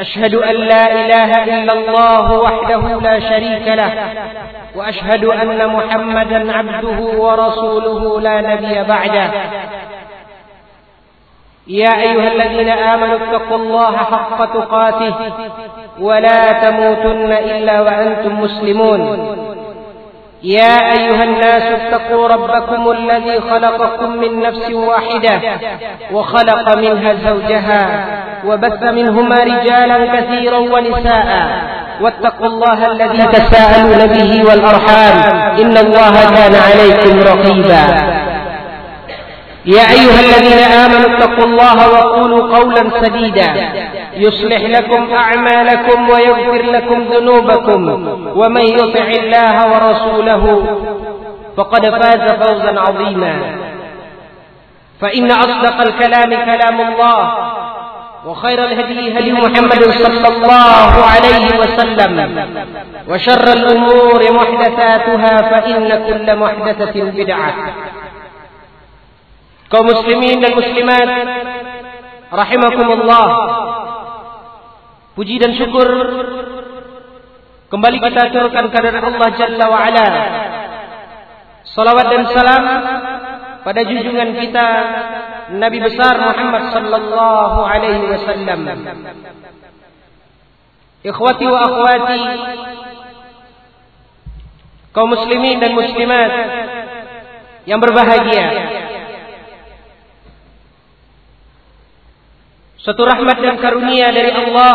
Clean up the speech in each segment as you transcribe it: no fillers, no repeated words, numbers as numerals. أشهد أن لا إله إلا الله وحده لا شريك له وأشهد أن محمدا عبده ورسوله لا نبي بعده. يا أيها الذين آمنوا اتقوا الله حق تقاته ولا تموتن إلا وأنتم مسلمون. يا أيها الناس اتقوا ربكم الذي خلقكم من نفس واحدة وخلق منها زوجها وبث منهما رجالا كثيرا ونساء واتقوا الله الذي تساءلون به والأرحام إن الله كان عليكم رقيبا. يا أيها الذين آمنوا اتقوا الله وقولوا قولا سديدا يصلح لكم أعمالكم ويغفر لكم ذنوبكم ومن يطع الله ورسوله فقد فاز فوزا عظيما. فإن أصدق الكلام كلام الله وخير الهدي هدي محمد صلى الله عليه وسلم وشر الأمور محدثاتها فإن كل محدثة بدعة. Kaum muslimin dan muslimat rahimakumullah, puji dan syukur kembali kita aturkan kehadirat Allah Jalla wa Ala. Salawat dan salam pada junjungan kita Nabi besar Muhammad sallallahu alaihi wasallam. Ikhwati wa akhwati, kaum muslimin dan muslimat yang berbahagia, satu rahmat dan karunia dari Allah,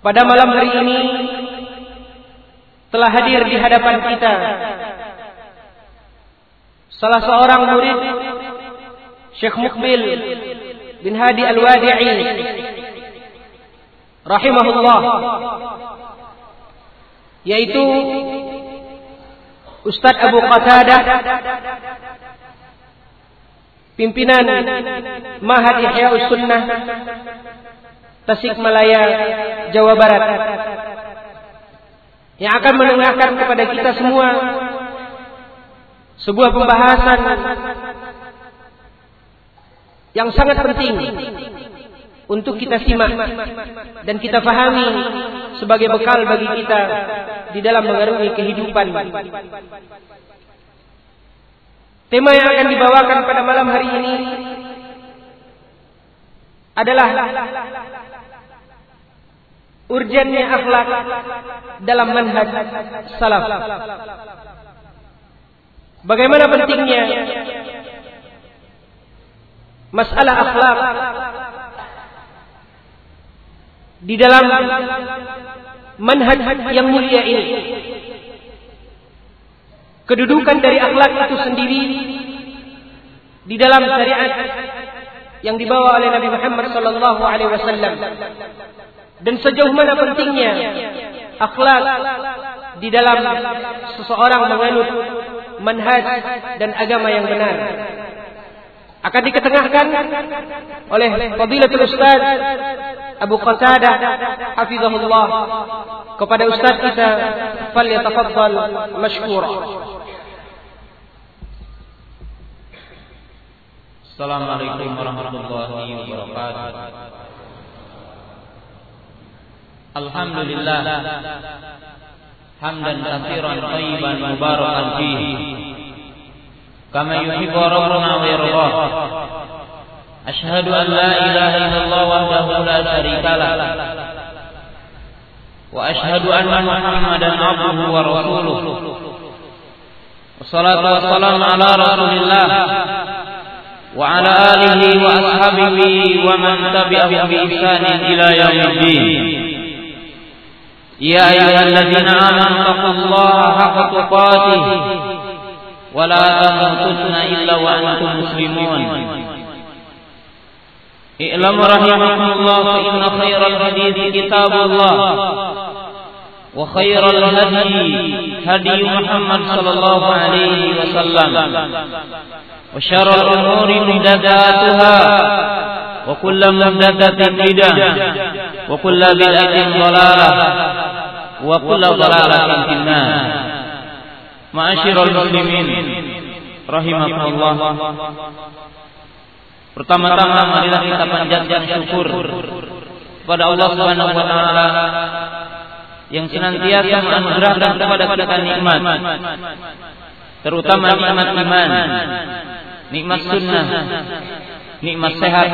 pada malam hari ini telah hadir di hadapan kita salah seorang murid Syaikh Muqbil bin Hadi Al-Wadi'i rahimahullah, yaitu Ustaz Abu Qatadah, pimpinan Mahad Ihyaus Sunnah Tasik Malaya, Jawa Barat, yang akan mendengarkan kepada kita semua sebuah pembahasan yang sangat penting untuk kita simak dan kita fahami sebagai bekal bagi kita di dalam mengarungi kehidupan. Tema yang akan dibawakan pada malam hari ini adalah urgennya akhlak dalam manhaj salaf. Bagaimana pentingnya masalah akhlak di dalam manhaj yang mulia ini. Kedudukan dari akhlak itu sendiri di dalam syariat yang dibawa oleh Nabi Muhammad sallallahu alaihi wasallam, dan sejauh mana pentingnya akhlak di dalam seseorang menganut manhaj dan agama yang benar. Akan diketengahkan oleh Fadilatul Ustaz Abu Qatadah hafizahullah kepada ustaz kita, falyatafaddal masykura. Assalamualaikum warahmatullahi wabarakatuh. Alhamdulillah hamdan katsiran thayyiban mubarakan fihi كما يحب ربنا ويرضاه. أشهد أن لا إله إلا الله وحده لا شريك له وأشهد أن محمدا عبده ورسوله. والصلاة والسلام على رسول الله وعلى آله وأصحابه ومن تبعهم بإحسان إلى يوم الدين. يا أيها الذين آمنوا اتقوا الله حق تقاته ولا تموتن إلا وأنتم مسلمون. اعلموا رحمكم الله إن خير الحديث كتاب الله وخير الهدي هدي محمد صلى الله عليه وسلم وشر الأمور محدثاتها وكل محدثة بدعة وكل بدعة ضلالة وكل ضلالة في النار معاشر المسلمين rahimakumullah. Pertama-tama marilah kita panjatkan syukur kepada Allah Subhanahu wa taala yang senantiasa menganugerahkan kepada kita nikmat, terutama nikmat iman, nikmat sunnah, nikmat sehat,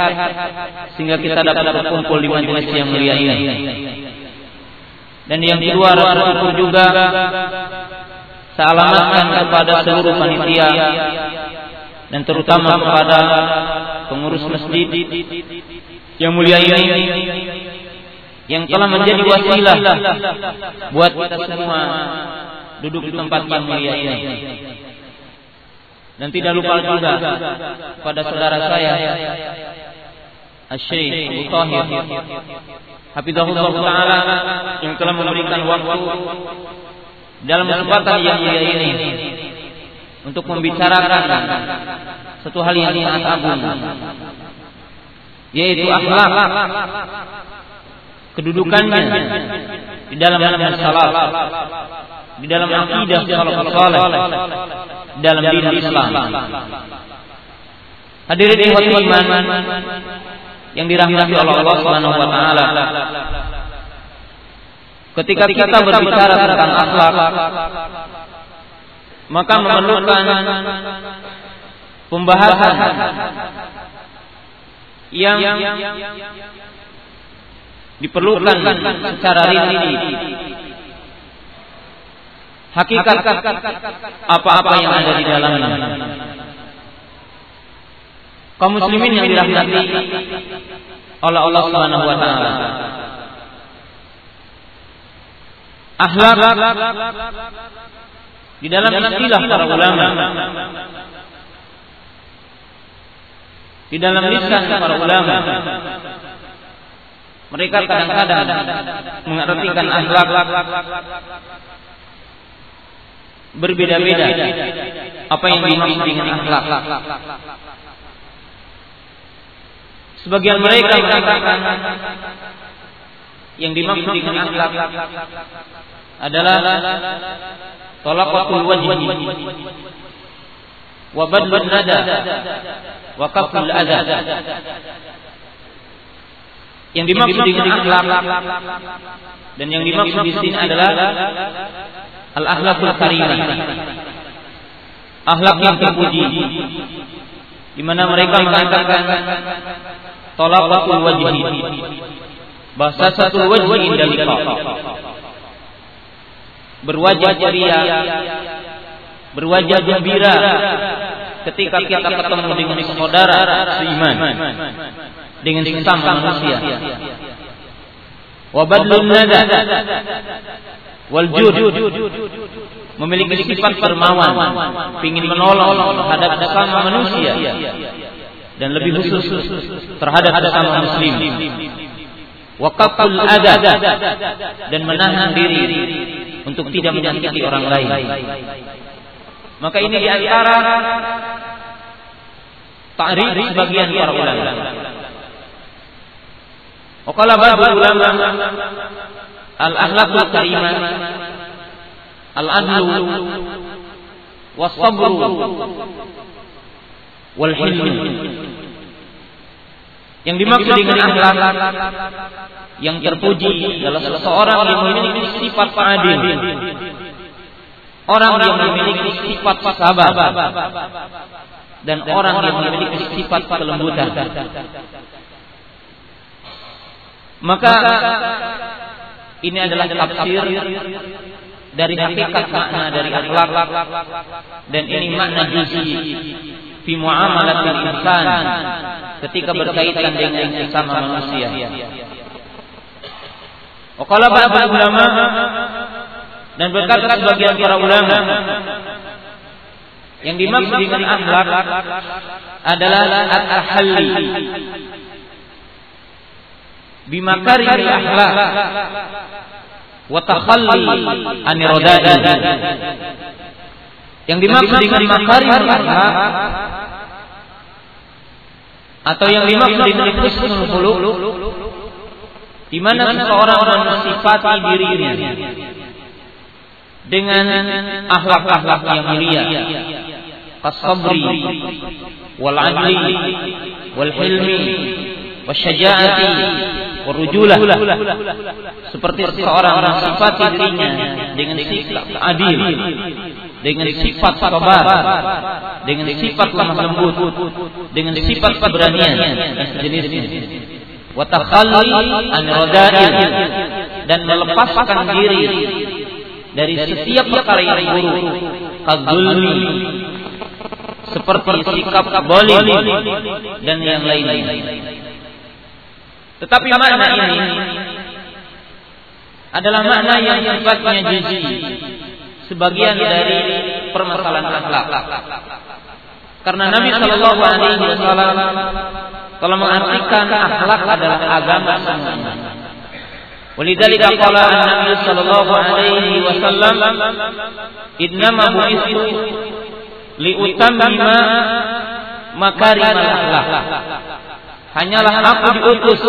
sehingga kita dapat berkumpul di majelis yang mulia ini. Dan yang kedua, syukur juga saya alamatkan kepada seluruh panitia dan terutama kepada pengurus masjid yang mulia ini yang telah menjadi wasilah buat kita semua duduk di tempat yang mulia ini. Dan tidak lupa juga pada saudara saya Ash-Shayn Mutohir hafizahullah ta'ala yang telah memberikan waktu dalam kesempatan yang mulia ini untuk membicarakan satu hal yang sangat agung, yaitu akhlak, kedudukannya di dalam manhaj salaf, di dalam akidah salafus saleh, dalam din Islam. Hadirin ikhwatul iman yang dirahmati oleh Allah Subhanahu wa taala, ketika kita berbicara tentang akhlak, maka memerlukan pembahasan yang diperlukan secara rinci hakikat apa-apa yang ada di dalamnya. Kaum muslimin yang dirahmati oleh Allah Subhanahu wa taala, akhlak di dalam istilah para ulama, di dalam lisan para ulama, mereka kadang-kadang mengartikan akhlak berbeda-beda apa yang dimaksud dengan akhlak. Sebagian mereka mengatakan yang dimaksud dengan akhlak adalah talaqatul wajh wa badlun nada wa qaful adha. Yang dimaksud dengan akhlak dan yang dimaksud di sini adalah al akhlaqul karimah, akhlak yang terpuji, di mana mereka mengatakan talaqatul wajh, bahasa satu wajah indah liqah, berwajah ceria, berwajah gembira ketika kita ketemu dengan saudara seiman, dengan sesama manusia. Wa badlun nada wal jud, memiliki sifat dermawan, ingin menolong terhadap sesama manusia dan lebih khusus terhadap sesama muslim. Waqaful adha, dan menahan diri untuk tidak menyakiti orang lain. Maka ini di antara ta'rif sebagian para ulama. Waqala ba'du ulama al-akhlaqul karimah al-adlu was-sabru wal-hilm. Yang dimaksud dengan akhlak yang terpuji adalah seseorang yang memiliki sifat adil, orang yang memiliki sifat sabar, dan orang yang memiliki sifat kelembutan. Maka ini adalah tafsir dari hakikat makna dari akhlak, dan ini makna juz'i fi muamalatil insan, ketika berkaitan dengan sesama manusia. Wa qala ba'd ulama, dan berkata sebagian para ulama yang dimaksud dengan akhlak adalah at-tahalli bimakari akhlak, wa takhalli an iradaihi. Yang dimaksud dengan makarimul akhlak atau yang dimaksud dengan husnul khuluq, di mana seseorang mensifati dirinya dengan akhlak-akhlak yang mulia, as-sabri wal 'adli wal hilmi wasyaja'ati warujulah, seperti seseorang mensifati dirinya dengan sikap adil, dengan sifat sabar, dengan sifat lemah lembut, dengan sifat keberanian dan sejenisnya. Wa takhalli an rada'il, dan melepaskan diri dari setiap perkara yang buruk, kadzulmi, seperti sikap zalim dan yang lain-lain. Tetapi makna ini adalah makna yang sifatnya juz'i, sebagian dari permasalahan akhlak. Karena Nabi Shallallahu Alaihi Wasallam telah mengartikan akhlak adalah agama semuanya. Walidzalika qala an-Nabi Shallallahu Alaihi Wasallam, "Innama bu'ithu liutammima makarim al-akhlak." Hanyalah aku diutus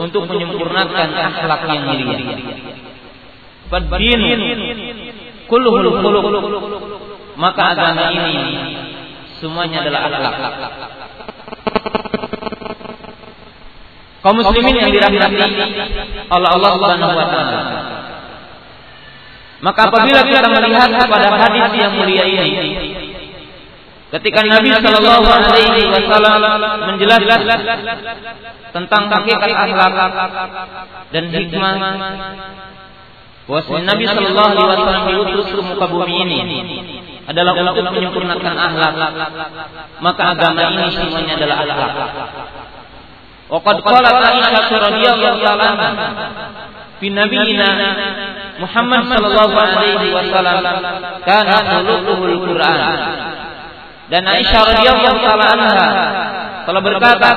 untuk menyempurnakan akhlak yang mulia. Fadinu kulluhul khuluq, maka agama ini semuanya adalah akhlak. Kaum muslimin yang dirahmati Allah Subhanahu wa taala, maka apabila kita melihat kepada hadis yang mulia ini, ketika Nabi Shallallahu Alaihi Wasallam menjelaskan tentang hakikat akhlak dan hikmah, bahwa Nabi Shallallahu Alaihi Wasallam diutus ke muka bumi ini adalah untuk menyempurnakan akhlak, maka agama ini semuanya adalah akhlak. Waqad qalat Aisyah radhiyallahu ta'ala anha fi nabiyina Muhammad Shallallahu Alaihi Wasallam kana khuluquhul Quran. Dan Aisyah radhiyallahu ta'ala anha telah berkata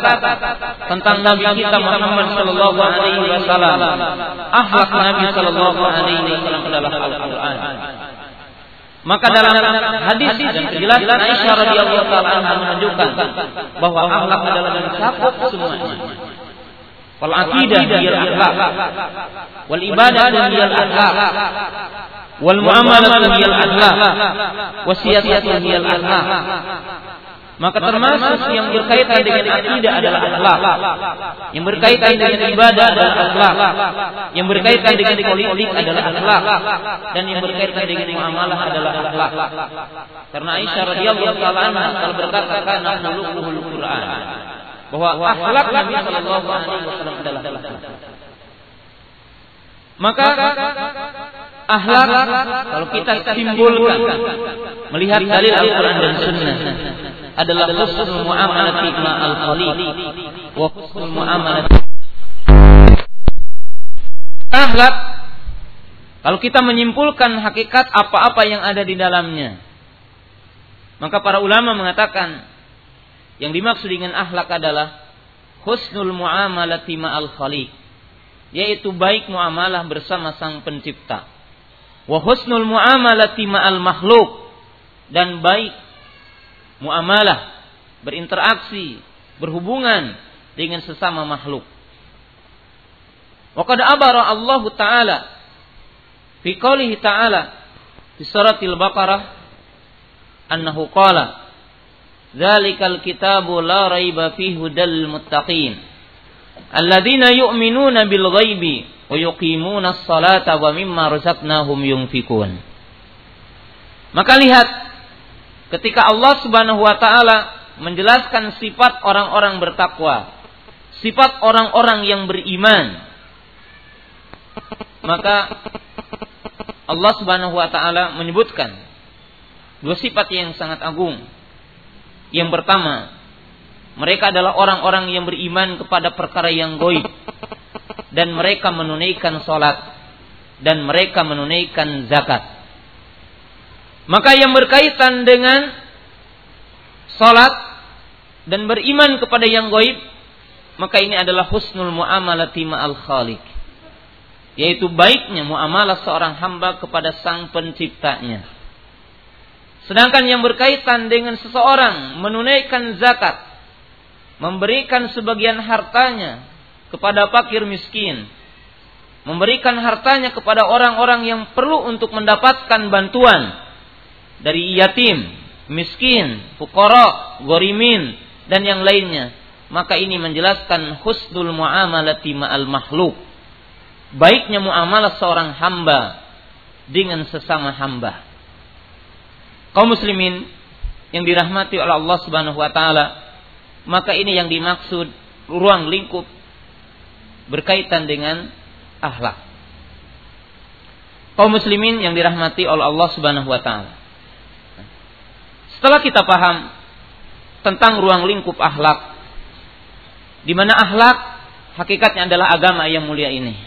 tentang Nabi kita Muhammad sallallahu alaihi wasallam, akhlak Nabi sallallahu alaihi wasallam adalah Al-Qur'an. Maka dalam hadis dan penjelasan Aisyah radhiyallahu ta'ala anha menunjukkan bahwa akhlak adalah mencakup semuanya. Wal aqidah bil akhlaq, wal ibadah bil akhlaq, wal muamalah bil akhlaq, wasiyat bil akhlaq. Maka termasuk yang berkaitan dengan akidah adalah akhlak, yang berkaitan dengan ibadah adalah akhlak, yang berkaitan dengan politik adalah akhlak, dan yang berkaitan dengan muamalah adalah akhlak. Karena Aisyah radhiyallahu ta'ala anha telah berkata kana khuluquhul Qur'an, bahwa akhlak Nabi sallallahu alaihi wasallam adalah akhlak. Maka akhlak kalau kita timbulkan melihat dalil Al-Qur'an dan Sunnah adalah husnul mu'amalati ma'al khaliq wa husnul mu'amalati. Akhlak kalau kita menyimpulkan hakikat apa-apa yang ada di dalamnya, maka para ulama mengatakan yang dimaksud dengan akhlak adalah husnul mu'amalati ma'al khaliq, yaitu baik muamalah bersama Sang Pencipta, wa husnul mu'amalati ma'al makhluk, dan baik muamalah, berinteraksi, berhubungan dengan sesama makhluk. Wa qad abara Allah Ta'ala fi qawlihi Ta'ala fi suratil Baqarah annahu qala dzalikal kitabu la raiba fihi hudal muttaqin alladzina yu'minuna bil ghaibi wa yuqimuna as-salata wa mimma razaqnahum yunfikun. Maka lihat ketika Allah Subhanahu wa taala menjelaskan sifat orang-orang bertakwa, sifat orang-orang yang beriman, maka Allah Subhanahu wa taala menyebutkan dua sifat yang sangat agung. Yang pertama, mereka adalah orang-orang yang beriman kepada perkara yang gaib, dan mereka menunaikan salat, dan mereka menunaikan zakat. Maka yang berkaitan dengan salat dan beriman kepada yang gaib, maka ini adalah husnul mu'amalati ma'al khaliq. yaitu baiknya muamalah seorang hamba kepada sang penciptanya. Sedangkan yang berkaitan dengan seseorang menunaikan zakat, memberikan sebagian hartanya kepada fakir miskin, memberikan hartanya kepada orang-orang yang perlu untuk mendapatkan bantuan dari yatim, miskin, fuqara, gharimin, dan yang lainnya, maka ini menjelaskan husnul muamalati ma'al makhluk, baiknya muamalah seorang hamba dengan sesama hamba. Kaum muslimin yang dirahmati oleh Allah Subhanahu wa taala, maka ini yang dimaksud ruang lingkup berkaitan dengan akhlak. Kaum muslimin yang dirahmati oleh Allah Subhanahu wa taala. Setelah kita paham tentang ruang lingkup akhlak, di mana akhlak hakikatnya adalah agama yang mulia ini.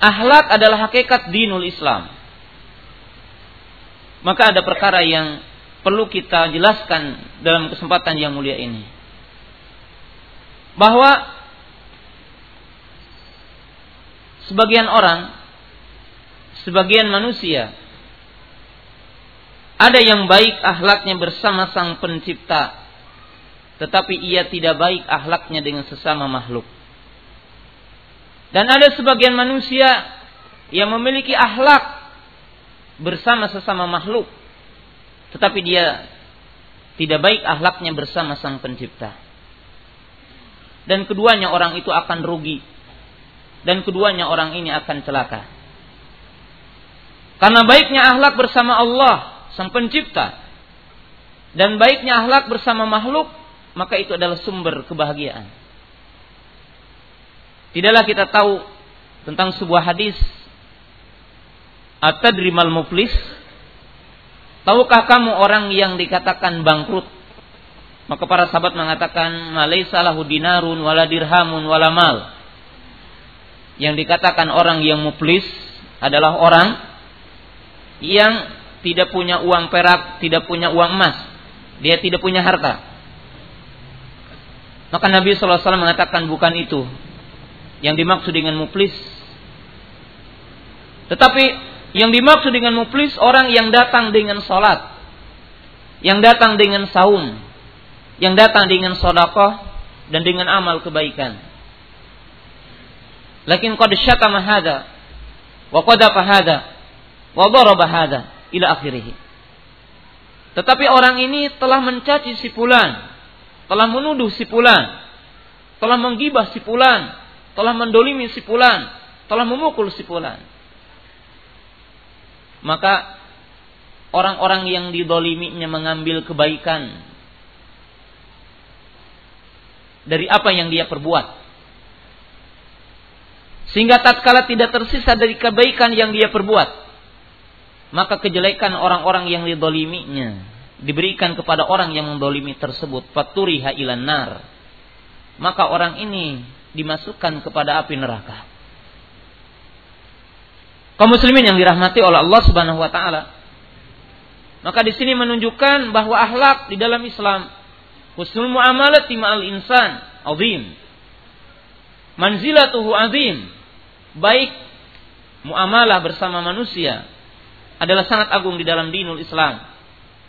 Akhlak adalah hakikat dinul Islam. Maka ada perkara yang perlu kita jelaskan dalam kesempatan yang mulia ini, bahwa sebagian orang, sebagian manusia, ada yang baik akhlaknya bersama sang pencipta, tetapi ia tidak baik akhlaknya dengan sesama makhluk. Dan ada sebagian manusia yang memiliki akhlak bersama sesama makhluk, tetapi dia tidak baik akhlaknya bersama sang pencipta. Dan keduanya orang itu akan rugi. Dan keduanya orang ini akan celaka. Karena baiknya akhlak bersama Allah, sang pencipta, dan baiknya akhlak bersama makhluk, maka itu adalah sumber kebahagiaan. Tidaklah kita tahu tentang sebuah hadis, At-tadrimal muflis, tahukah kamu orang yang dikatakan bangkrut? Maka para sahabat mengatakan, Malaysa lahu dinarun wala dirhamun wala mal. Yang dikatakan orang yang muflis adalah orang yang tidak punya uang perak, tidak punya uang emas, dia tidak punya harta. Maka Nabi SAW mengatakan bukan itu yang dimaksud dengan muflis. Tetapi yang dimaksud dengan muflis orang yang datang dengan salat, yang datang dengan saum, yang datang dengan sedekah dan dengan amal kebaikan. Lakin qad syatama hadza wa qadafa hadza wa daraba hadza ila akhirih. Tetapi orang ini telah mencaci si fulan, telah menuduh si fulan, telah menggibah si fulan, telah mendolimi si fulan, telah memukul si fulan. Maka orang-orang yang didoliminya mengambil kebaikan dari apa yang dia perbuat, sehingga tatkala tidak tersisa dari kebaikan yang dia perbuat, maka kejelekan orang-orang yang didoliminya diberikan kepada orang yang mendolimi tersebut. Faturiha ilan nar, maka orang ini dimasukkan kepada api neraka. Kaum muslimin yang dirahmati oleh Allah Subhanahu wa taala, maka di sini menunjukkan bahwa akhlak di dalam Islam, husnul muamalati ma'al insan azim, manzilatuhu azim, baik muamalah bersama manusia adalah sangat agung di dalam dinul Islam.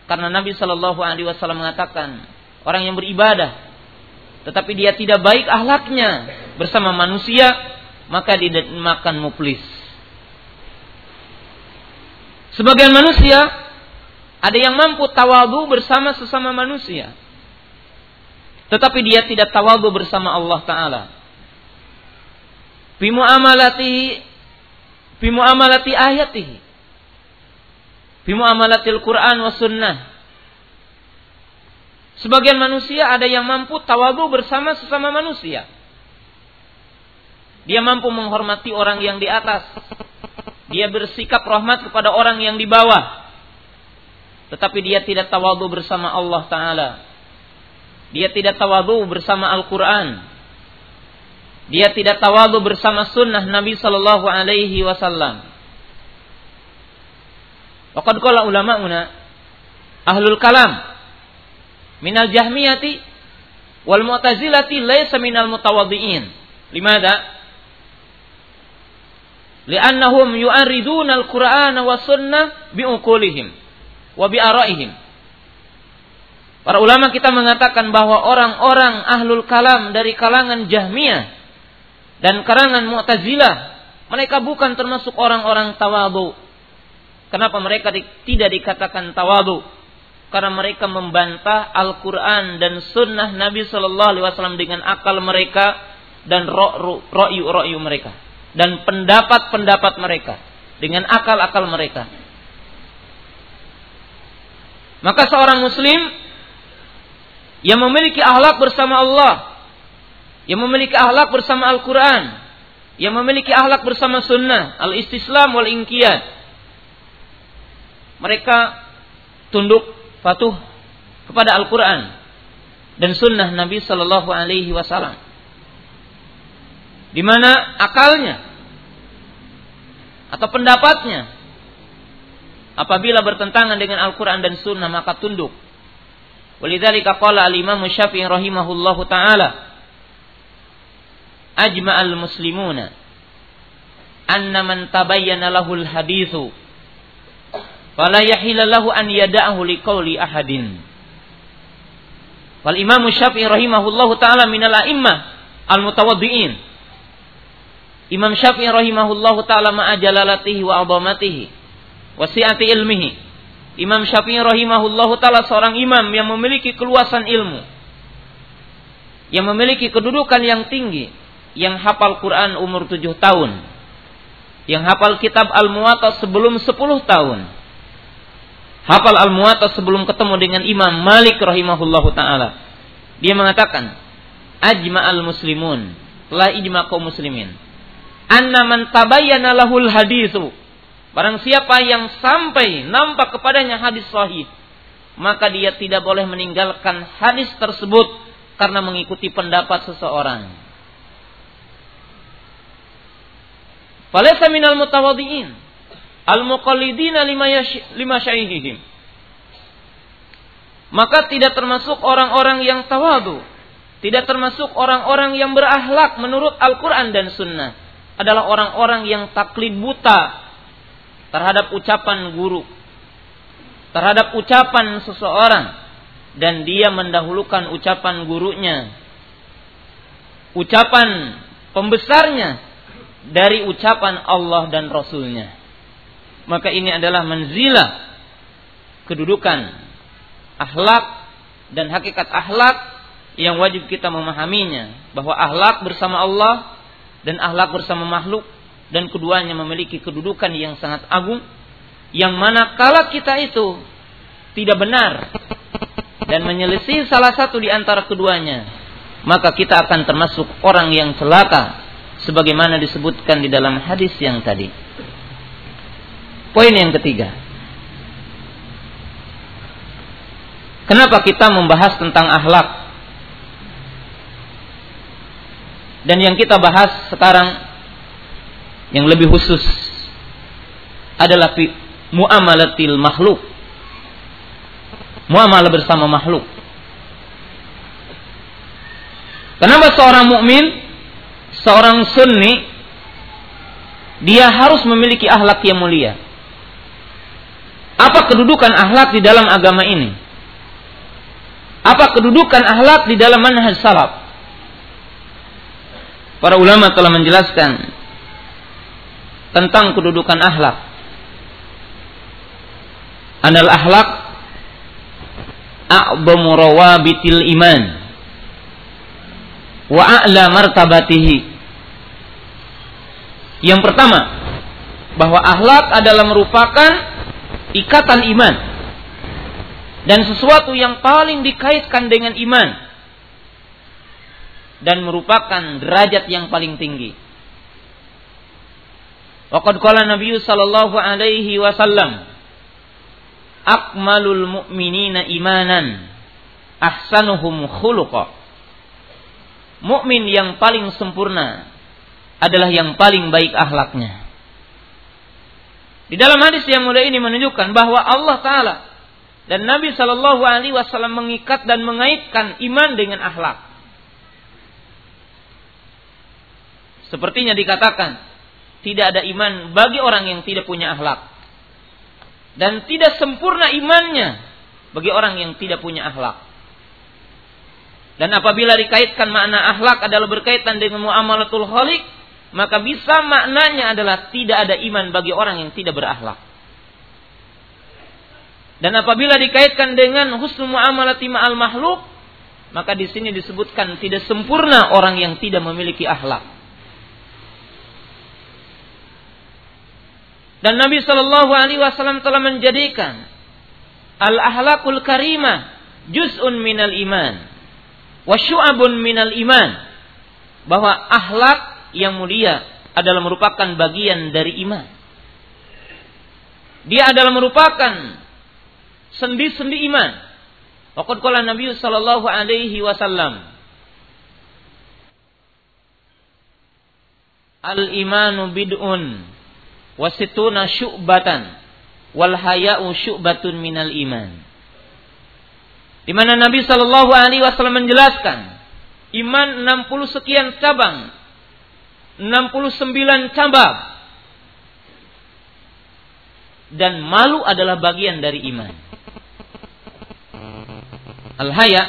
Karena Nabi sallallahu alaihi wasallam mengatakan, orang yang beribadah tetapi dia tidak baik akhlaknya bersama manusia, maka dia makan muflis. Sebagian manusia ada yang mampu tawadhu bersama sesama manusia, tetapi dia tidak tawadhu bersama Allah Ta'ala. Bimu'amalati ayatihi, bimu'amalatil Quran wa sunnah. Sebagian manusia ada yang mampu tawadhu bersama sesama manusia. Dia mampu menghormati orang yang di atas. Dia bersikap rahmat kepada orang yang di bawah. Tetapi dia tidak tawadhu bersama Allah Ta'ala. Dia tidak tawadhu bersama Al-Quran. Dia tidak tawadhu bersama sunnah Nabi Sallallahu Alaihi Wasallam. Waqad qala ulama'una ahlul kalam minal jahmiyati wal mu'tazilati laysa minal mutawadhi'in. Limadha? li'annahum yu'ariduna al-Qur'an wa sunnah bi'uqulihim wa bi'ara'ihim. Para ulama kita mengatakan bahwa orang-orang ahlul kalam dari kalangan Jahmiyah dan kalangan Mu'tazilah, mereka bukan termasuk orang-orang tawadhu. Kenapa mereka tidak dikatakan tawadhu? Karena mereka membantah Al-Quran dan Sunnah Nabi SAW dengan akal mereka dan ro'yu mereka dan pendapat-pendapat mereka dengan akal-akal mereka. Maka seorang muslim yang memiliki akhlak bersama Allah, yang memiliki akhlak bersama Al-Quran, yang memiliki akhlak bersama Sunnah, al-istislam wal-inqiyad, mereka tunduk patuh kepada Al-Quran dan Sunnah Nabi Sallallahu Alaihi Wasallam, di mana akalnya atau pendapatnya apabila bertentangan dengan Al-Quran dan Sunnah maka tunduk. Walidzalika qala al-Imam Syafi'i rahimahullahu taala, ajma'al muslimuna anna man tabayyana lahul haditsu fala yahilalahu an yada'ahu liqauli ahadin. Wal Imam Syafi'i rahimahullahu taala minal a'immah al-mutawaddi'in. Imam Syafi'i rahimahullahu taala ma'a jalalatihi wa 'azamatihi wa si'ati ilmihi. Imam Syafi'i rahimahullahu taala seorang imam yang memiliki keluasan ilmu, yang memiliki kedudukan yang tinggi, yang hafal Quran umur 7 tahun, yang hafal kitab Al-Muwatta sebelum 10 tahun. Hafal Al-Muwatta sebelum ketemu dengan Imam Malik rahimahullahu ta'ala. Dia mengatakan, ajma'al muslimun, telah ijma' kaum muslimin, anna man tabayyana lahul hadithu, barang siapa yang sampai nampak kepadanya hadis sahih, maka dia tidak boleh meninggalkan hadis tersebut karena mengikuti pendapat seseorang. Falaysa minal mutawadhi'in al-muqallidina lima syaihihim. Maka tidak termasuk orang-orang yang tawadhu, tidak termasuk orang-orang yang berakhlak menurut Al-Quran dan Sunnah, adalah orang-orang yang taklid buta terhadap ucapan guru, terhadap ucapan seseorang, dan dia mendahulukan ucapan gurunya, ucapan pembesarnya dari ucapan Allah dan Rasulnya. Maka ini adalah manzilah, kedudukan akhlak dan hakikat akhlak yang wajib kita memahaminya, bahwa akhlak bersama Allah dan akhlak bersama makhluk, dan keduanya memiliki kedudukan yang sangat agung, yang mana kala kita itu tidak benar dan menyelisih salah satu di antara keduanya, maka kita akan termasuk orang yang celaka sebagaimana disebutkan di dalam hadis yang tadi. Poin yang ketiga, kenapa kita membahas tentang akhlak? Dan yang kita bahas sekarang yang lebih khusus adalah muamalatil makhluk, muamalah bersama makhluk. Kenapa seorang mukmin, seorang sunni, dia harus memiliki akhlak yang mulia? Apa kedudukan akhlak di dalam agama ini? Apa kedudukan akhlak di dalam manhaj salaf? Para ulama telah menjelaskan tentang kedudukan akhlak. Anal akhlak a'dhamu rawabitil iman wa a'la martabatihi. Yang pertama, bahwa akhlak adalah merupakan ikatan iman dan sesuatu yang paling dikaitkan dengan iman dan merupakan derajat yang paling tinggi. Waqad qala Nabi sallallahu alaihi wasallam, akmalul mu'minina imanan ahsanuhum khuluqa. Mukmin yang paling sempurna adalah yang paling baik akhlaknya. Di dalam hadis yang mulia ini menunjukkan bahwa Allah Ta'ala dan Nabi Sallallahu Alaihi Wasallam mengikat dan mengaitkan iman dengan akhlak. Sepertinya dikatakan, Tidak ada iman bagi orang yang tidak punya akhlak. Dan tidak sempurna imannya bagi orang yang tidak punya akhlak. Dan apabila dikaitkan makna akhlak adalah berkaitan dengan muamalatul khaliq, maka bisa maknanya adalah tidak ada iman bagi orang yang tidak berakhlak. Dan apabila dikaitkan dengan husnul muamalati ma'al makhluk, maka di sini disebutkan tidak sempurna orang yang tidak memiliki akhlak. Dan Nabi Shallallahu Alaihi Wasallam telah menjadikan al-ahlakul karimah juz'un minal iman, wa syu'abun minal iman, bahwa ahlak yang mulia adalah merupakan bagian dari iman. Dia adalah merupakan sendi-sendi iman. Waqad qala Nabi Shallallahu Alaihi Wasallam, al-imanu bid'un wasituna syu'batan wal haya'u syu'batun minal iman. Di mana Nabi Shallallahu Alaihi Wasallam menjelaskan iman 60 sekian cabang, 69 cabang, dan malu adalah bagian dari iman. Al haya'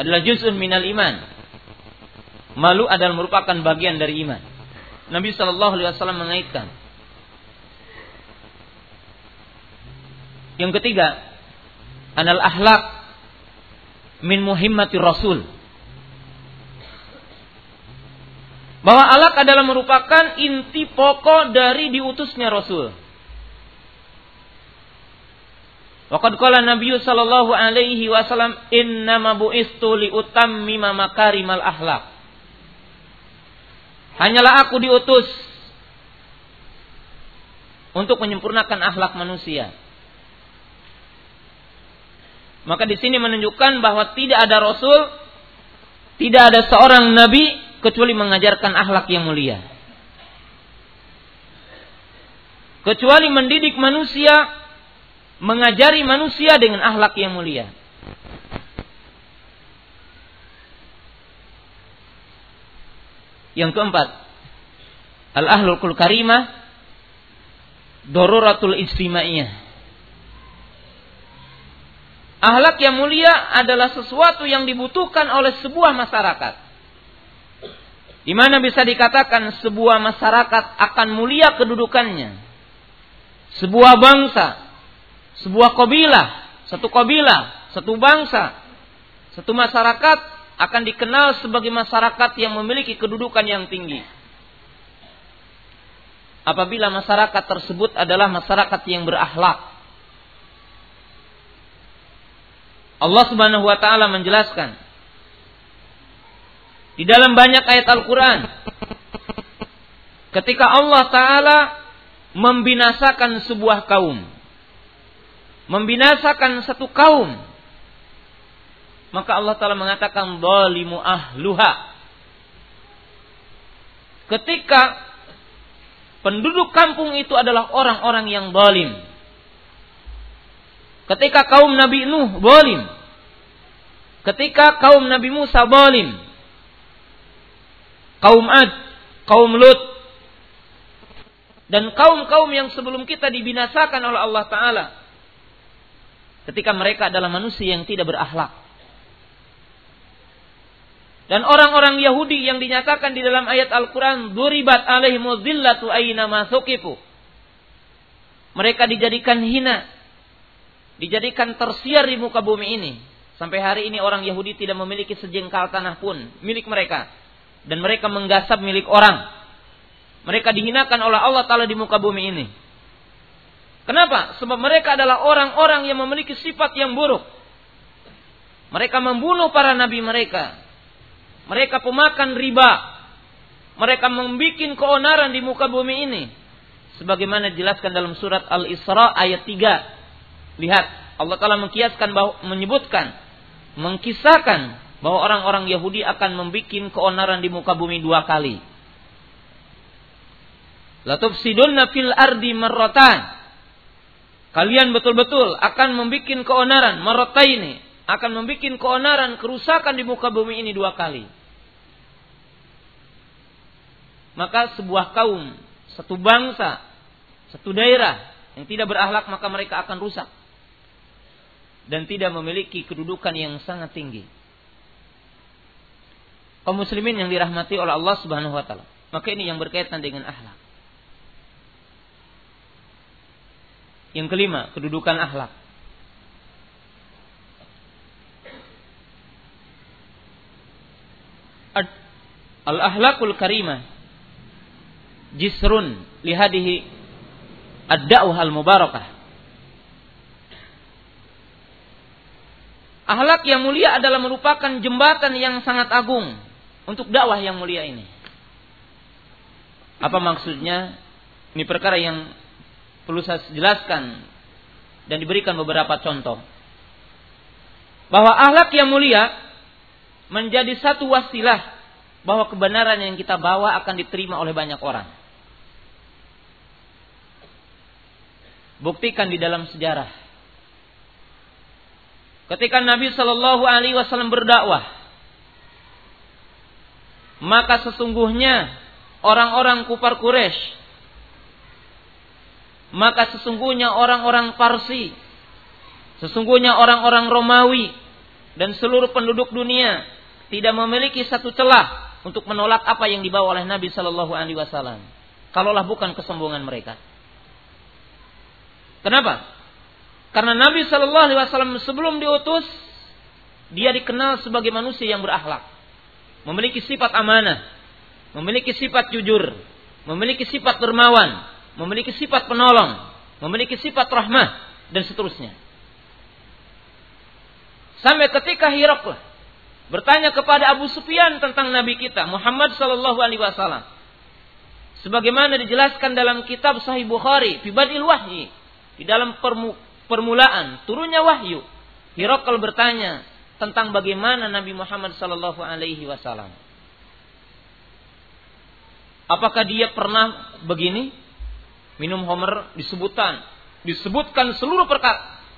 adalah juz'un minal iman. Malu adalah merupakan bagian dari iman. Nabi Shallallahu Alaihi Wasallam mengaitkan. Yang ketiga, anal ahlak min muhimmati rasul. Bahwa akhlak adalah merupakan inti pokok dari diutusnya Rasul. Waqad qala Nabi sallallahu alaihi wasallam, "Innama bu'istu li utammima makarimal akhlak." Hanyalah aku diutus untuk menyempurnakan akhlak manusia. Maka di sini menunjukkan bahwa tidak ada rasul, tidak ada seorang nabi kecuali mengajarkan akhlak yang mulia. Kecuali mendidik manusia, mengajari manusia dengan akhlak yang mulia. Yang keempat, al-ahlul karimah daruratul ijtimaiyah. Akhlak yang mulia adalah sesuatu yang dibutuhkan oleh sebuah masyarakat. Di mana bisa dikatakan sebuah masyarakat akan mulia kedudukannya. Sebuah bangsa, sebuah qabilah, satu qabilah, satu bangsa, satu masyarakat akan dikenal sebagai masyarakat yang memiliki kedudukan yang tinggi. Apabila masyarakat tersebut adalah masyarakat yang berakhlak. Allah Subhanahu wa taala menjelaskan di dalam banyak ayat Al-Qur'an ketika Allah taala membinasakan sebuah kaum, membinasakan satu kaum, maka Allah taala mengatakan zalimu ahluha. Ketika penduduk kampung itu adalah orang-orang yang zalim. Ketika kaum Nabi Nuh zalim. Ketika kaum Nabi Musa zalim. Kaum Ad, kaum Lut, dan kaum-kaum yang sebelum kita dibinasakan oleh Allah Ta'ala. Ketika mereka adalah manusia yang tidak berakhlak. Dan orang-orang Yahudi yang dinyatakan di dalam ayat Al-Quran, duribat alaihimu zillatu aina ma suqifu. Mereka dijadikan hina. Dijadikan tersiar di muka bumi ini. Sampai hari ini orang Yahudi tidak memiliki sejengkal tanah pun milik mereka. Dan mereka menggasap milik orang. Mereka dihinakan oleh Allah Ta'ala di muka bumi ini. Kenapa? Sebab mereka adalah orang-orang yang memiliki sifat yang buruk. Mereka membunuh para nabi mereka. Mereka pemakan riba. Mereka membuat keonaran di muka bumi ini. Sebagaimana dijelaskan dalam surat Al-Isra ayat 3. Lihat, Allah Ta'ala mengkiaskan, menyebutkan, mengkisahkan bahwa orang-orang Yahudi akan membuat keonaran di muka bumi dua kali. Latufsidunna fil ardi marratan. Kalian betul-betul akan membuat keonaran, marrataini, akan membuat keonaran, kerusakan di muka bumi ini dua kali. Maka sebuah kaum, satu bangsa, satu daerah yang tidak berakhlak maka mereka akan rusak dan tidak memiliki kedudukan yang sangat tinggi. Kaum muslimin yang dirahmati oleh Allah Subhanahu wa taala. Maka ini yang berkaitan dengan akhlak. Yang kelima, kedudukan akhlak. Al-akhlaqul karimah jisrun li hadhihi ad-da'wah al-mubarakah. Akhlak yang mulia adalah merupakan jembatan yang sangat agung untuk dakwah yang mulia ini. Apa maksudnya? Ini perkara yang perlu saya jelaskan dan diberikan beberapa contoh. Bahwa akhlak yang mulia menjadi satu wasilah bahwa kebenaran yang kita bawa akan diterima oleh banyak orang. Buktikan di dalam sejarah. Ketika Nabi Shallallahu Alaihi Wasallam berdakwah, maka sesungguhnya orang-orang kufar Quraisy, maka sesungguhnya orang-orang Parsi, sesungguhnya orang-orang Romawi dan seluruh penduduk dunia tidak memiliki satu celah untuk menolak apa yang dibawa oleh Nabi Shallallahu Alaihi Wasallam. Kalaulah bukan kesombongan mereka. Kenapa? Karena Nabi Shallallahu Alaihi Wasallam sebelum diutus, dia dikenal sebagai manusia yang berakhlak, memiliki sifat amanah, memiliki sifat jujur, memiliki sifat dermawan, memiliki sifat penolong, memiliki sifat rahmah dan seterusnya. Sampai ketika Hiraklah bertanya kepada Abu Sufyan tentang Nabi kita Muhammad Shallallahu Alaihi Wasallam, sebagaimana dijelaskan dalam kitab Sahih Bukhari, fi badil wahyi, di dalam permulaan turunnya wahyu, Hiraklah bertanya tentang bagaimana Nabi Muhammad Sallallahu Alaihi Wasallam. Apakah dia pernah begini? Minum homer disebutkan seluruh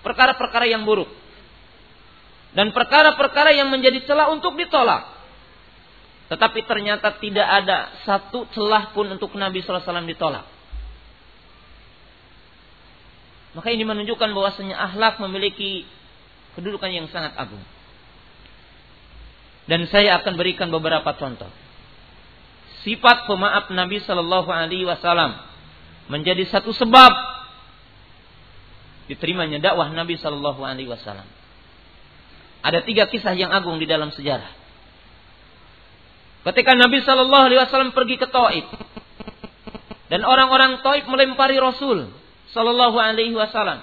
perkara-perkara yang buruk dan perkara-perkara yang menjadi celah untuk ditolak. Tetapi ternyata tidak ada satu celah pun untuk Nabi Sallallahu Alaihi Wasallam ditolak. Maka ini menunjukkan bahwasanya akhlak memiliki kedudukan yang sangat agung. Dan saya akan berikan beberapa contoh. Sifat pemaaf Nabi Shallallahu Alaihi Wasallam menjadi satu sebab diterimanya dakwah Nabi Shallallahu Alaihi Wasallam. Ada tiga kisah yang agung di dalam sejarah. Ketika Nabi Shallallahu Alaihi Wasallam pergi ke Taif dan orang-orang Taif melempari Rasul Sallallahu Alaihi Wasallam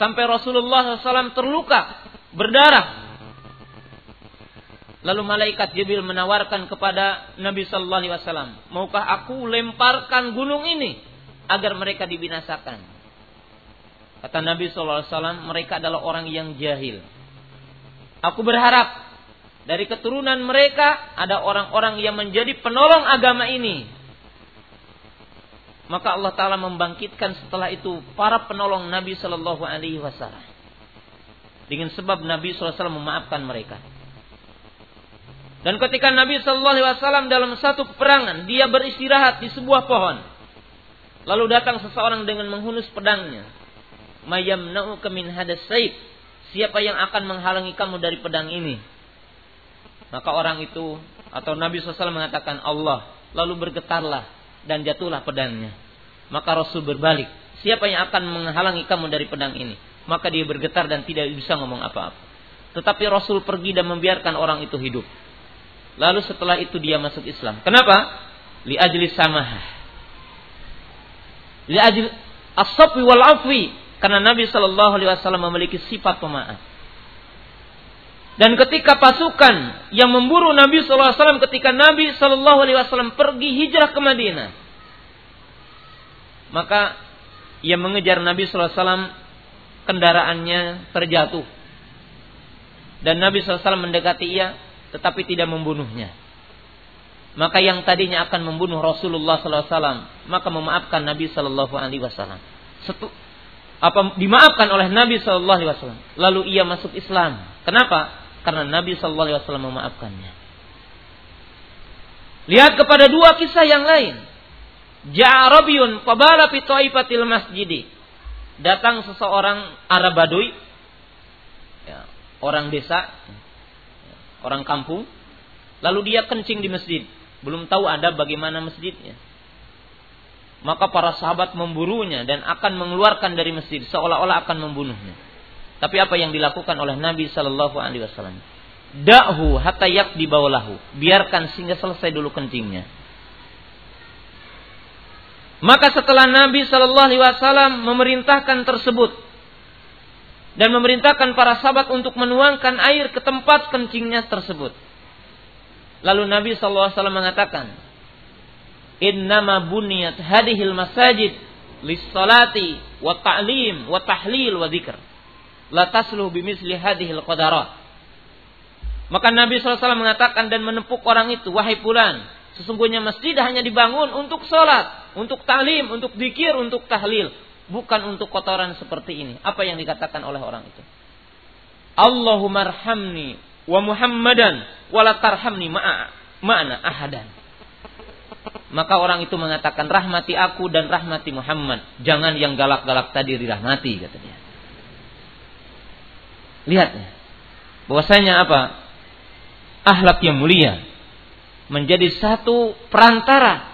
sampai Rasulullah SAW terluka berdarah. Lalu malaikat Jibril menawarkan kepada Nabi Sallallahu Alaihi Wasallam, maukah aku lemparkan gunung ini agar mereka dibinasakan? Kata Nabi Sallallahu Alaihi Wasallam, mereka adalah orang yang jahil. Aku berharap dari keturunan mereka ada orang-orang yang menjadi penolong agama ini. Maka Allah Ta'ala membangkitkan setelah itu para penolong Nabi Sallallahu Alaihi Wasallam. Dengan sebab Nabi Sallallahu Alaihi Wasallam memaafkan mereka. Dan ketika Nabi Sallallahu Alaihi Wasallam dalam satu peperangan, dia beristirahat di sebuah pohon. Lalu datang seseorang dengan menghunus pedangnya. Mayamna'uka min hadas saif. Siapa yang akan menghalangi kamu dari pedang ini? Maka orang itu atau Nabi Sallallahu Alaihi Wasallam mengatakan Allah. Lalu bergetarlah. Dan jatuhlah pedangnya. Maka Rasul berbalik. Siapa yang akan menghalangi kamu dari pedang ini? Maka dia bergetar dan tidak bisa ngomong apa-apa. Tetapi Rasul pergi dan membiarkan orang itu hidup. Lalu setelah itu dia masuk Islam. Kenapa? Li'ajli samahah. Li'ajli as-sabwi wal afwi. Karena Nabi Shallallahu Alaihi Wasallam memiliki sifat pemaaf. Dan ketika pasukan yang memburu Nabi Sallallahu Alaihi Wasallam ketika Nabi Sallallahu Alaihi Wasallam pergi hijrah ke Madinah, maka ia mengejar Nabi Sallallahu Alaihi Wasallam, kendaraannya terjatuh dan Nabi Sallallahu Alaihi Wasallam mendekati ia tetapi tidak membunuhnya. Maka yang tadinya akan membunuh Rasulullah Sallallahu Alaihi Wasallam maka memaafkan Nabi Sallallahu Alaihi Wasallam. Dimaafkan oleh Nabi Sallallahu Alaihi Wasallam. Lalu ia masuk Islam. Kenapa? Karena Nabi Sallallahu Alaihi Wasallam memaafkannya. Lihat kepada dua kisah yang lain. Ja'arabiyun qabala fi taifatil masjidi. Datang seseorang Arab Badui, ya, orang desa, orang kampung. Lalu dia kencing di masjid. Belum tahu ada bagaimana masjidnya. Maka para sahabat memburunya dan akan mengeluarkan dari masjid, seolah-olah akan membunuhnya. Tapi apa yang dilakukan oleh Nabi SAW? Da'hu hatta yaqdi baulahu. Biarkan sehingga selesai dulu kencingnya. Maka setelah Nabi SAW memerintahkan tersebut dan memerintahkan para sahabat untuk menuangkan air ke tempat kencingnya tersebut, lalu Nabi SAW mengatakan, innama buniyat hadihil masajid lissalati wa ta'lim wa tahlil wa dzikr la tasluh bimisli hadihil qadarat. Maka Nabi SAW mengatakan dan menepuk orang itu, wahai fulan, sesungguhnya masjid hanya dibangun untuk sholat, untuk ta'lim, untuk dzikir, untuk tahlil, bukan untuk kotoran seperti ini. Apa yang dikatakan oleh orang itu? Allahumma arhamni wa Muhammadan wa la tarhamni ma'ana ahadan. Maka orang itu mengatakan, rahmati aku dan rahmati Muhammad, jangan yang galak-galak tadi dirahmati, kata dia. Lihat bahwasanya apa? Akhlak yang mulia menjadi satu perantara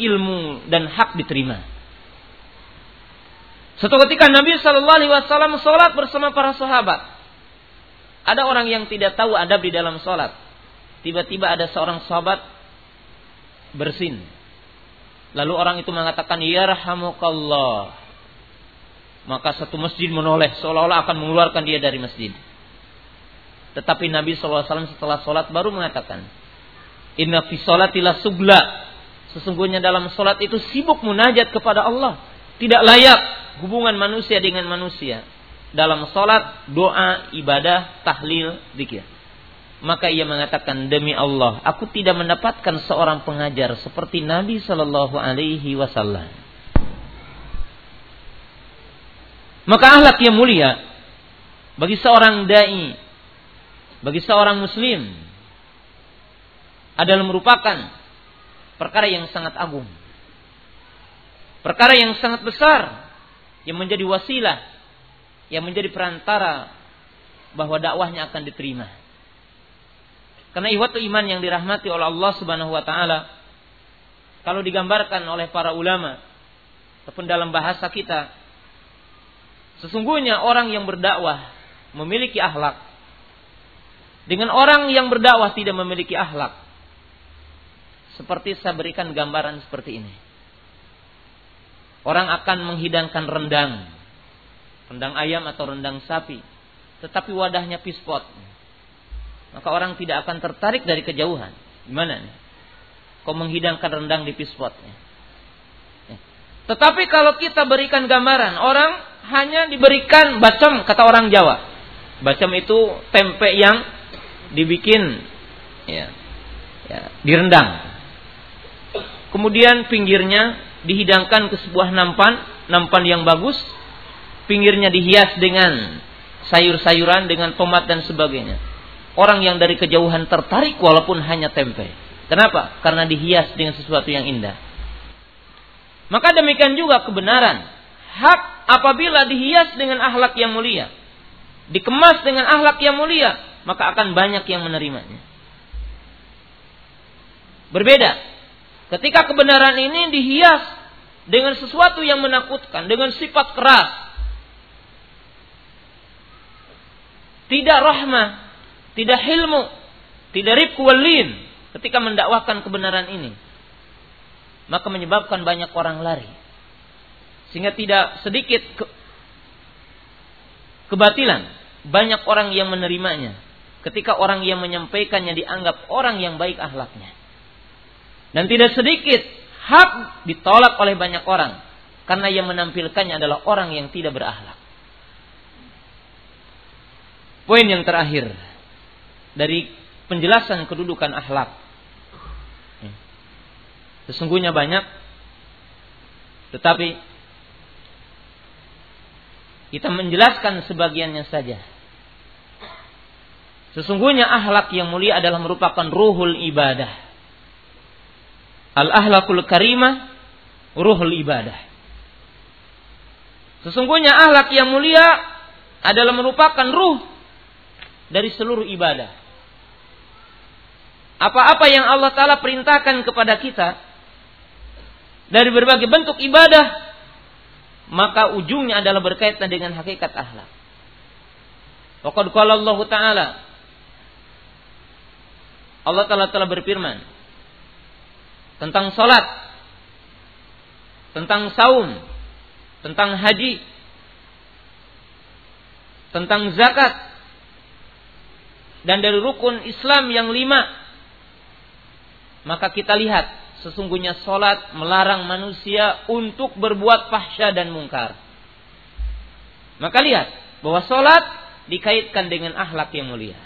ilmu dan hak diterima. Suatu ketika Nabi SAW sholat bersama para sahabat. Ada orang yang tidak tahu adab di dalam sholat. Tiba-tiba ada seorang sahabat bersin. Lalu orang itu mengatakan, yarhamukallah. Maka satu masjid menoleh seolah-olah akan mengeluarkan dia dari masjid. Tetapi Nabi SAW setelah sholat baru mengatakan, inna fi sholati la subla. Sesungguhnya dalam sholat itu sibuk munajat kepada Allah. Tidak layak hubungan manusia dengan manusia. Dalam sholat, doa, ibadah, tahlil, dzikir. Maka ia mengatakan, demi Allah, aku tidak mendapatkan seorang pengajar seperti Nabi SAW. Maka akhlak yang mulia bagi seorang da'i, bagi seorang muslim, adalah merupakan perkara yang sangat agung. Perkara yang sangat besar. Yang menjadi wasilah. Yang menjadi perantara. Bahwa dakwahnya akan diterima. Karena ihwatu iman yang dirahmati oleh Allah subhanahu wa ta'ala. Kalau digambarkan oleh para ulama. Ataupun dalam bahasa kita. Sesungguhnya orang yang berdakwah memiliki akhlak. Dengan orang yang berdakwah tidak memiliki akhlak. Seperti saya berikan gambaran seperti ini. Orang akan menghidangkan rendang. Rendang ayam atau rendang sapi. Tetapi wadahnya pispot. Maka orang tidak akan tertarik dari kejauhan. Gimana nih? Kok menghidangkan rendang di pispotnya? Tetapi kalau kita berikan gambaran. Orang hanya diberikan bacem, kata orang Jawa. Bacem itu tempe yang dibikin direndang. Kemudian pinggirnya dihidangkan ke sebuah nampan yang bagus. Pinggirnya dihias dengan sayur-sayuran, dengan tomat dan sebagainya. Orang yang dari kejauhan tertarik walaupun hanya tempe. Kenapa? Karena dihias dengan sesuatu yang indah. Maka demikian juga kebenaran. Hak apabila dihias dengan akhlak yang mulia, dikemas dengan akhlak yang mulia, maka akan banyak yang menerimanya. Berbeda ketika kebenaran ini dihias dengan sesuatu yang menakutkan, dengan sifat keras, tidak rahmah, tidak hilmu, tidak rifqu wal lin ketika mendakwakan kebenaran ini, maka menyebabkan banyak orang lari. Sehingga tidak sedikit kebatilan, banyak orang yang menerimanya ketika orang yang menyampaikannya dianggap orang yang baik akhlaknya. Dan tidak sedikit hak ditolak oleh banyak orang. Karena yang menampilkannya adalah orang yang tidak berakhlak. Poin yang terakhir dari penjelasan kedudukan akhlak. Sesungguhnya banyak. Tetapi kita menjelaskan sebagiannya saja. Sesungguhnya akhlak yang mulia adalah merupakan ruhul ibadah. Al-ahlakul karimah ruhul ibadah. Sesungguhnya akhlak yang mulia adalah merupakan ruh dari seluruh ibadah. Apa-apa yang Allah Ta'ala perintahkan kepada kita dari berbagai bentuk ibadah, maka ujungnya adalah berkaitan dengan hakikat akhlak. Waqad qala Allah Ta'ala, Allah Ta'ala telah berfirman tentang salat, tentang saum, tentang haji, tentang zakat, dan dari rukun Islam yang 5. Maka kita lihat sesungguhnya salat melarang manusia untuk berbuat fahsya dan mungkar. Maka lihat bahwa salat dikaitkan dengan akhlak yang mulia.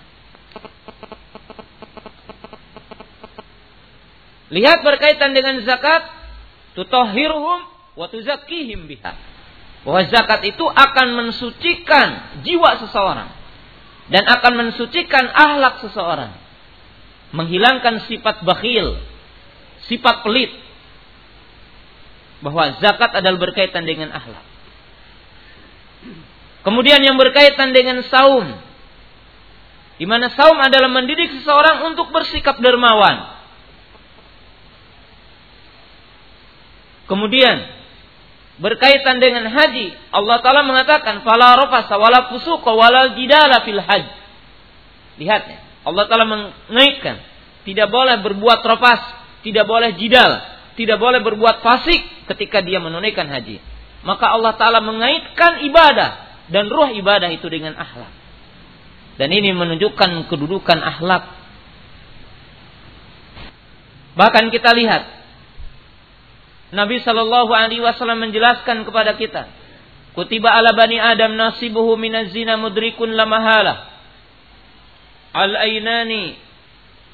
Lihat berkaitan dengan zakat, tutahhiruhum wa tuzakkihim biha. Bahwa zakat itu akan mensucikan jiwa seseorang dan akan mensucikan akhlak seseorang, menghilangkan sifat bakhil, sifat pelit. Bahwa zakat adalah berkaitan dengan akhlak. Kemudian yang berkaitan dengan saum, di mana saum adalah mendidik seseorang untuk bersikap dermawan. Kemudian berkaitan dengan haji, Allah Ta'ala mengatakan fala rafasa wala fusuqa wala jidala fil hajj. Lihat ya, Allah Ta'ala mengaitkan tidak boleh berbuat rafas, tidak boleh jidal, tidak boleh berbuat fasik ketika dia menunaikan haji. Maka Allah Ta'ala mengaitkan ibadah dan ruh ibadah itu dengan akhlak. Dan ini menunjukkan kedudukan akhlak. Bahkan kita lihat Nabi Shallallahu Alaihi Wasallam menjelaskan kepada kita, kutiba ala bani Adam nasibuhu minaz zina mudrikun la mahala, al ainani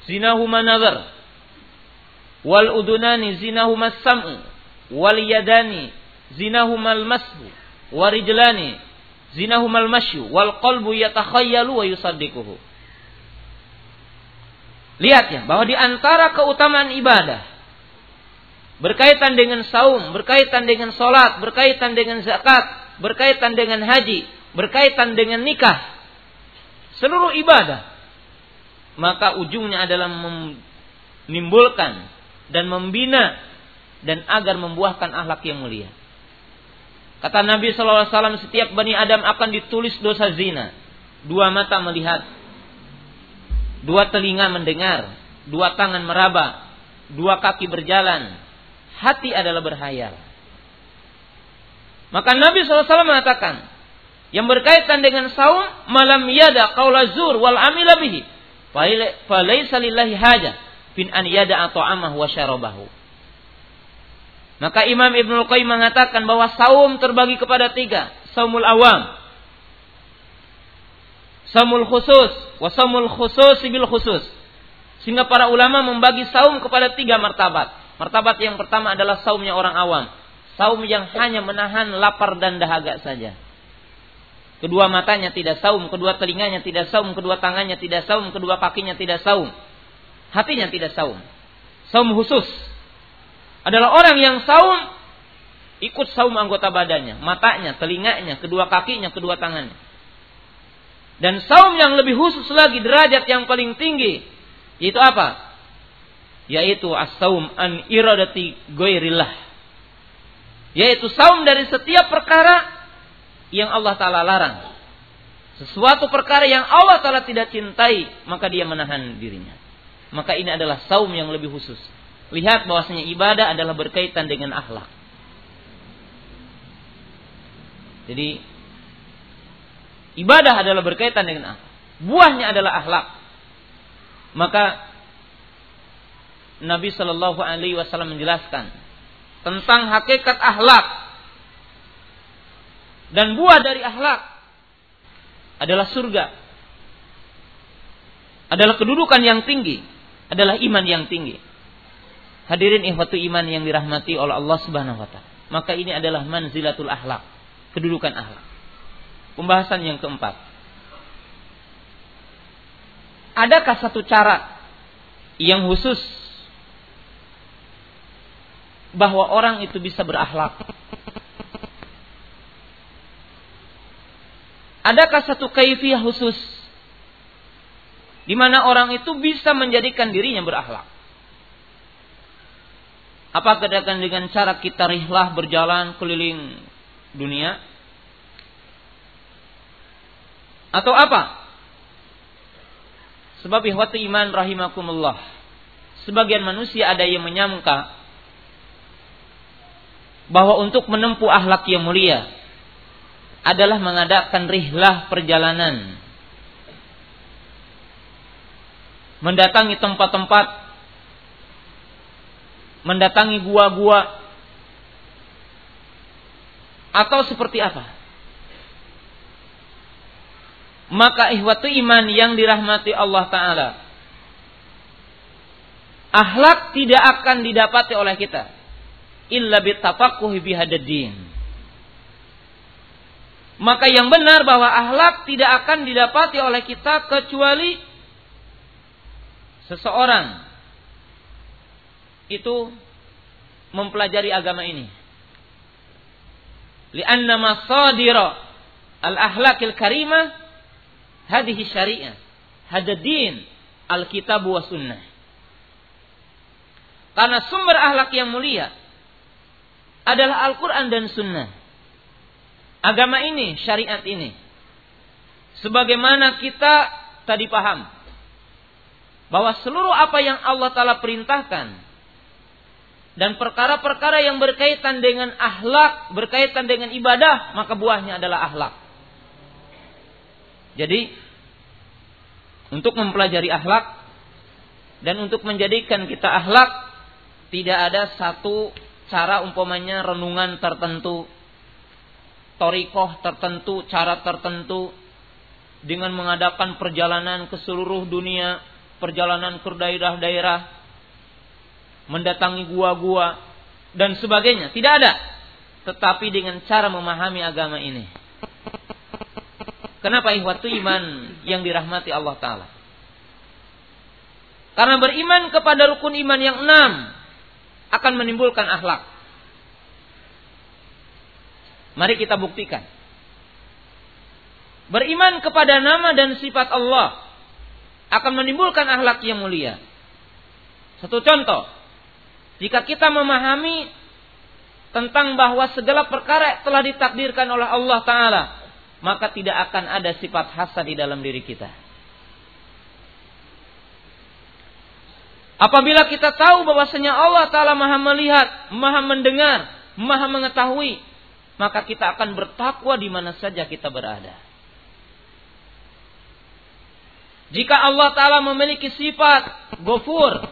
zinahuma nazar, wal udunani zinahuma sam'u, wal yadani zinahuma al mashu, wal rijlani zinahuma al mashu, wal qalbu yatakhayyalu wa yusaddiquhu. Lihat ya, bahwa di antara keutamaan ibadah berkaitan dengan saum, berkaitan dengan salat, berkaitan dengan zakat, berkaitan dengan haji, berkaitan dengan nikah, seluruh ibadah, maka ujungnya adalah menimbulkan dan membina dan agar membuahkan akhlak yang mulia. Kata Nabi Sallallahu Alaihi Wasallam, setiap bani Adam akan ditulis dosa zina. 2 mata melihat, 2 telinga mendengar, 2 tangan meraba, 2 kaki berjalan. Hati adalah berhayal. Maka Nabi SAW mengatakan, yang berkaitan dengan saum, malam yada qaula zur wal amila bihi, fa laisa lillahi hajah bin an yada'a ta'amahu wa syarabahu. Maka Imam Ibnu Qayyim mengatakan bahwa saum terbagi kepada 3, saumul awam, saumul khusus, wa saumul khusus bil khusus. Sehingga para ulama membagi saum kepada 3 martabat. Martabat yang pertama adalah saumnya orang awam. Saum yang hanya menahan lapar dan dahaga saja. Kedua matanya tidak saum, kedua telinganya tidak saum, kedua tangannya tidak saum, kedua kakinya tidak saum. Hatinya tidak saum. Saum khusus adalah orang yang saum ikut saum anggota badannya, matanya, telinganya, kedua kakinya, kedua tangannya. Dan saum yang lebih khusus lagi, derajat yang paling tinggi, yaitu apa? Yaitu as-saum an iradati ghairillah, yaitu saum dari setiap perkara yang Allah Ta'ala larang. Sesuatu perkara yang Allah Ta'ala tidak cintai, maka dia menahan dirinya. Maka ini adalah saum yang lebih khusus. Lihat bahwasanya ibadah adalah berkaitan dengan akhlak. Jadi ibadah adalah berkaitan dengan akhlak. Buahnya adalah akhlak. Maka Nabi Shallallahu Alaihi Wasallam menjelaskan tentang hakikat akhlak, dan buah dari akhlak adalah surga, adalah kedudukan yang tinggi, adalah iman yang tinggi. Hadirin ikhwatu iman yang dirahmati oleh Allah Subhanahu Wa Taala. Maka ini adalah manzilatul akhlak, kedudukan akhlak. Pembahasan yang keempat, adakah satu cara yang khusus bahwa orang itu bisa berakhlak. Adakah satu kaifiyah khusus di mana orang itu bisa menjadikan dirinya berakhlak? Apakah dengan cara kita rihlah berjalan keliling dunia? Atau apa? Sebab ihwati iman rahimakumullah, sebagian manusia ada yang menyangka bahwa untuk menempuh akhlak yang mulia adalah mengadakan rihlah perjalanan, mendatangi tempat-tempat, mendatangi gua-gua, atau seperti apa. Maka ihwatu iman yang dirahmati Allah Ta'ala, akhlak tidak akan didapati oleh kita illa bitafakuhi bihadadin. Maka yang benar bahwa akhlak tidak akan didapati oleh kita kecuali seseorang itu mempelajari agama ini. Lianna masadira al-ahlakil karimah hadhihi syariah, hada din, alkitab wa sunnah. Karena sumber akhlak yang mulia adalah Al-Quran dan sunnah. Agama ini, syariat ini. Sebagaimana kita tadi paham, bahwa seluruh apa yang Allah Ta'ala perintahkan dan perkara-perkara yang berkaitan dengan akhlak, berkaitan dengan ibadah, maka buahnya adalah akhlak. Jadi untuk mempelajari akhlak dan untuk menjadikan kita akhlak tidak ada satu cara umpamanya renungan tertentu, thariqah tertentu, cara tertentu dengan mengadakan perjalanan ke seluruh dunia, perjalanan ke daerah-daerah, mendatangi gua-gua dan sebagainya. Tidak ada. Tetapi dengan cara memahami agama ini. Kenapa ihwatu iman yang dirahmati Allah Ta'ala? Karena beriman kepada rukun iman yang 6 akan menimbulkan akhlak. Mari kita buktikan. Beriman kepada nama dan sifat Allah akan menimbulkan akhlak yang mulia. Satu contoh. Jika kita memahami tentang bahwa segala perkara telah ditakdirkan oleh Allah Ta'ala, maka tidak akan ada sifat hasad di dalam diri kita. Apabila kita tahu bahwasanya Allah Ta'ala maha melihat, maha mendengar, maha mengetahui, maka kita akan bertakwa di mana saja kita berada. Jika Allah Ta'ala memiliki sifat Ghafur,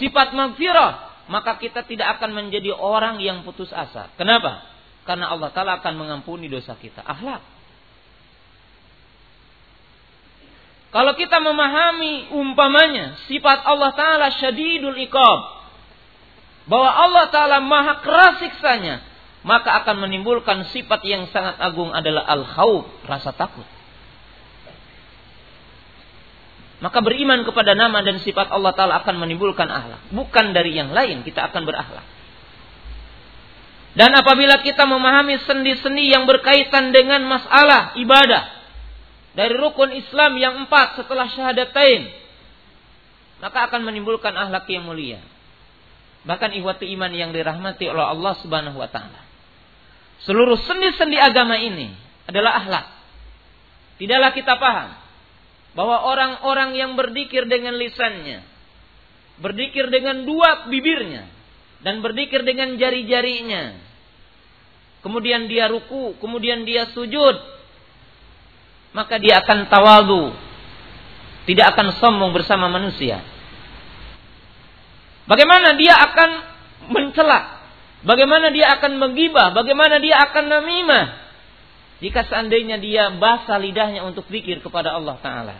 sifat Maghfirah, maka kita tidak akan menjadi orang yang putus asa. Kenapa? Karena Allah Ta'ala akan mengampuni dosa kita. Akhlak. Kalau kita memahami umpamanya sifat Allah Ta'ala syadidul iqab, bahwa Allah Ta'ala maha keras siksanya, maka akan menimbulkan sifat yang sangat agung adalah al-khawf, rasa takut. Maka beriman kepada nama dan sifat Allah Ta'ala akan menimbulkan akhlak. Bukan dari yang lain kita akan berakhlak. Dan apabila kita memahami sendi-sendi yang berkaitan dengan masalah ibadah, dari rukun Islam yang 4 setelah syahadatain, maka akan menimbulkan akhlak yang mulia. Bahkan ihwatu iman yang dirahmati oleh Allah Subhanahu wa Ta'ala, seluruh sendi-sendi agama ini adalah akhlak. Tidaklah kita paham bahwa orang-orang yang berzikir dengan lisannya, berzikir dengan dua bibirnya, dan berzikir dengan jari-jarinya, kemudian dia ruku, kemudian dia sujud, maka dia akan tawadhu, tidak akan sombong bersama manusia. Bagaimana dia akan mencela, bagaimana dia akan menggibah, bagaimana dia akan namimah jika seandainya dia basah lidahnya untuk zikir kepada Allah Ta'ala?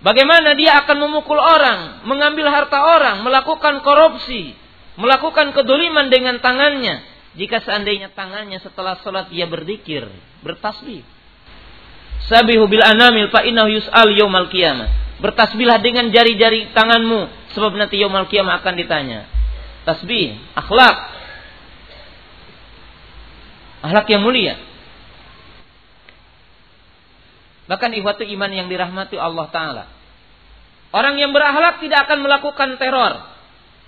Bagaimana dia akan memukul orang, mengambil harta orang, melakukan korupsi, melakukan kedoliman dengan tangannya jika seandainya tangannya setelah sholat dia berzikir, bertasbih? Sabihu bil anamil fa innahu yus'al yaumal qiyamah. Bertasbihlah dengan jari-jari tanganmu sebab nanti yaumal qiyamah akan ditanya. tasbih, akhlak, akhlak yang mulia. Bahkan ikhwatu iman yang dirahmati Allah Ta'ala, orang yang berakhlak tidak akan melakukan teror.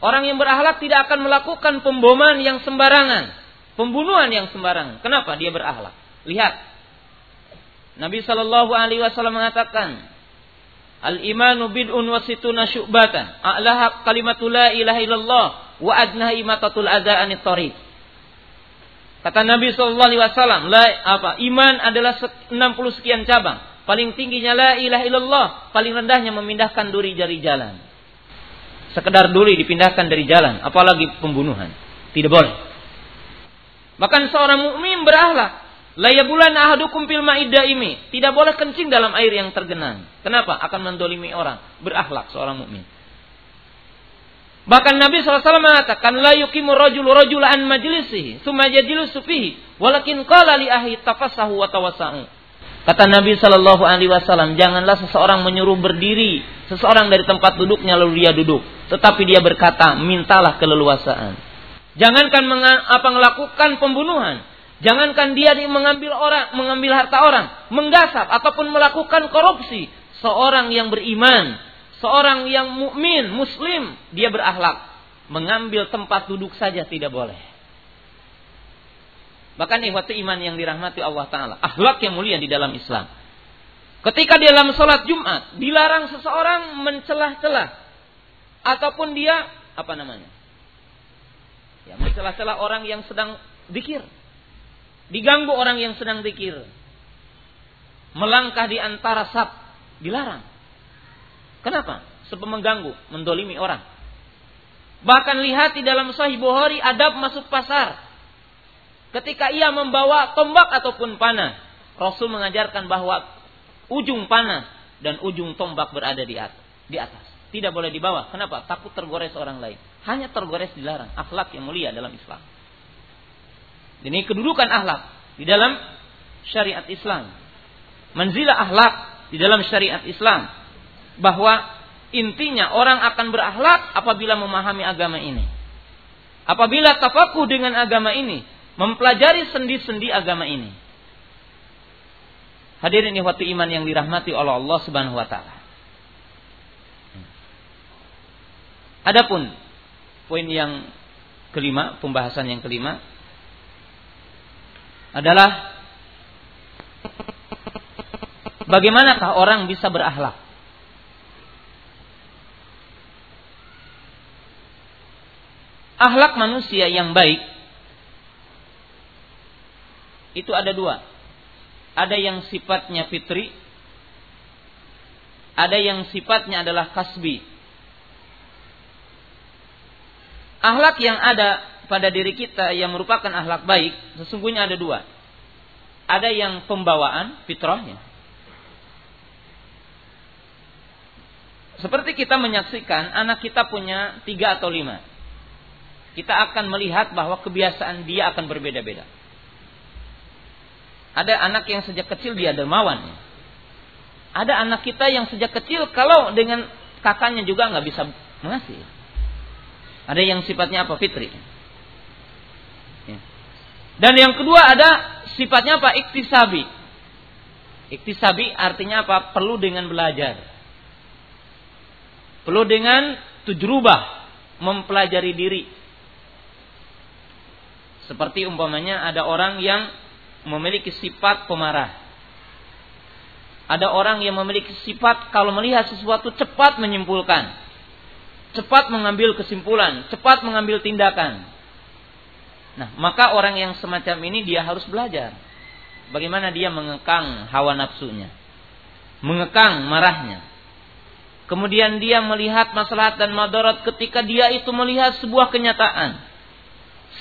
Orang yang berakhlak tidak akan melakukan pemboman yang sembarangan, pembunuhan yang sembarangan. Kenapa? Dia berakhlak. Lihat, Nabi SAW mengatakan, Al-imanu bid'un wa situna syu'batan, a'laha kalimatu la ilaha illallah wa adnaha imatatul adza anit tariq. Kata Nabi SAW, iman adalah 60 sekian cabang. Paling tingginya la ilaha illallah, paling rendahnya memindahkan duri dari jalan. Sekedar duri dipindahkan dari jalan, apalagi pembunuhan. Tidak boleh. Bahkan seorang mukmin berakhlak. La yabulan ahadukum fil ma'i daimi. Tidak boleh kencing dalam air yang tergenang. Kenapa? Akan mendolimi orang. Berakhlak seorang mukmin. Bahkan Nabi SAW mengatakan, la yuqimu rajulu rajula an majlisihi, tsumma yajlisu fihi, walakin qala li ahli tafassahu wa tawassa'u. Kata Nabi SAW, janganlah seseorang menyuruh berdiri seseorang dari tempat duduknya lalu dia duduk, tetapi dia berkata, mintalah keleluasaan. Jangankan melakukan pembunuhan, jangankan dia mengambil orang, mengambil harta orang, menggasap ataupun melakukan korupsi. Seorang yang beriman, seorang yang mukmin, muslim, dia berakhlak. Mengambil tempat duduk saja tidak boleh. Bahkan ikhwatu iman yang dirahmati Allah Ta'ala, akhlak yang mulia di dalam Islam. Ketika di dalam sholat Jumat dilarang seseorang mencelah-celah ataupun dia mencelah-celah orang yang sedang zikir. Diganggu orang yang sedang zikir. Melangkah di antara saf dilarang. Kenapa? Sebab mengganggu, mendolimi orang. Bahkan lihat di dalam Sahih Bukhari adab masuk pasar. Ketika ia membawa tombak ataupun panah, Rasul mengajarkan bahwa ujung panah dan ujung tombak berada di atas. Tidak boleh dibawa. Kenapa? Takut tergores orang lain. Hanya tergores dilarang. Akhlak yang mulia dalam Islam. Ini kedudukan akhlak di dalam syariat Islam. Manzilah akhlak di dalam syariat Islam. Bahwa intinya orang akan berakhlak apabila memahami agama ini. Apabila tafakuh dengan agama ini. Mempelajari sendi-sendi agama ini. Hadirin ikhwati iman yang dirahmati oleh Allah Subhanahu wa Ta'ala. Adapun poin yang kelima, pembahasan yang kelima adalah bagaimanakah orang bisa berakhlak? Akhlak manusia yang baik itu ada dua. Ada yang sifatnya fitri, ada yang sifatnya adalah kasbi. Akhlak yang ada pada diri kita yang merupakan akhlak baik sesungguhnya ada dua. Ada yang pembawaan fitrahnya. Seperti kita menyaksikan anak kita punya 3 atau 5. Kita akan melihat bahwa kebiasaan dia akan berbeda-beda. Ada anak yang sejak kecil dia dermawan. Ada anak kita yang sejak kecil kalau dengan kakaknya juga nggak bisa mengasihi. Ada yang sifatnya apa? Fitri. Dan yang kedua ada sifatnya apa? Iktisabi. Iktisabi artinya apa? Perlu dengan belajar. Perlu dengan tujrubah, mempelajari diri. Seperti umpamanya ada orang yang memiliki sifat pemarah. Ada orang yang memiliki sifat kalau melihat sesuatu cepat menyimpulkan. Cepat mengambil kesimpulan, cepat mengambil tindakan. Nah, maka orang yang semacam ini dia harus belajar bagaimana dia mengekang hawa nafsunya, mengekang marahnya. Kemudian dia melihat maslahat dan madarat ketika dia itu melihat sebuah kenyataan,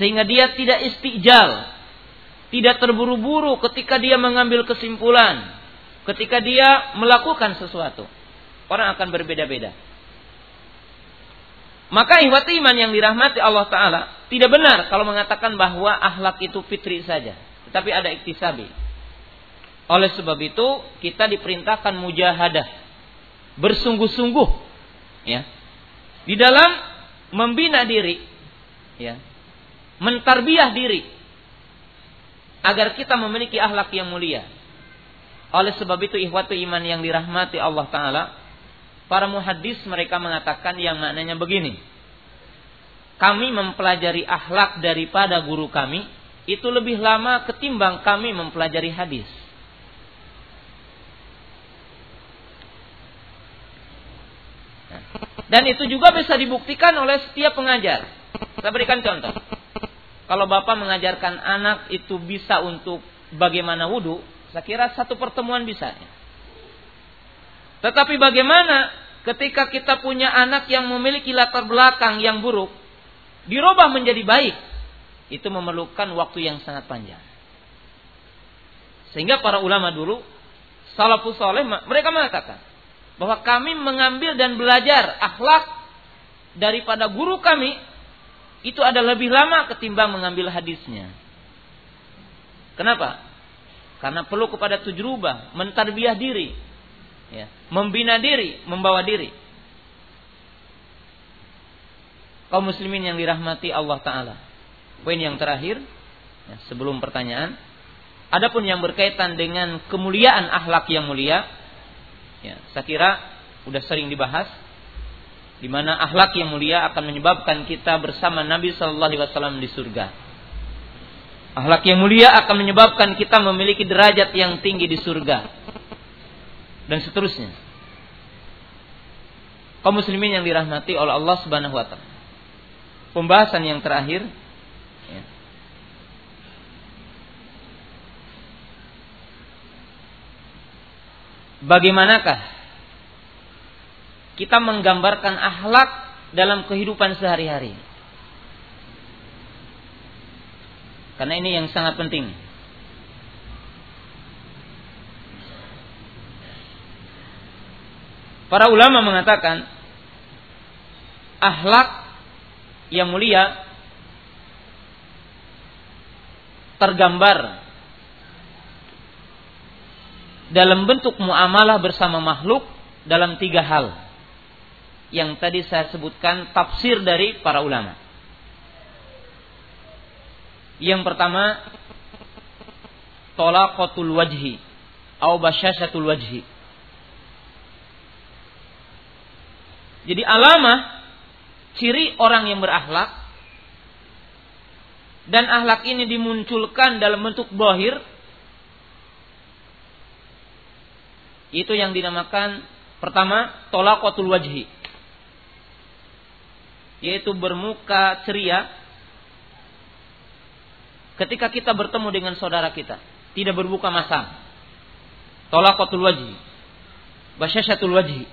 sehingga dia tidak istijal, tidak terburu-buru ketika dia mengambil kesimpulan, ketika dia melakukan sesuatu. Orang akan berbeda-beda. Maka ikhwati iman yang dirahmati Allah Ta'ala, tidak benar kalau mengatakan bahwa akhlak itu fitri saja. Tetapi ada iktisabi. Oleh sebab itu kita diperintahkan mujahadah. Bersungguh-sungguh. Ya. Di dalam membina diri. ya, mentarbiyah diri agar kita memiliki akhlak yang mulia. Oleh sebab itu ikhwatu iman yang dirahmati Allah Ta'ala, para muhaddis mereka mengatakan yang maknanya begini, kami mempelajari akhlak daripada guru kami itu lebih lama ketimbang kami mempelajari hadis. Dan itu juga bisa dibuktikan oleh setiap pengajar. Saya berikan contoh. Kalau bapak mengajarkan anak itu bisa untuk bagaimana wudu, saya kira satu pertemuan bisa. Tetapi bagaimana ketika kita punya anak yang memiliki latar belakang yang buruk, dirubah menjadi baik, itu memerlukan waktu yang sangat panjang. Sehingga para ulama dulu, salafus saleh, mereka mengatakan bahwa kami mengambil dan belajar akhlak daripada guru kami itu ada lebih lama ketimbang mengambil hadisnya. Kenapa? Karena perlu kepada tujrubah, mentarbiyah diri, ya, membina diri, membawa diri. Kaum muslimin yang dirahmati Allah Ta'ala. Poin yang terakhir, ya, sebelum pertanyaan. Adapun yang berkaitan dengan kemuliaan akhlak yang mulia, ya, saya kira sudah sering dibahas, di mana akhlak yang mulia akan menyebabkan kita bersama Nabi Sallallahu Alaihi Wasallam di surga. Akhlak yang mulia akan menyebabkan kita memiliki derajat yang tinggi di surga dan seterusnya. Kaum muslimin yang dirahmati oleh Allah Subhanahu Wa Taala. Pembahasan yang terakhir, ya, bagaimanakah kita menggambarkan akhlak dalam kehidupan sehari-hari? Karena ini yang sangat penting. Para ulama mengatakan akhlak yang mulia tergambar dalam bentuk muamalah bersama makhluk dalam tiga hal yang tadi saya sebutkan tafsir dari para ulama. Yang pertama, talaqatul wajhi atau basyashatul wajhi. Jadi alamah ciri orang yang berakhlak, dan akhlak ini dimunculkan dalam bentuk zahir. Itu yang dinamakan pertama talaqatul wajhi, yaitu bermuka ceria ketika kita bertemu dengan saudara kita, tidak berbuka masam. Talaqatul wajhi, basyashatul wajhi.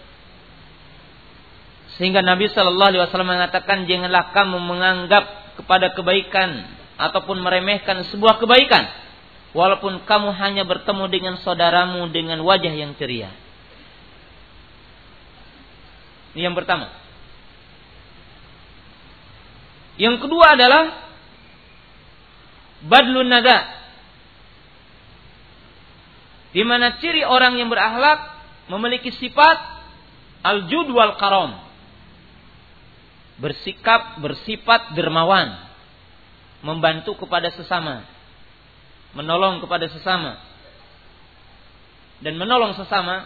Sehingga Nabi Sallallahu Alaihi Wasallam mengatakan, janganlah kamu menganggap kepada kebaikan ataupun meremehkan sebuah kebaikan walaupun kamu hanya bertemu dengan saudaramu dengan wajah yang ceria. Ini yang pertama. Yang kedua adalah badlun nada, di mana ciri orang yang berakhlak memiliki sifat al-jud wal karam, bersifat dermawan, membantu kepada sesama, menolong kepada sesama, dan menolong sesama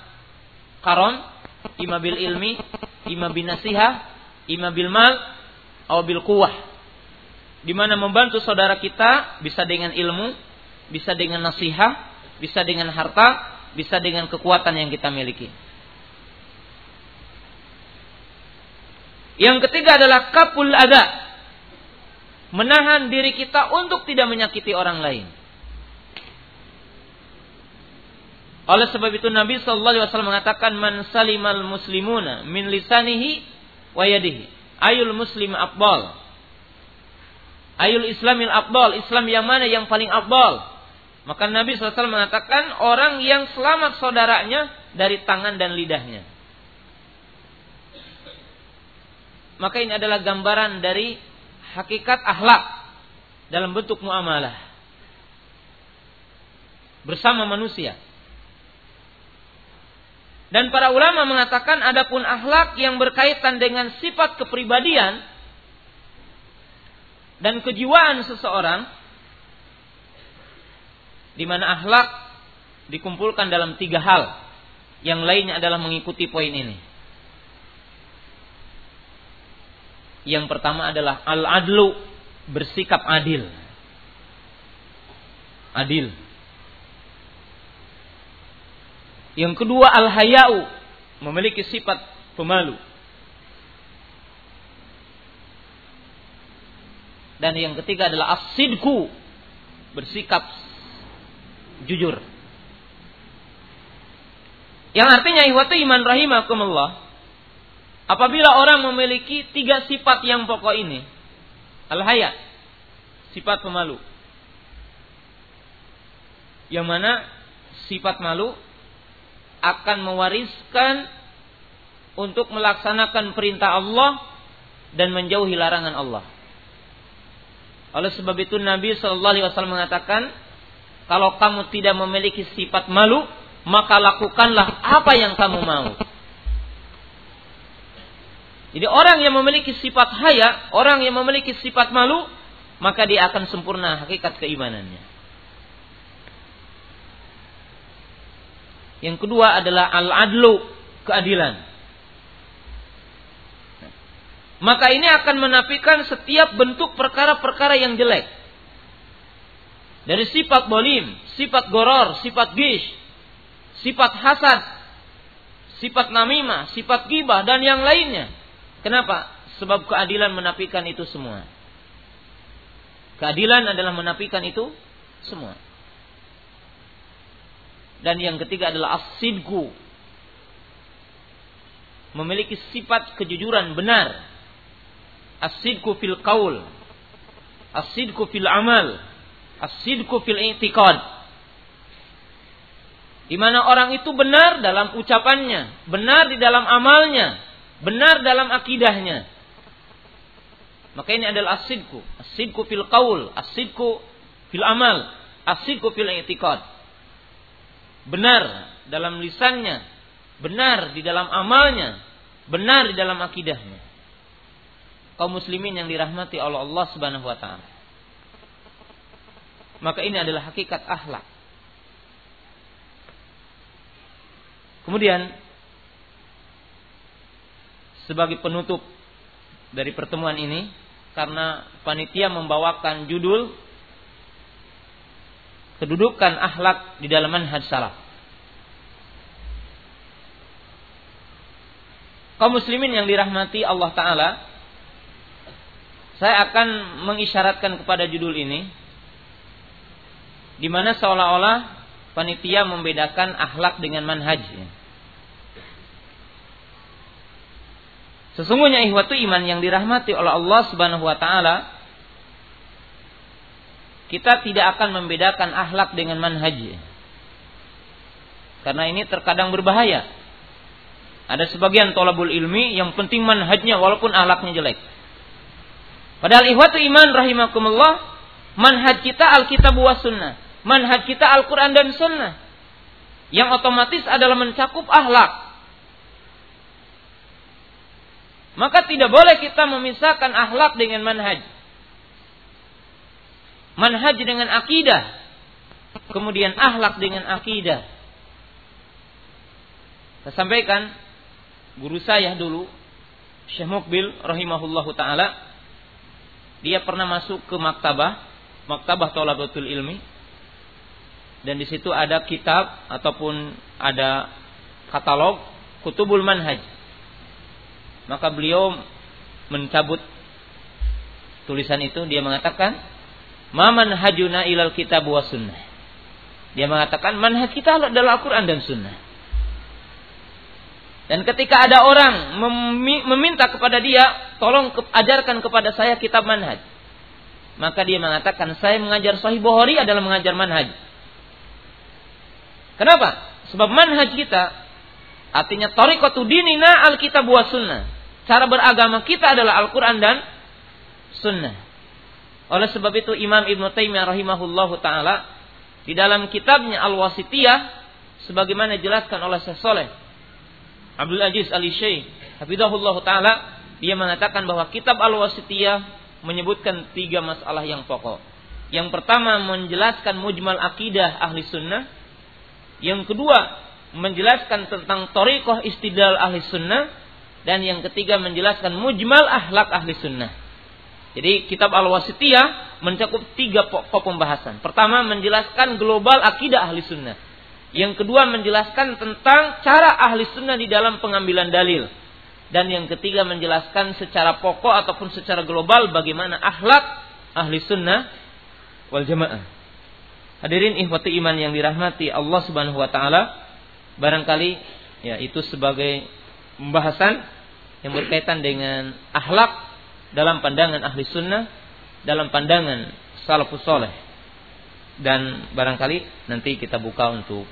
karon, imma bil ilmi, imma bin nasihah, imma bil mal, aw bil quwwah. Di mana membantu saudara kita bisa dengan ilmu, bisa dengan nasihat, bisa dengan harta, bisa dengan kekuatan yang kita miliki. Yang ketiga adalah kapul adha, menahan diri kita untuk tidak menyakiti orang lain. Oleh sebab itu Nabi Sallallahu Alaihi Wasallam mengatakan, man salimal muslimuna min lisanihi wa yadihi, ayul muslim afdal, ayul islamil afdal, Islam yang mana yang paling afdal? Maka Nabi Sallallahu Alaihi Wasallam mengatakan orang yang selamat saudaranya dari tangan dan lidahnya. Maka ini adalah gambaran dari hakikat akhlak dalam bentuk muamalah bersama manusia. Dan para ulama mengatakan adapun akhlak yang berkaitan dengan sifat kepribadian, dan kejiwaan seseorang, di mana akhlak dikumpulkan dalam 3 hal. Yang lainnya adalah mengikuti poin ini. Yang pertama adalah al-adlu, bersikap adil. Adil. Yang kedua al-haya'u, memiliki sifat pemalu. Dan yang ketiga adalah as-sidku, bersikap jujur. Yang artinya ihwatu iman rahimakumullah, apabila orang memiliki 3 sifat yang pokok ini, al-haya, sifat pemalu, yang mana sifat malu akan mewariskan untuk melaksanakan perintah Allah dan menjauhi larangan Allah. Oleh sebab itu Nabi SAW mengatakan, kalau kamu tidak memiliki sifat malu, maka lakukanlah apa yang kamu mau. Jadi orang yang memiliki sifat haya, orang yang memiliki sifat malu, maka dia akan sempurna hakikat keimanannya. Yang kedua adalah al-adlu, keadilan. Maka ini akan menafikan setiap bentuk perkara-perkara yang jelek. Dari sifat bolim, sifat goror, sifat gish, sifat hasad, sifat namimah, sifat ghibah, dan yang lainnya. Kenapa? Sebab keadilan menafikan itu semua. Keadilan adalah menafikan itu semua. Dan yang ketiga adalah as-sidqu, memiliki sifat kejujuran, benar. As-sidqu fil qaul, as-sidqu fil amal, as-sidqu fil i'tiqad. Di mana orang itu benar dalam ucapannya, benar di dalam amalnya, benar dalam akidahnya. Maka ini adalah as-sidqu, as-sidqu fil qaul, as-sidqu fil amal, as-sidqu fil i'tiqad. Benar dalam lisannya, benar di dalam amalnya, benar di dalam akidahnya. Kaum muslimin yang dirahmati oleh Allah Subhanahu wa taala. Maka ini adalah hakikat akhlak. Kemudian sebagai penutup dari pertemuan ini, karena panitia membawakan judul kedudukan akhlak di dalam manhaj salaf. Kaum muslimin yang dirahmati Allah taala, saya akan mengisyaratkan kepada judul ini, di mana seolah-olah panitia membedakan akhlak dengan manhaj. Sesungguhnya ihwatu iman yang dirahmati oleh Allah Subhanahu wa taala, kita tidak akan membedakan akhlak dengan manhaj. Karena ini terkadang berbahaya. Ada sebagian thalabul ilmi yang penting manhajnya walaupun akhlaknya jelek. Padahal ihwatu iman rahimakumullah, manhaj kita Alkitab wa Sunnah, manhaj kita Al-Quran dan Sunnah, yang otomatis adalah mencakup akhlak. Maka tidak boleh kita memisahkan akhlak dengan manhaj. Manhaj dengan akidah, kemudian akhlak dengan akidah. Saya sampaikan guru saya dulu, Syekh Muqbil rahimahullahu taala. Dia pernah masuk ke maktabah thalabatul ilmi, dan di situ ada kitab ataupun ada katalog kutubul manhaj. Maka beliau mencabut tulisan itu, dia mengatakan ma manhajuna ilal kitab wa sunnah. Dia mengatakan manhaj kita adalah Al-Qur'an dan Sunnah. Dan ketika ada orang meminta kepada dia, tolong ajarkan kepada saya kitab manhaj, maka dia mengatakan, saya mengajar Sahih Bukhari adalah mengajar manhaj. Kenapa? Sebab manhaj kita, artinya tariqatu dinina al-kitab wa sunnah, cara beragama kita adalah Al-Quran dan Sunnah. Oleh sebab itu Imam Ibnu Taimiyah rahimahullahu ta'ala, di dalam kitabnya Al-Wasitiyah, sebagaimana dijelaskan oleh Syeikh Soleh Abdul Aziz Al Sheikh, hafizahullah ta'ala, dia mengatakan bahwa kitab Al-Wasitiyah menyebutkan tiga masalah yang pokok. Yang pertama menjelaskan mujmal akidah ahli sunnah. Yang kedua menjelaskan tentang thariqah istidlal ahli sunnah. Dan yang ketiga menjelaskan mujmal ahlak ahli sunnah. Jadi kitab Al-Wasitiyah mencakup tiga pokok pembahasan. Pertama menjelaskan global akidah ahli sunnah. Yang kedua menjelaskan tentang cara ahli sunnah di dalam pengambilan dalil. Dan yang ketiga menjelaskan secara pokok ataupun secara global bagaimana akhlak ahli sunnah wal jamaah. Hadirin ikhwati iman yang dirahmati Allah subhanahu wa ta'ala. Barangkali ya itu sebagai pembahasan yang berkaitan dengan akhlak dalam pandangan ahli sunnah, dalam pandangan salafus soleh. Dan barangkali nanti kita buka untuk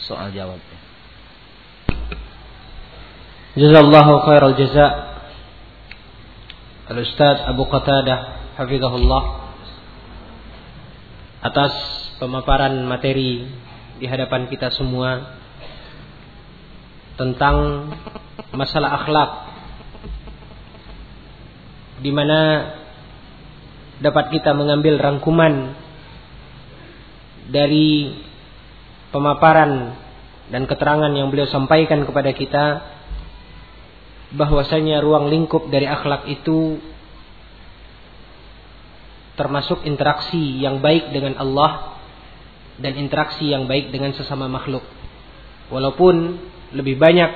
soal jawabnya. Jazallahu khairal jaza Al-Ustaz Abu Qatadah hafizahullah atas pemaparan materi di hadapan kita semua tentang masalah akhlak, di mana dapat kita mengambil rangkuman dari pemaparan dan keterangan yang beliau sampaikan kepada kita, bahwasanya ruang lingkup dari akhlak itu termasuk interaksi yang baik dengan Allah dan interaksi yang baik dengan sesama makhluk. Walaupun lebih banyak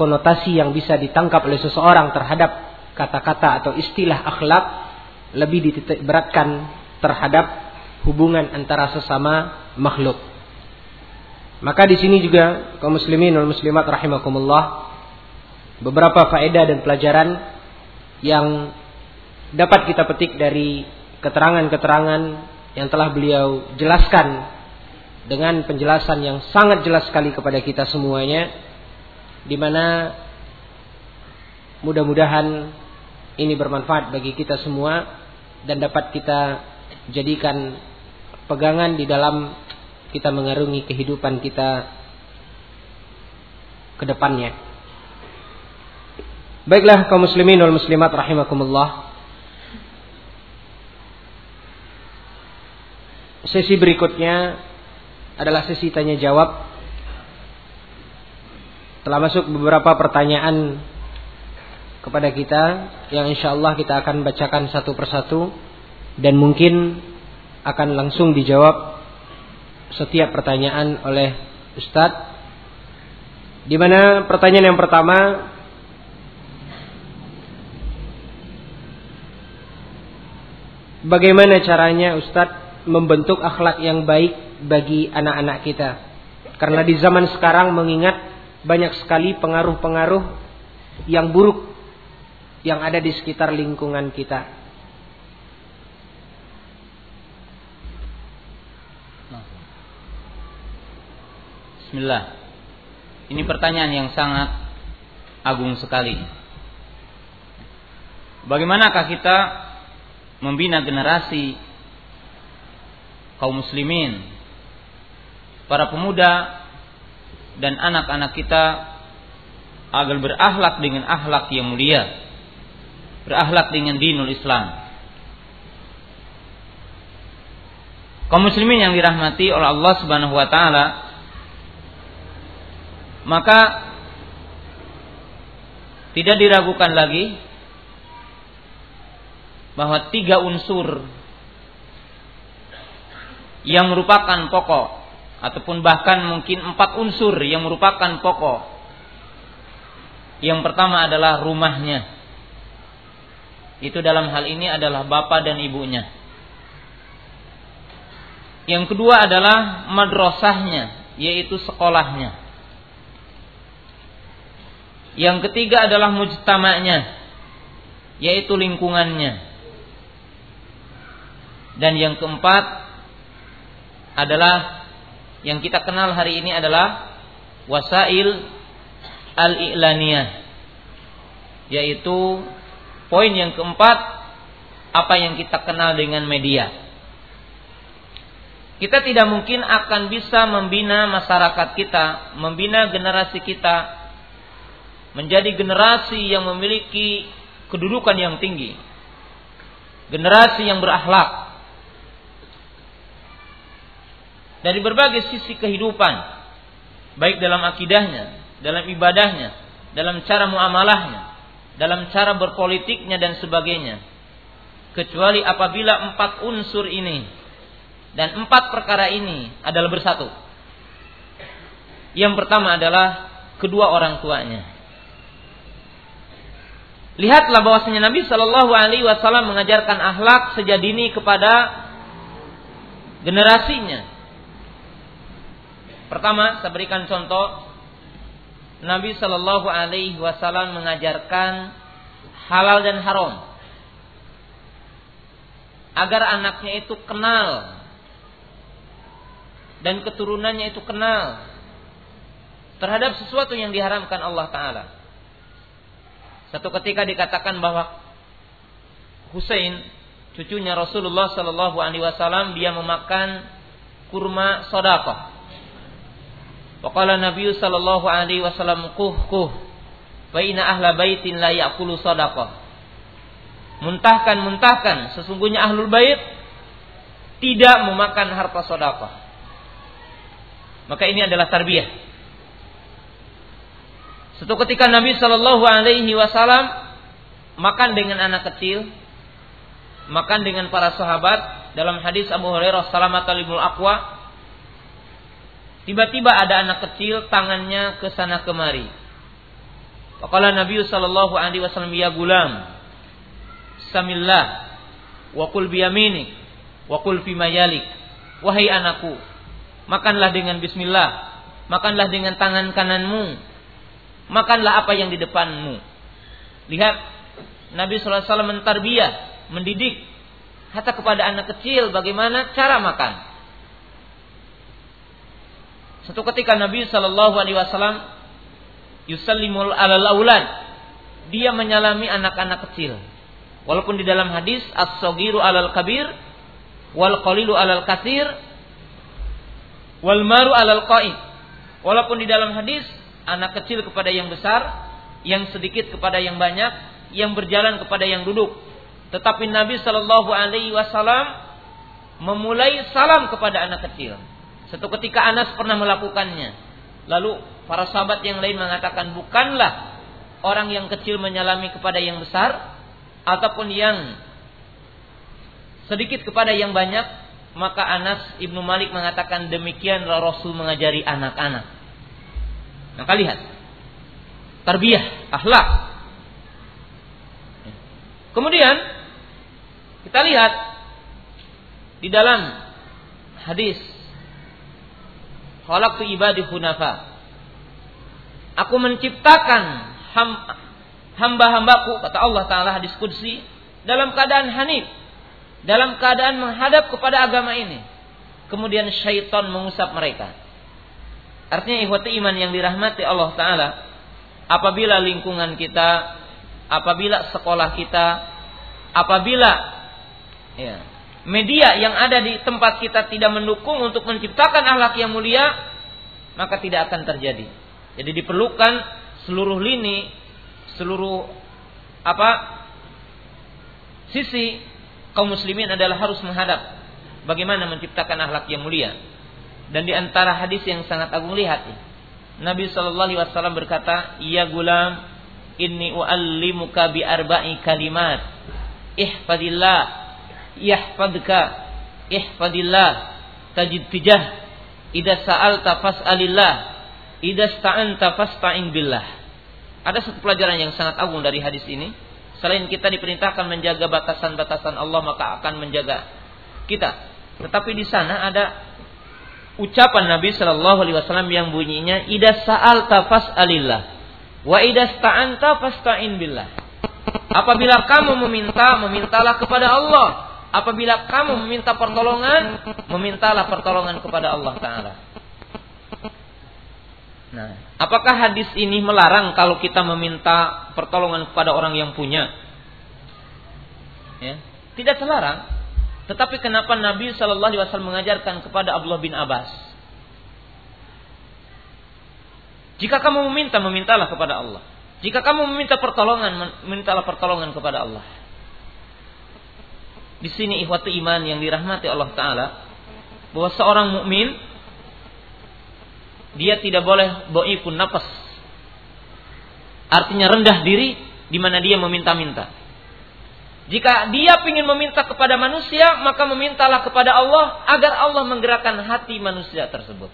konotasi yang bisa ditangkap oleh seseorang terhadap kata-kata atau istilah akhlak, lebih dititik beratkan terhadap hubungan antara sesama makhluk. Maka di sini juga kaum muslimin wal muslimat rahimakumullah, beberapa faedah dan pelajaran yang dapat kita petik dari keterangan-keterangan yang telah beliau jelaskan dengan penjelasan yang sangat jelas sekali kepada kita semuanya, di mana mudah-mudahan ini bermanfaat bagi kita semua dan dapat kita jadikan pegangan di dalam kita mengarungi kehidupan kita ke depannya. Baiklah kaum muslimin wal muslimat rahimakumullah. Sesi berikutnya adalah sesi tanya jawab. Telah masuk beberapa pertanyaan kepada kita yang insyaallah kita akan bacakan satu persatu dan mungkin akan langsung dijawab setiap pertanyaan oleh Ustadz. Di mana pertanyaan yang pertama bagaimana caranya Ustadz membentuk akhlak yang baik bagi anak-anak kita? Karena di zaman sekarang mengingat banyak sekali pengaruh-pengaruh yang buruk yang ada di sekitar lingkungan kita. Bismillah. Ini pertanyaan yang sangat agung sekali. Bagaimanakah kita membina generasi kaum muslimin, para pemuda dan anak-anak kita agar berakhlak dengan akhlak yang mulia, berakhlak dengan dinul Islam. Kaum muslimin yang dirahmati oleh Allah Subhanahu wa taala, maka tidak diragukan lagi bahwa tiga unsur yang merupakan pokok ataupun bahkan mungkin empat unsur yang merupakan pokok. Yang pertama adalah rumahnya. Itu dalam hal ini adalah bapak dan ibunya. Yang kedua adalah madrasahnya, yaitu sekolahnya. Yang ketiga adalah mujtama'nya, yaitu lingkungannya. Dan yang keempat adalah yang kita kenal hari ini adalah wasail al-i'laniyah, yaitu poin yang keempat apa yang kita kenal dengan media. Kita tidak mungkin akan bisa membina masyarakat kita, membina generasi kita menjadi generasi yang memiliki kedudukan yang tinggi, generasi yang berakhlak dari berbagai sisi kehidupan, baik dalam akidahnya, dalam ibadahnya, dalam cara muamalahnya, dalam cara berpolitiknya dan sebagainya. Kecuali apabila empat unsur ini dan empat perkara ini adalah bersatu. Yang pertama adalah kedua orang tuanya. Lihatlah bahwasanya Nabi Shallallahu Alaihi Wasallam mengajarkan akhlak sejak dini kepada generasinya. Pertama, saya berikan contoh, Nabi Shallallahu Alaihi Wasallam mengajarkan halal dan haram agar anaknya itu kenal dan keturunannya itu kenal terhadap sesuatu yang diharamkan Allah Ta'ala. Satu ketika dikatakan bahwa Husain, cucunya Rasulullah Sallallahu Alaihi Wasallam, dia memakan kurma sadaqah. Waqala Nabi Sallallahu Alaihi Wasallam, kuh fa inna ahla baitin la ya'kulu sadaqah. Muntahkan, sesungguhnya ahlul bait tidak memakan harta sedekah. Maka ini adalah tarbiyah. Suatu ketika Nabi Shallallahu Alaihi Wasallam makan dengan anak kecil, makan dengan para sahabat. Dalam hadis Abu Hurairah, Salamatul Ibnul Aqwa, tiba-tiba ada anak kecil tangannya ke sana kemari. Faqala Nabi Shallallahu Alaihi Wasallam, ya gulam, samillah wa qul bi yaminik wa qul fi mayalik. Wahai anakku, makanlah dengan bismillah, makanlah dengan tangan kananmu, makanlah apa yang di depanmu. Lihat, Nabi sallallahu alaihi wasallam mentarbiyah, mendidik hatta kepada anak kecil bagaimana cara makan. Suatu ketika Nabi sallallahu alaihi wasallam yusallimul alal aulad, dia menyalami anak-anak kecil. Walaupun di dalam hadis as-saghiru 'alal kabir wal qalilu 'alal katsir wal maru 'alal qa'id. Walaupun di dalam hadis anak kecil kepada yang besar, yang sedikit kepada yang banyak, yang berjalan kepada yang duduk. Tetapi Nabi Shallallahu alaihi wasallam memulai salam kepada anak kecil. Suatu ketika Anas pernah melakukannya. Lalu para sahabat yang lain mengatakan, bukanlah orang yang kecil menyalami kepada yang besar ataupun yang sedikit kepada yang banyak. Maka Anas Ibnu Malik mengatakan, demikianlah Rasul mengajari anak-anak. Maka lihat, tarbiyah, akhlak. Kemudian kita lihat di dalam hadis, khalaqtu ibadi hunafa, aku menciptakan hamba-hambaku, kata Allah Ta'ala hadis Qudsi, dalam keadaan hanif, dalam keadaan menghadap kepada agama ini. Kemudian syaitan mengusap mereka. Artinya ikhwati iman yang dirahmati Allah Ta'ala, apabila lingkungan kita, apabila sekolah kita, apabila media yang ada di tempat kita tidak mendukung untuk menciptakan akhlak yang mulia, maka tidak akan terjadi. Jadi diperlukan seluruh lini, seluruh sisi kaum muslimin adalah harus menghadap bagaimana menciptakan akhlak yang mulia. Dan di antara hadis yang sangat agung, lihat, Nabi Shallallahu Alaihi Wasallam berkata, ya gulam, inni uallimuka bi arba'i kalimat, ihfadillah yahfadka, ihfadillah tajid tijah, idza sa'alta fas'alillah, idza sta'anta fasta'in billah. Ada satu pelajaran yang sangat agung dari hadis ini. Selain kita diperintahkan menjaga batasan-batasan Allah, maka akan menjaga kita. Tetapi di sana ada ucapan Nabi Shallallahu Alaihi Wasallam yang bunyinya, idza sa'alta fas'alillah, wa idza sta'anta fasta'in billah. Apabila kamu meminta, memintalah kepada Allah. Apabila kamu meminta pertolongan, memintalah pertolongan kepada Allah Ta'ala. Nah, apakah hadis ini melarang kalau kita meminta pertolongan kepada orang yang punya? Ya, tidak terlarang. Tetapi kenapa Nabi Shallallahu Alaihi Wasallam mengajarkan kepada Abdullah bin Abbas, jika kamu meminta, memintalah kepada Allah. Jika kamu meminta pertolongan, mintalah pertolongan kepada Allah. Di sini ikhwatu iman yang dirahmati Allah Ta'ala, bahwa seorang mukmin dia tidak boleh dhaifun nafas, artinya rendah diri di mana dia meminta-minta. Jika dia ingin meminta kepada manusia, maka memintalah kepada Allah agar Allah menggerakkan hati manusia tersebut.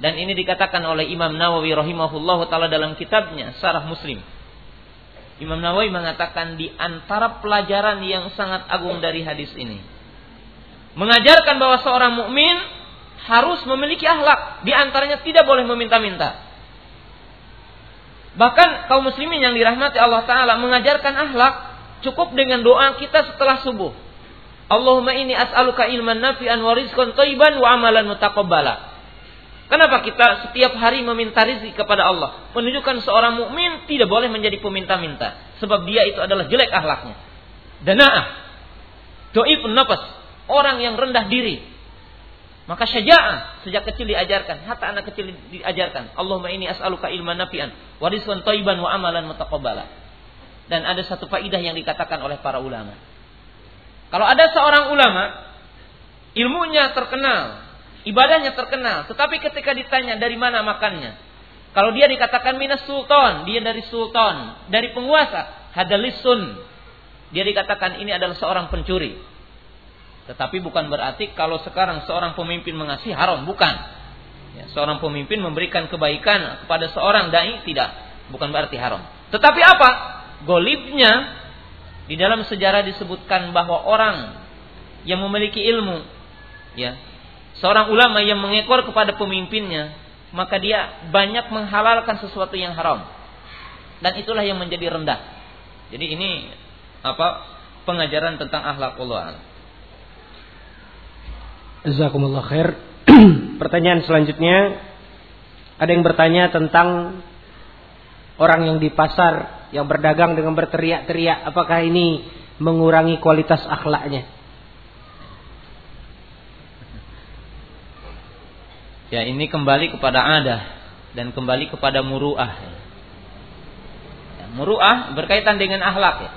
Dan ini dikatakan oleh Imam Nawawi rahimahullahu ta'ala dalam kitabnya Syarah Muslim. Imam Nawawi mengatakan di antara pelajaran yang sangat agung dari hadis ini, mengajarkan bahwa seorang mukmin harus memiliki akhlak. Di antaranya tidak boleh meminta-minta. Bahkan kaum muslimin yang dirahmati Allah Ta'ala, mengajarkan akhlak cukup dengan doa kita setelah subuh. Allahumma inni as'aluka ilman nafi'an wa rizqan thayyiban wa amalan mutaqabbala. Kenapa kita setiap hari meminta rezeki kepada Allah? Menunjukkan seorang mukmin tidak boleh menjadi peminta-minta, sebab dia itu adalah jelek akhlaknya. Dana'ah, dhaifun nafas, orang yang rendah diri. Maka syaja'ah, sejak kecil diajarkan, hatta anak kecil diajarkan. Allahumma inni as'aluka ilman nafi'an wa rizqan thayyiban wa amalan mutaqabbala. Dan ada satu faidah yang dikatakan oleh para ulama. Kalau ada seorang ulama ilmunya terkenal, ibadahnya terkenal, tetapi ketika ditanya dari mana makannya, kalau dia dikatakan minas sultan, dia dari sultan, dari penguasa, hadalisun, dia dikatakan ini adalah seorang pencuri. Tetapi bukan berarti kalau sekarang seorang pemimpin mengasih haram, bukan. Ya, seorang pemimpin memberikan kebaikan kepada seorang dai, tidak, bukan berarti haram. Tetapi apa? Golibnya, di dalam sejarah disebutkan bahwa orang yang memiliki ilmu, ya, seorang ulama yang mengekor kepada pemimpinnya, maka dia banyak menghalalkan sesuatu yang haram. Dan itulah yang menjadi rendah. Jadi ini pengajaran tentang akhlaqullah. Jazakumullah khair. Pertanyaan selanjutnya, ada yang bertanya tentang orang yang di pasar yang berdagang dengan berteriak-teriak, apakah ini mengurangi kualitas akhlaknya? Ya, ini kembali kepada adah dan kembali kepada muru'ah. Ya, muru'ah berkaitan dengan akhlak. Ya.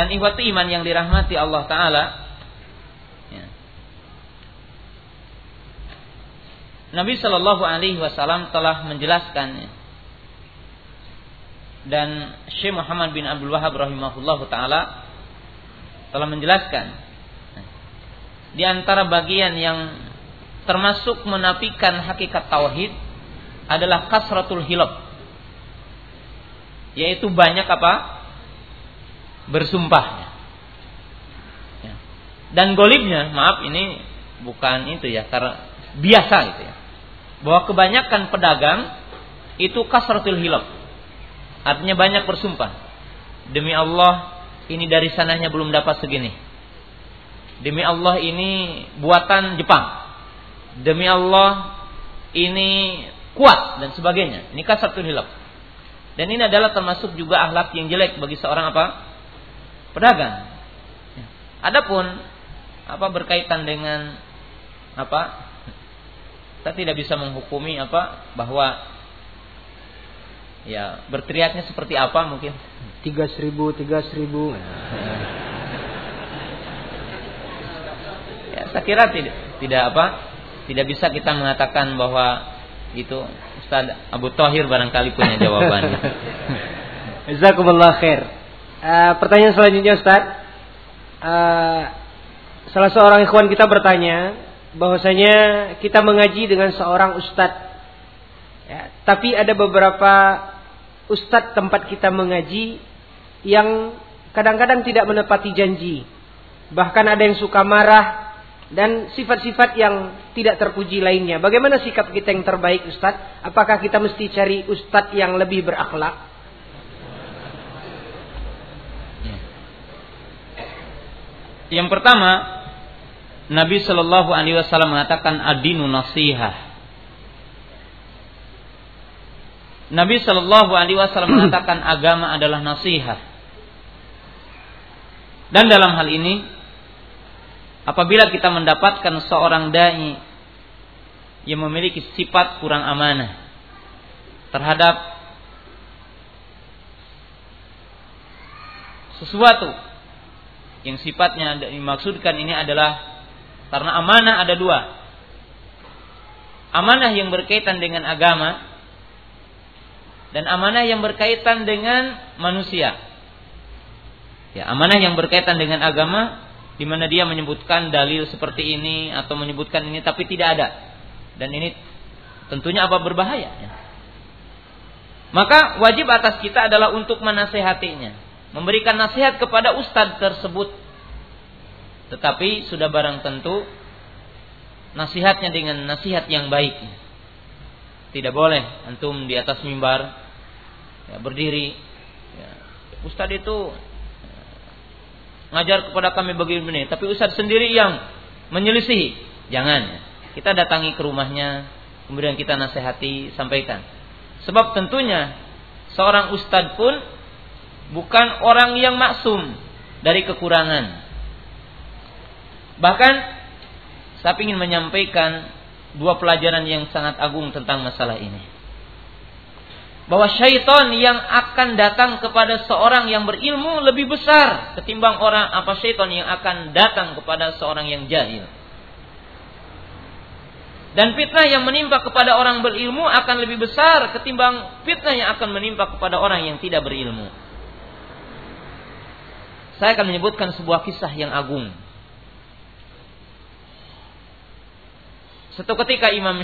Dan ikhwatu iman yang dirahmati Allah Ta'ala. Ya. Nabi Shallallahu Alaihi Wasallam telah menjelaskan. Ya. Dan Syekh Muhammad bin Abdul Wahab rahimahullahu ta'ala telah menjelaskan. Ya. Di antara bagian yang termasuk menafikan hakikat tauhid adalah kasratul hilab, yaitu banyak bersumpah. Ya. Dan golibnya, maaf ini bukan itu ya, karena biasa gitu ya, bahwa kebanyakan pedagang itu kasratul hilab, artinya banyak bersumpah. Demi Allah ini dari sananya belum dapat segini. Demi Allah ini buatan Jepang. Demi Allah ini kuat dan sebagainya. Ini kasratul hilaf. Dan ini adalah termasuk juga akhlak yang jelek bagi seorang pedagang. Adapun berkaitan dengan kita tidak bisa menghukumi bahwa ya berteriaknya seperti mungkin 3000. Ya, saya kira tidak bisa kita mengatakan bahwa itu Ustaz Abu Tohir barangkali punya jawabannya. Jazakumullah khair. Pertanyaan selanjutnya Ustaz, salah seorang ikhwan kita bertanya bahwasanya kita mengaji dengan seorang ustaz, ya, tapi ada beberapa ustaz tempat kita mengaji yang kadang-kadang tidak menepati janji, bahkan ada yang suka marah dan sifat-sifat yang tidak terpuji lainnya. Bagaimana sikap kita yang terbaik Ustaz? Apakah kita mesti cari Ustaz yang lebih berakhlak? Yang pertama, Nabi Shallallahu Alaihi Wasallam mengatakan adinu nasihah. Nabi Shallallahu Alaihi Wasallam mengatakan agama adalah nasihat. Dan dalam hal ini, apabila kita mendapatkan seorang dai yang memiliki sifat kurang amanah terhadap sesuatu yang sifatnya dimaksudkan ini adalah karena amanah ada dua. Amanah yang berkaitan dengan agama dan amanah yang berkaitan dengan manusia. Ya, amanah yang berkaitan dengan agama di mana dia menyebutkan dalil seperti ini atau menyebutkan ini tapi tidak ada. Dan ini tentunya apa berbahaya. Ya. Maka wajib atas kita adalah untuk menasehatinya, memberikan nasihat kepada ustadz tersebut. Tetapi sudah barang tentu nasihatnya dengan nasihat yang baik. Tidak boleh antum di atas mimbar ya, berdiri ya, ustadz itu ya, ngajar kepada kami begini, tapi ustadz sendiri yang menyelisihi. Jangan. Kita datangi ke rumahnya, kemudian kita nasihati, sampaikan. Sebab tentunya seorang ustadz pun bukan orang yang maksum dari kekurangan. Bahkan saya ingin menyampaikan dua pelajaran yang sangat agung tentang masalah ini. Bahwa syaitan yang akan datang kepada seorang yang berilmu lebih besar ketimbang orang apa syaitan yang akan datang kepada seorang yang jahil. Dan fitnah yang menimpa kepada orang berilmu akan lebih besar ketimbang fitnah yang akan menimpa kepada orang yang tidak berilmu. Saya akan menyebutkan sebuah kisah yang agung. Suatu ketika Imam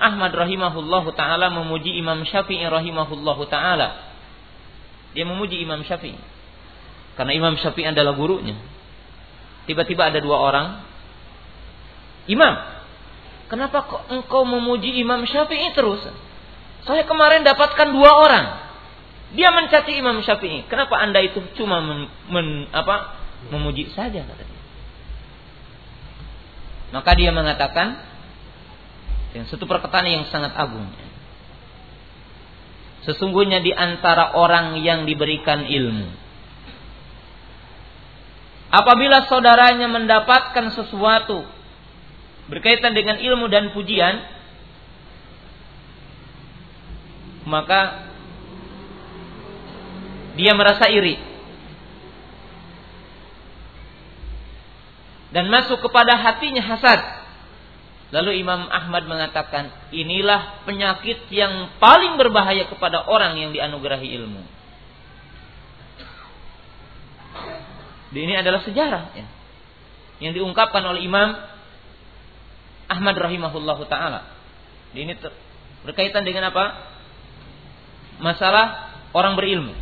Ahmad rahimahullahu ta'ala memuji Imam Syafi'i rahimahullahu ta'ala. Dia memuji Imam Syafi'i. Karena Imam Syafi'i adalah gurunya. Tiba-tiba ada dua orang. Imam, kenapa kok engkau memuji Imam Syafi'i terus? Saya kemarin dapatkan dua orang. Dia mencaci Imam Syafi'i. Kenapa anda itu cuma memuji saja? Katanya. Maka dia mengatakan dengan satu perkataan yang sangat agung. Sesungguhnya di antara orang yang diberikan ilmu, apabila saudaranya mendapatkan sesuatu berkaitan dengan ilmu dan pujian, maka dia merasa iri dan masuk kepada hatinya hasad. Lalu Imam Ahmad mengatakan, inilah penyakit yang paling berbahaya kepada orang yang dianugerahi ilmu. Ini adalah sejarah ya, yang diungkapkan oleh Imam Ahmad rahimahullahu ta'ala. Ini berkaitan dengan apa? Masalah orang berilmu.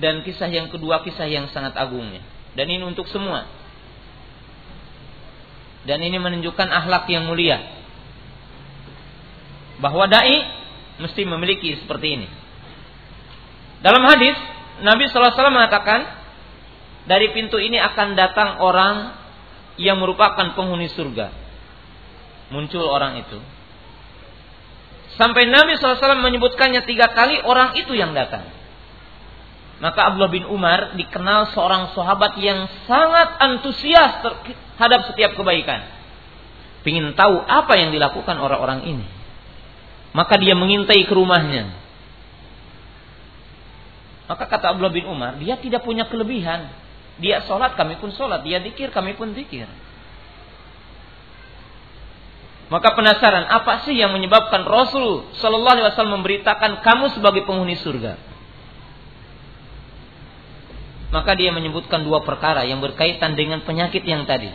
Dan kisah yang kedua, kisah yang sangat agungnya. Dan ini untuk semua. Dan ini menunjukkan akhlak yang mulia. Bahwa da'i mesti memiliki seperti ini. Dalam hadis, Nabi SAW mengatakan, dari pintu ini akan datang orang yang merupakan penghuni surga. Muncul orang itu. Sampai Nabi SAW menyebutkannya 3 kali, orang itu yang datang. Maka Abdullah bin Umar dikenal seorang sahabat yang sangat antusias terhadap setiap kebaikan. Pengin tahu apa yang dilakukan orang-orang ini. Maka dia mengintai ke rumahnya. Maka kata Abdullah bin Umar, dia tidak punya kelebihan. Dia sholat, kami pun sholat. Dia dzikir, kami pun dzikir. Maka penasaran, apa sih yang menyebabkan Rasul Shallallahu Alaihi Wasallam memberitakan kamu sebagai penghuni surga? Maka dia menyebutkan 2 perkara yang berkaitan dengan penyakit yang tadi.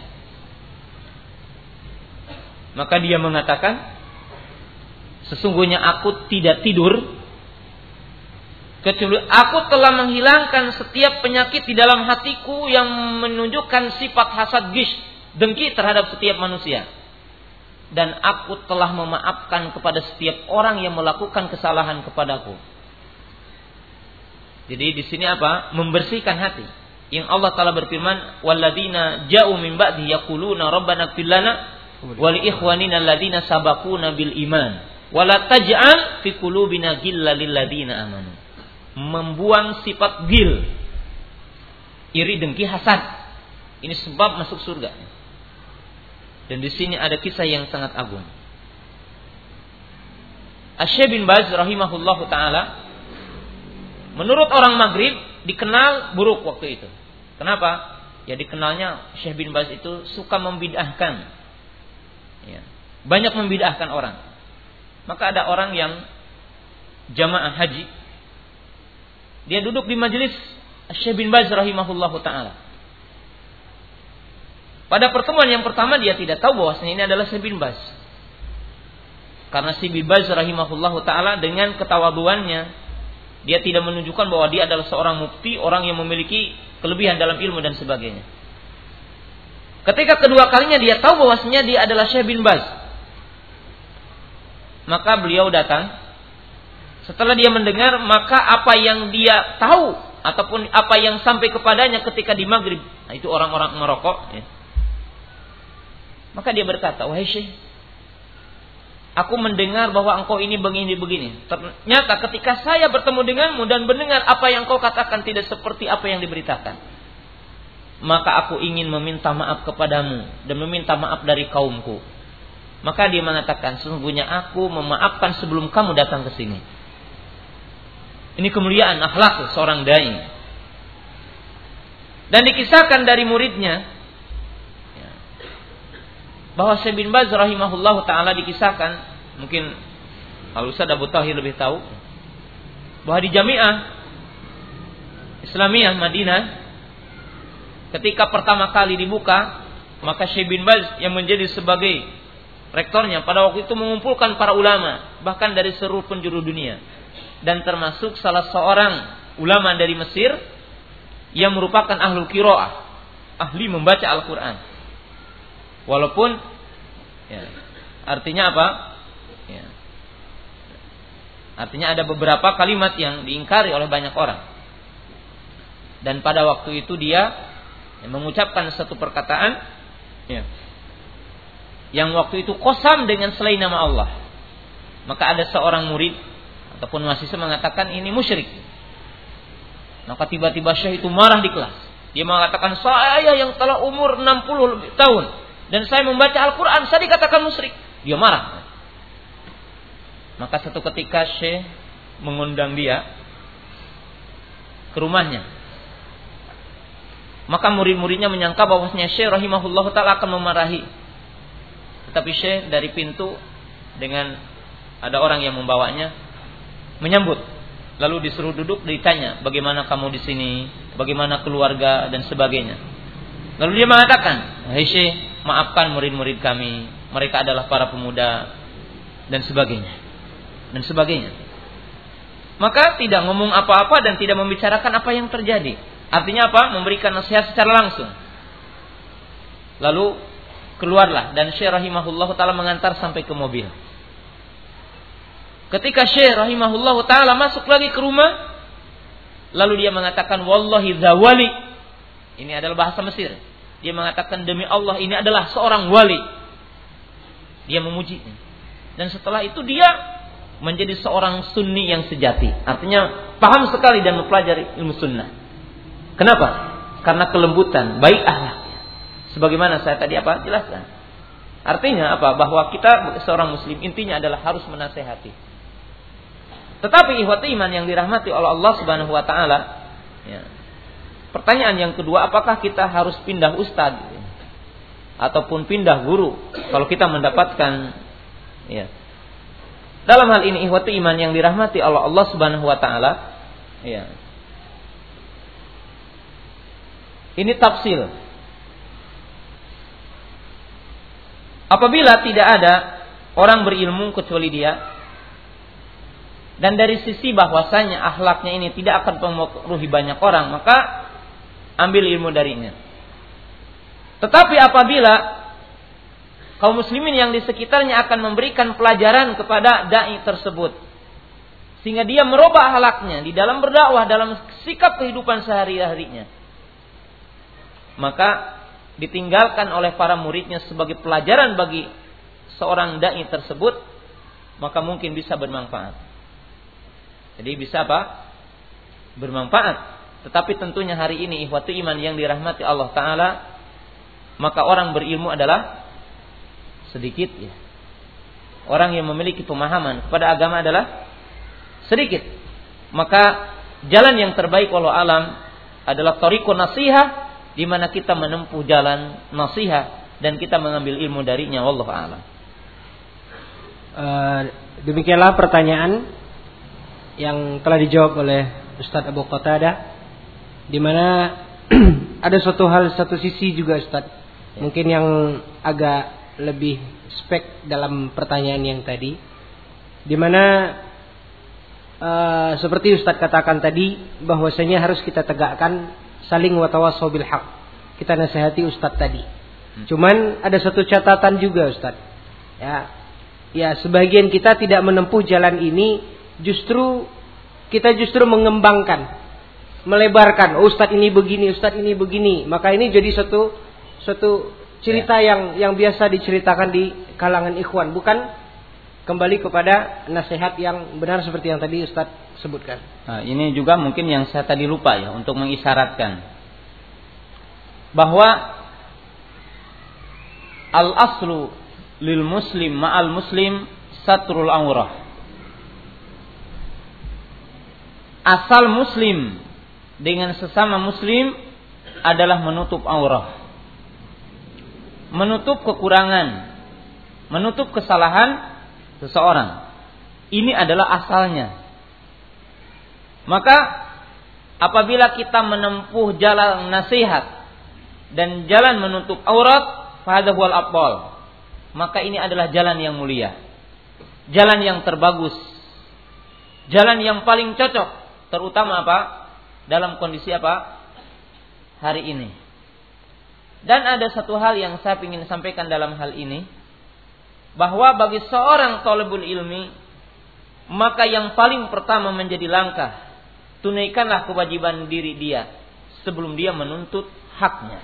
Maka dia mengatakan, sesungguhnya aku tidak tidur, kecuali aku telah menghilangkan setiap penyakit di dalam hatiku yang menunjukkan sifat hasad, gish, dengki terhadap setiap manusia. Dan aku telah memaafkan kepada setiap orang yang melakukan kesalahan kepadaku. Jadi di sini apa? Membersihkan hati. Yang Allah Ta'ala berfirman, "Walladzina ja'u min ba'di yaquluna rabbana ighfir lana wa li ikhwanina alladzina sabaquna bil iman wa la taj'al fi qulubina ghillan lil ladzina amanu." Membuang sifat ghil, iri, dengki, hasad. Ini sebab masuk surga. Dan di sini ada kisah yang sangat agung. Ashab bin Baz rahimahullahu taala Menurut orang Maghrib dikenal buruk waktu itu. Kenapa? Ya dikenalnya Syekh bin Baz itu suka membid'ahkan. Ya, banyak membid'ahkan orang. Maka ada orang yang jamaah haji, dia duduk di majelis Syekh bin Baz rahimahullahu ta'ala. Pada pertemuan yang pertama dia tidak tahu bahwasanya ini adalah Syekh bin Baz. Karena Syekh bin Baz rahimahullahu ta'ala dengan ketawaduannya, dia tidak menunjukkan bahwa dia adalah seorang mufti, orang yang memiliki kelebihan dalam ilmu dan sebagainya. Ketika kedua kalinya dia tahu bahwasanya dia adalah Syekh bin Baz, maka beliau datang. Setelah dia mendengar, maka apa yang dia tahu ataupun apa yang sampai kepadanya ketika di Maghrib, nah itu orang-orang merokok ya. Maka dia berkata, wahai Syekh, aku mendengar bahwa engkau ini begini-begini. Ternyata ketika saya bertemu denganmu dan mendengar apa yang kau katakan tidak seperti apa yang diberitakan, maka aku ingin meminta maaf kepadamu dan meminta maaf dari kaumku. Maka dia mengatakan, sesungguhnya aku memaafkan sebelum kamu datang ke sini. Ini kemuliaan akhlak seorang dai. Dan dikisahkan dari muridnya bahwa Syekh bin Baz rahimahullahu ta'ala dikisahkan, mungkin Al-Ustaz Abu Tahir lebih tahu, bahwa di Jami'ah Islamiyah Madinah ketika pertama kali dibuka, maka Syekh bin Baz yang menjadi sebagai rektornya pada waktu itu mengumpulkan para ulama bahkan dari seluruh penjuru dunia, dan termasuk salah seorang ulama dari Mesir yang merupakan ahlul qira'ah, ahli membaca Al-Quran. Walaupun ya, artinya apa? Ya, artinya ada beberapa kalimat yang diingkari oleh banyak orang. Dan pada waktu itu dia mengucapkan satu perkataan ya, yang waktu itu kosam dengan selain nama Allah. Maka ada seorang murid ataupun mahasiswa mengatakan ini musyrik. Maka tiba-tiba Syekh itu marah di kelas. Dia mengatakan, saya yang telah umur 60 tahun dan saya membaca Al-Quran, saya dikatakan musyrik. Dia marah. Maka satu ketika Syekh mengundang dia ke rumahnya. Maka murid-muridnya menyangka bahwasanya Syekh rahimahullah ta'ala akan memarahi. Tetapi Syekh dari pintu dengan ada orang yang membawanya menyambut. Lalu disuruh duduk, ditanya bagaimana kamu di sini, bagaimana keluarga dan sebagainya. Lalu dia mengatakan, "Hai Syekh, maafkan murid-murid kami, mereka adalah para pemuda dan sebagainya dan sebagainya." Maka tidak ngomong apa-apa dan tidak membicarakan apa yang terjadi. Artinya apa? Memberikan nasihat secara langsung. Lalu keluarlah dan Syekh rahimahullahu ta'ala mengantar sampai ke mobil. Ketika Syekh rahimahullahu ta'ala masuk lagi ke rumah, lalu dia mengatakan, wallahi zawali. Ini adalah bahasa Mesir. Dia mengatakan, demi Allah ini adalah seorang wali. Dia memuji. Dan setelah itu dia menjadi seorang sunni yang sejati. Artinya paham sekali dan mempelajari ilmu sunnah. Kenapa? Karena kelembutan, baik akhlaknya. Sebagaimana saya tadi apa? Jelaskan. Artinya apa? Bahwa kita seorang muslim intinya adalah harus menasehati. Tetapi ikhwatul iman yang dirahmati oleh Allah Subhanahu wa ta'ala, ya, pertanyaan yang kedua, apakah kita harus pindah ustaz ataupun pindah guru kalau kita mendapatkan ya. Dalam hal ini ikhwati iman yang dirahmati oleh Allah Subhanahu wa taala, ya. Ini tafsil. Apabila tidak ada orang berilmu kecuali dia, dan dari sisi bahwasanya akhlaknya ini tidak akan mempengaruhi banyak orang, maka ambil ilmu darinya. Tetapi apabila kaum muslimin yang di sekitarnya akan memberikan pelajaran kepada da'i tersebut, sehingga dia merubah akhlaknya di dalam berdakwah, dalam sikap kehidupan sehari-harinya, maka ditinggalkan oleh para muridnya sebagai pelajaran bagi seorang da'i tersebut, maka mungkin bisa bermanfaat. Jadi bisa apa? Bermanfaat. Tetapi tentunya hari ini ikhwatu iman yang dirahmati Allah Ta'ala, maka orang berilmu adalah sedikit ya. Orang yang memiliki pemahaman kepada agama adalah sedikit. Maka Jalan yang terbaik walau alam adalah thariqun nasihah, di mana kita menempuh jalan nasihah dan kita mengambil ilmu darinya, wallahu a'lam. Demikianlah pertanyaan yang telah dijawab oleh Ustaz Abu Qatadah, di mana ada suatu hal, satu sisi juga Ustaz, ya, mungkin yang agak lebih spek dalam pertanyaan yang tadi, di mana seperti Ustaz katakan tadi, bahwasanya harus kita tegakkan saling watawasau bil haq. Kita nasihati Ustaz tadi. Cuman ada satu catatan juga Ustaz. Ya, sebagian kita tidak menempuh jalan ini, kita justru mengembangkan, melebarkan, Ustaz ini begini, Ustaz ini begini. Maka ini jadi satu cerita yang biasa diceritakan di kalangan ikhwan, bukan kembali kepada nasihat yang benar seperti yang tadi Ustaz sebutkan. Nah, ini juga mungkin yang saya tadi lupa ya untuk mengisyaratkan, bahwa al-aslu lil muslim ma'al muslim satrul aurah. Asal muslim dengan sesama muslim adalah menutup aurah, menutup kekurangan, menutup kesalahan seseorang. Ini adalah asalnya. Maka apabila kita menempuh jalan nasihat dan jalan menutup aurat, fahadha huwal afdal, maka ini adalah jalan yang mulia, jalan yang terbagus, jalan yang paling cocok, terutama apa? Dalam kondisi apa? Hari ini. Dan ada satu hal yang saya ingin sampaikan dalam hal ini, bahwa bagi seorang talibul ilmi, maka yang paling pertama menjadi langkah, tunaikanlah kewajiban diri dia sebelum dia menuntut haknya.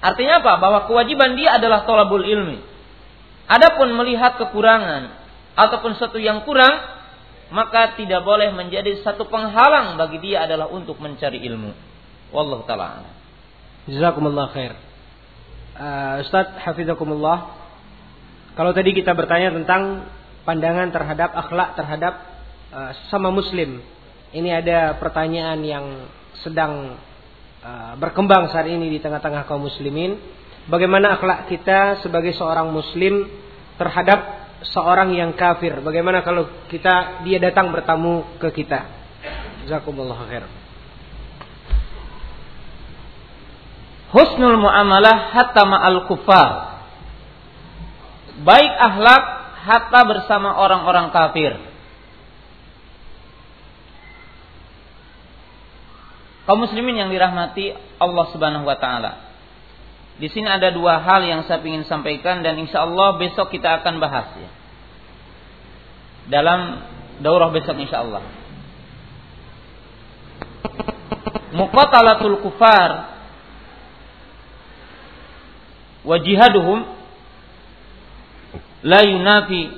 Artinya apa? Bahwa kewajiban dia adalah talibul ilmi. Adapun melihat kekurangan ataupun sesuatu yang kurang, maka tidak boleh menjadi satu penghalang bagi dia adalah untuk mencari ilmu. Wallahu ta'ala a'lam. Jazakumullah khair. Ustaz hafizakumullah, kalau tadi kita bertanya tentang pandangan terhadap akhlak terhadap sesama muslim, ini ada pertanyaan yang sedang berkembang saat ini di tengah-tengah kaum muslimin. Bagaimana akhlak kita sebagai seorang muslim terhadap seorang yang kafir? Bagaimana kalau dia datang bertamu ke kita? Jazakumullah khair. Husnul muamalah hatta ma'al kuffar. Baik akhlak hatta bersama orang-orang kafir. Kaum muslimin yang dirahmati Allah Subhanahu wa taala. Di sini ada dua hal yang saya ingin sampaikan dan insyaallah besok kita akan bahas ya. Dalam daurah besok insyaallah. Muqatalatul kufar wa jihaduhum la yunafi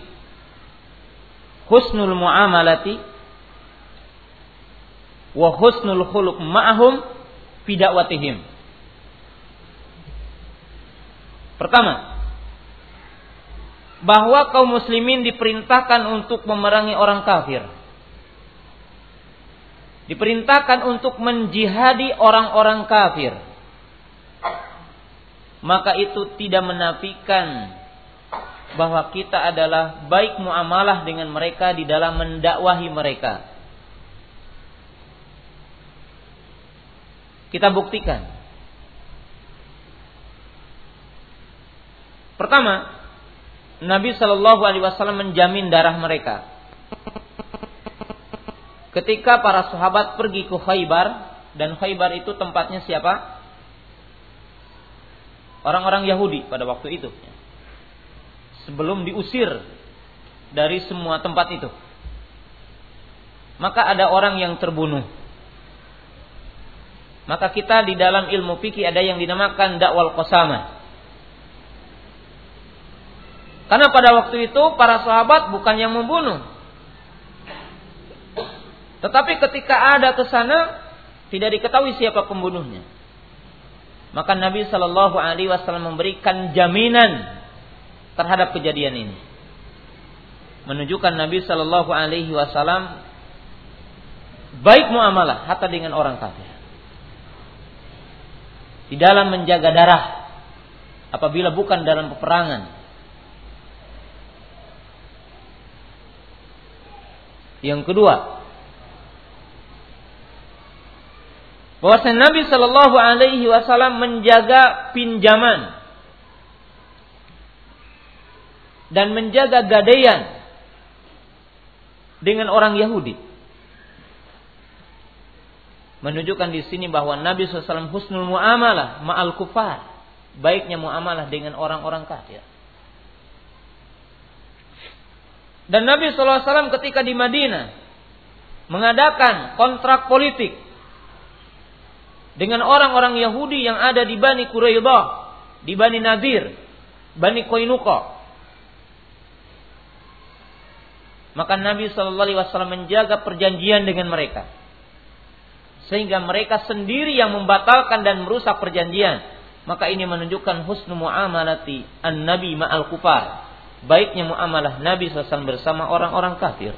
husnul mu'amalati wa husnul khuluq ma'ahum fi da'watihim. Pertama, bahwa kaum muslimin diperintahkan untuk memerangi orang kafir, diperintahkan untuk menjihadi orang-orang kafir. Maka itu tidak menafikan bahwa kita adalah baik muamalah dengan mereka di dalam mendakwahi mereka. Kita buktikan. Pertama, Nabi Shallallahu Alaihi Wasallam menjamin darah mereka. Ketika para sahabat pergi ke Khaybar, dan Khaybar itu tempatnya siapa? Orang-orang Yahudi pada waktu itu, sebelum diusir dari semua tempat itu. Maka ada orang yang terbunuh. Maka kita di dalam ilmu fikih ada yang dinamakan dakwal qasama. Karena pada waktu itu para sahabat bukan yang membunuh, tetapi ketika ada ke sana tidak diketahui siapa pembunuhnya. Maka Nabi Shallallahu Alaihi Wasallam memberikan jaminan terhadap kejadian ini, menunjukkan Nabi Shallallahu Alaihi Wasallam baik muamalah hatta dengan orang kafir. Di dalam menjaga darah apabila bukan dalam peperangan. Yang kedua, bahwasanya Nabi Shallallahu Alaihi Wasallam menjaga pinjaman dan menjaga gadaian dengan orang Yahudi. Menunjukkan di sini bahwa Nabi Shallallahu Alaihi Wasallam husnul muamalah ma'al kufar, baiknya muamalah dengan orang-orang kafir. Dan Nabi Shallallahu Alaihi Wasallam ketika di Madinah mengadakan kontrak politik dengan orang-orang Yahudi yang ada di Bani Quraidah, di Bani Nadir, Bani Qainuqa. Maka Nabi Shallallahu Alaihi Wasallam menjaga perjanjian dengan mereka, sehingga mereka sendiri yang membatalkan dan merusak perjanjian. Maka ini menunjukkan husnul muamalati an-nabi ma'al kufar, baiknya muamalah Nabi SAW bersama orang-orang kafir.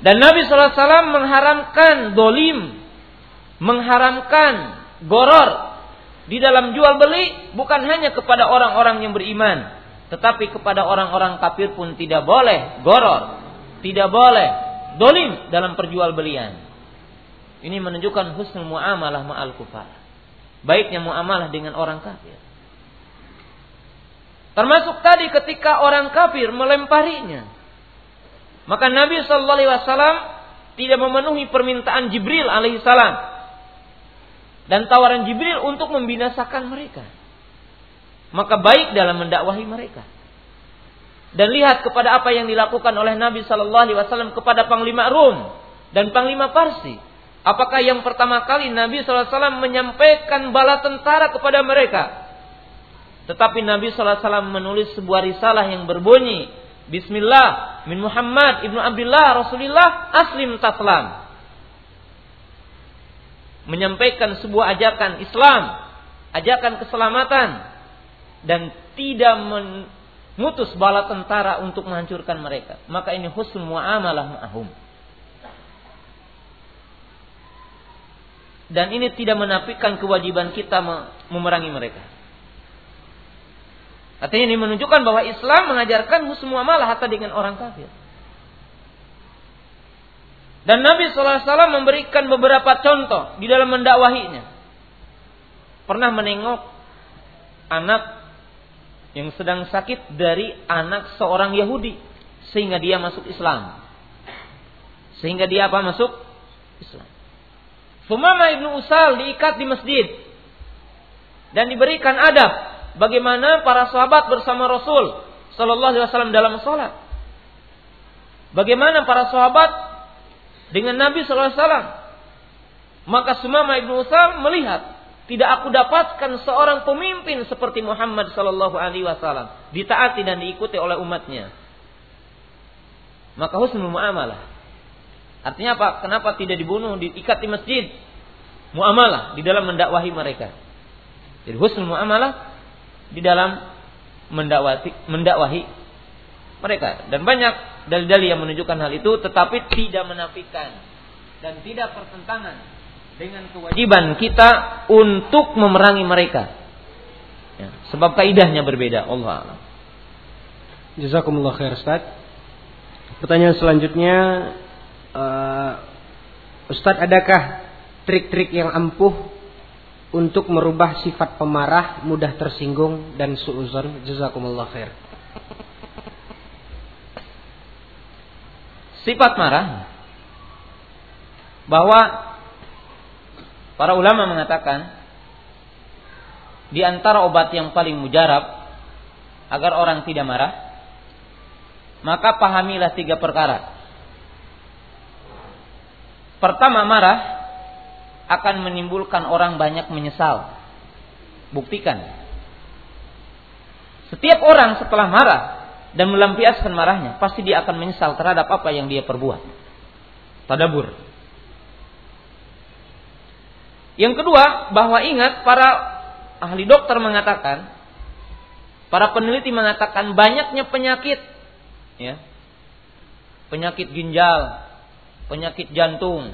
Dan Nabi SAW mengharamkan dolim, mengharamkan goror di dalam jual beli, bukan hanya kepada orang-orang yang beriman, tetapi kepada orang-orang kafir pun tidak boleh goror, tidak boleh dolim dalam perjual belian. Ini menunjukkan husnul muamalah ma'al kufar, baiknya muamalah dengan orang kafir. Termasuk tadi ketika orang kafir melemparinya, maka Nabi Shallallahu Alaihi Wasallam tidak memenuhi permintaan Jibril Alaihissalam dan tawaran Jibril untuk membinasakan mereka. Maka baik dalam mendakwahi mereka. Dan lihat kepada apa yang dilakukan oleh Nabi Shallallahu Alaihi Wasallam kepada Panglima Rom dan Panglima Parsi. Apakah yang pertama kali Nabi Shallallahu Alaihi Wasallam menyampaikan bala tentara kepada mereka? Tetapi Nabi Shallallahu Alaihi Wasallam menulis sebuah risalah yang berbunyi, Bismillah min Muhammad ibnu Abdullah Rasulillah aslim taslam. Menyampaikan sebuah ajakan Islam, ajakan keselamatan, dan tidak memutus bala tentara untuk menghancurkan mereka. Maka ini husnul muamalah ma'ahum. Dan ini tidak menafikan kewajiban kita memerangi mereka. Artinya ini menunjukkan bahwa Islam mengajarkan husnul muamalah hatta dengan orang kafir. Dan Nabi Shallallahu Alaihi Wasallam memberikan beberapa contoh di dalam mendakwahinya. Pernah menengok anak yang sedang sakit dari anak seorang Yahudi sehingga dia masuk Islam. Sehingga dia apa? Masuk Islam. Sumamah bin Utsal diikat di masjid dan diberikan adab. Bagaimana para sahabat bersama Rasul Sallallahu Alaihi Wasallam dalam sholat? Bagaimana para sahabat dengan Nabi Sallallahu Alaihi Wasallam? Maka Sumamah bin Utsal melihat, tidak aku dapatkan seorang pemimpin seperti Muhammad Sallallahu Alaihi Wasallam, ditaati dan diikuti oleh umatnya. Maka husnul muamalah. Artinya apa? Kenapa tidak dibunuh, diikat di masjid? Muamalah di dalam mendakwahi mereka. Jadi husnul muamalah di dalam mendakwahi mereka. Dan banyak dalil-dalil yang menunjukkan hal itu, tetapi tidak menafikan dan tidak pertentangan dengan kewajiban kita untuk memerangi mereka. Ya, sebab kaidahnya berbeda. Allah a'lam. Jazakumullah khair, Ustaz. Pertanyaan selanjutnya, Ustaz, adakah trik-trik yang ampuh untuk merubah sifat pemarah, mudah tersinggung dan suuzon? Jazakumullah khair. Sifat marah, bahwa para ulama mengatakan di antara obat yang paling mujarab agar orang tidak marah, maka pahamilah tiga perkara. Pertama, marah akan menimbulkan orang banyak menyesal. Buktikan. Setiap orang setelah marah dan melampiaskan marahnya, pasti dia akan menyesal terhadap apa yang dia perbuat. Tadabur. Yang kedua, bahwa ingat, para ahli dokter mengatakan, para peneliti mengatakan, banyaknya penyakit, ya, penyakit ginjal, penyakit jantung,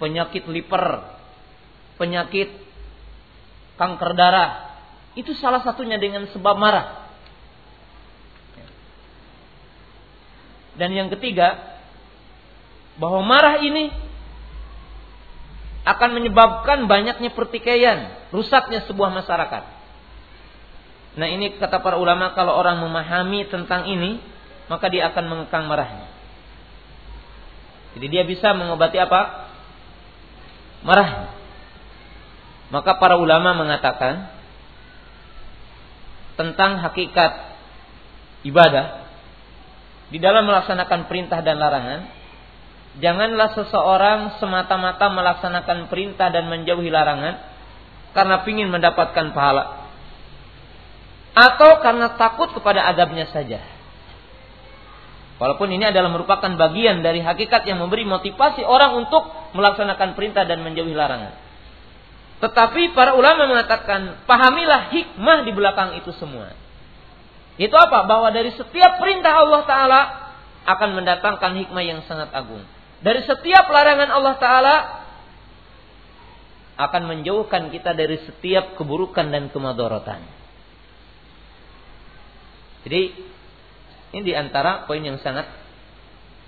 penyakit liver, penyakit kanker darah. Itu salah satunya dengan sebab marah. Dan yang ketiga, bahwa marah ini akan menyebabkan banyaknya pertikaian, rusaknya sebuah masyarakat. Nah, ini kata para ulama, kalau orang memahami tentang ini, maka dia akan mengekang marahnya. Jadi dia bisa mengobati apa? Marahnya. Maka para ulama mengatakan tentang hakikat ibadah di dalam melaksanakan perintah dan larangan. Janganlah seseorang semata-mata melaksanakan perintah dan menjauhi larangan karena ingin mendapatkan pahala, atau karena takut kepada adabnya saja. Walaupun ini adalah merupakan bagian dari hakikat yang memberi motivasi orang untuk melaksanakan perintah dan menjauhi larangan. Tetapi para ulama mengatakan, pahamilah hikmah di belakang itu semua. Itu apa? Bahwa dari setiap perintah Allah Ta'ala akan mendatangkan hikmah yang sangat agung. Dari setiap larangan Allah Ta'ala akan menjauhkan kita dari setiap keburukan dan kemadharatan. Jadi ini diantara poin yang sangat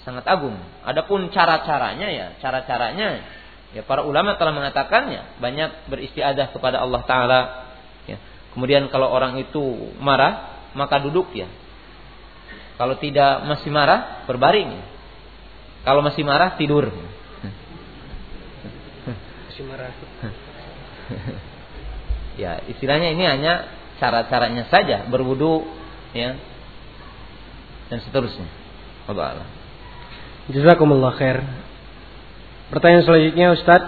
sangat agung. Adapun cara-caranya ya para ulama telah mengatakannya. Banyak beristiadah kepada Allah Ta'ala ya. Kemudian kalau orang itu marah, maka duduk ya. Kalau tidak masih marah, berbaring. Kalau masih marah, tidur. Masih marah. Ya, istilahnya ini hanya cara-caranya saja, berwudu ya. Dan seterusnya. Wallahu a'lam. Jazakumullah khair. Pertanyaan selanjutnya, Ustaz,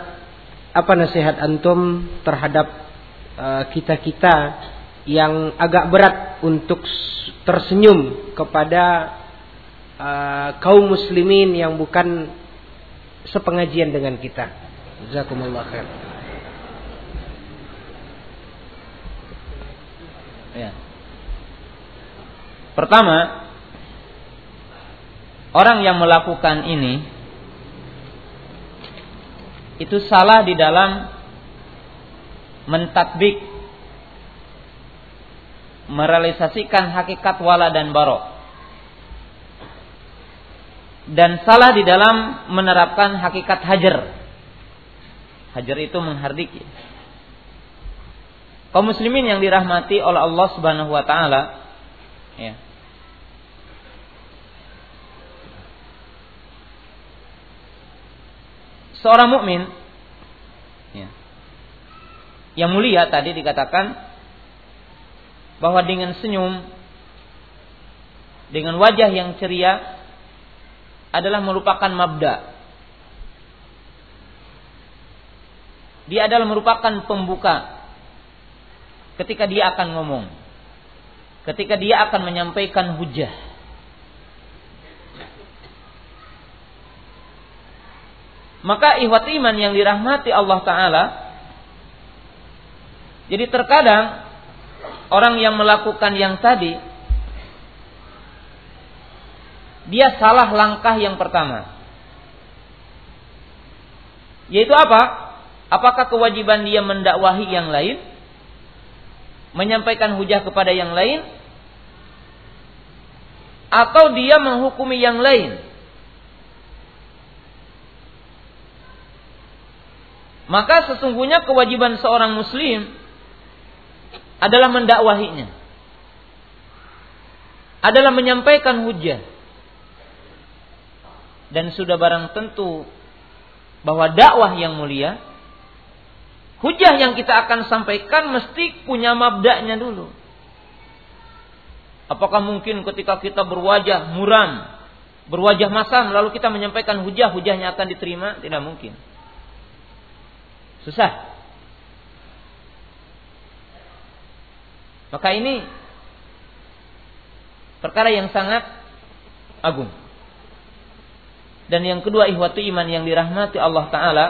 apa nasihat antum terhadap kita-kita yang agak berat untuk tersenyum kepada kaum muslimin yang bukan sepengajian dengan kita? Jazakumullah khair. Ya. Pertama, orang yang melakukan ini itu salah di dalam mentadbik, merealisasikan hakikat wala dan barok, dan salah di dalam menerapkan hakikat hajar. Itu menghardik. Kaum muslimin yang dirahmati oleh Allah Subhanahu wa taala ya, seorang mukmin ya, yang mulia tadi dikatakan bahwa dengan senyum, dengan wajah yang ceria adalah merupakan mabda. Dia adalah merupakan pembuka ketika dia akan ngomong, ketika dia akan menyampaikan hujah. Maka ikhwat iman yang dirahmati Allah Ta'ala, jadi terkadang orang yang melakukan yang tadi, dia salah langkah yang pertama. Yaitu apa? Apakah kewajiban dia mendakwahi yang lain, menyampaikan hujah kepada yang lain, atau dia menghukumi yang lain? Maka sesungguhnya kewajiban seorang muslim adalah mendakwahinya, adalah menyampaikan hujah. Dan sudah barang tentu bahwa dakwah yang mulia, hujah yang kita akan sampaikan mesti punya mabda'nya dulu. Apakah mungkin ketika kita berwajah muram, berwajah masam, lalu kita menyampaikan hujah, hujahnya akan diterima? Tidak mungkin. Susah. Maka ini perkara yang sangat agung. Dan yang kedua, ikhwatu iman yang dirahmati Allah Ta'ala,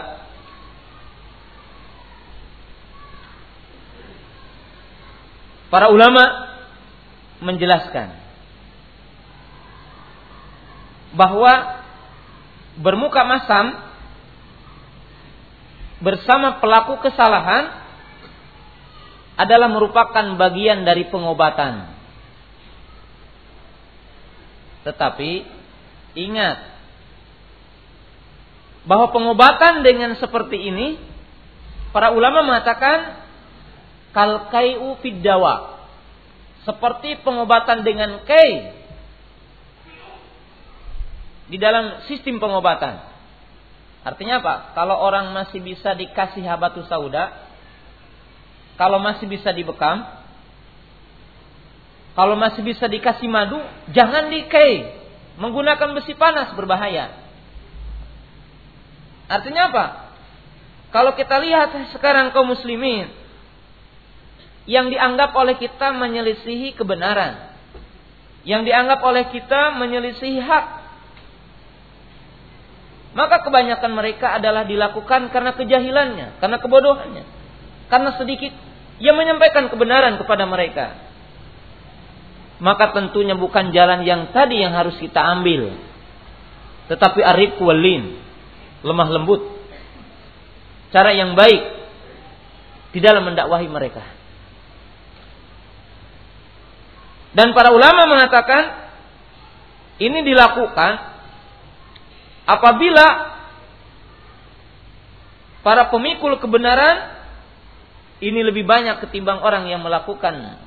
para ulama menjelaskan bahwa bermuka masam bersama pelaku kesalahan adalah merupakan bagian dari pengobatan. Tetapi ingat bahwa pengobatan dengan seperti ini, para ulama mengatakan kalkai'u fiddawa, seperti pengobatan dengan kai di dalam sistem pengobatan. Artinya apa? Kalau orang masih bisa dikasih habatus sauda, kalau masih bisa dibekam, kalau masih bisa dikasih madu, jangan dikai. Menggunakan besi panas berbahaya. Artinya apa? Kalau kita lihat sekarang kaum muslimin yang dianggap oleh kita menyelisihi kebenaran, yang dianggap oleh kita menyelisihi hak, maka kebanyakan mereka adalah dilakukan karena kejahilannya, karena kebodohannya, karena sedikit yang menyampaikan kebenaran kepada mereka. Maka tentunya bukan jalan yang tadi yang harus kita ambil, tetapi arif walin, lemah lembut, cara yang baik di dalam mendakwahi mereka. Dan para ulama mengatakan ini dilakukan apabila para pemikul kebenaran ini lebih banyak ketimbang orang yang melakukan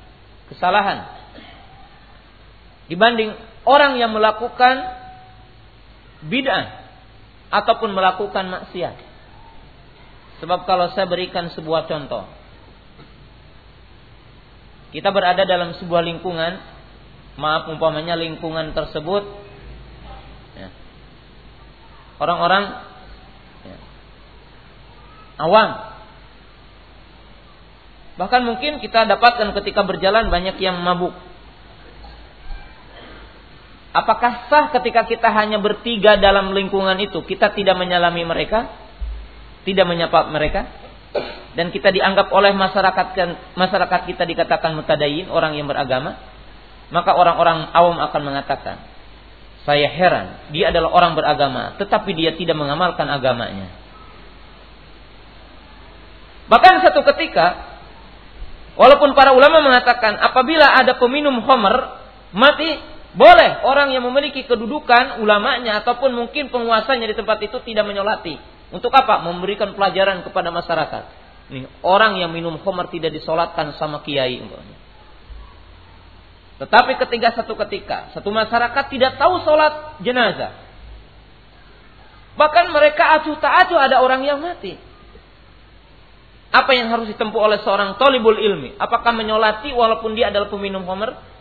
kesalahan, dibanding orang yang melakukan bid'ah ataupun melakukan maksiat. Sebab kalau saya berikan sebuah contoh, kita berada dalam sebuah lingkungan, maaf umpamanya lingkungan tersebut orang-orang awam. Bahkan mungkin kita dapatkan ketika berjalan banyak yang mabuk. Apakah sah ketika kita hanya bertiga dalam lingkungan itu, kita tidak menyalami mereka, tidak menyapa mereka, dan kita dianggap oleh masyarakat kita dikatakan mutadayyin, orang yang beragama? Maka orang-orang awam akan mengatakan, saya heran, dia adalah orang beragama, tetapi dia tidak mengamalkan agamanya. Bahkan satu ketika, walaupun para ulama mengatakan apabila ada peminum khamr mati, boleh orang yang memiliki kedudukan ulamanya ataupun mungkin penguasanya di tempat itu tidak menyolati. Untuk apa? Memberikan pelajaran kepada masyarakat. Nih, orang yang minum khamr tidak disolatkan sama kiai. Tetapi satu ketika, satu masyarakat tidak tahu sholat jenazah. Bahkan mereka acuh tak acuh ada orang yang mati. Apa yang harus ditempuh oleh seorang thalibul ilmi? Apakah menyolati walaupun dia adalah peminum khamr?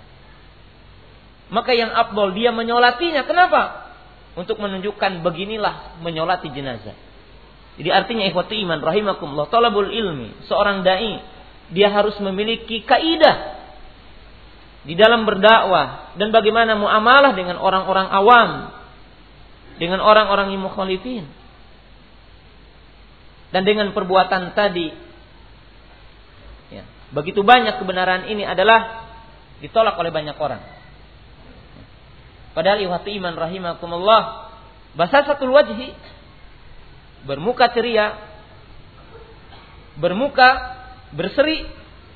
Maka yang afdal dia menyolatinya. Kenapa? Untuk menunjukkan beginilah menyolati jenazah. Jadi artinya ikhwati iman rahimakumullah, thalibul ilmi, seorang dai, dia harus memiliki kaidah di dalam berdakwah dan bagaimana muamalah dengan orang-orang awam, dengan orang-orang yang mukhalifin. Dan dengan perbuatan tadi, ya, begitu banyak kebenaran ini adalah ditolak oleh banyak orang. Padahal ihwati iman rahimakumullah, basasatul wajhi, bermuka ceria, bermuka berseri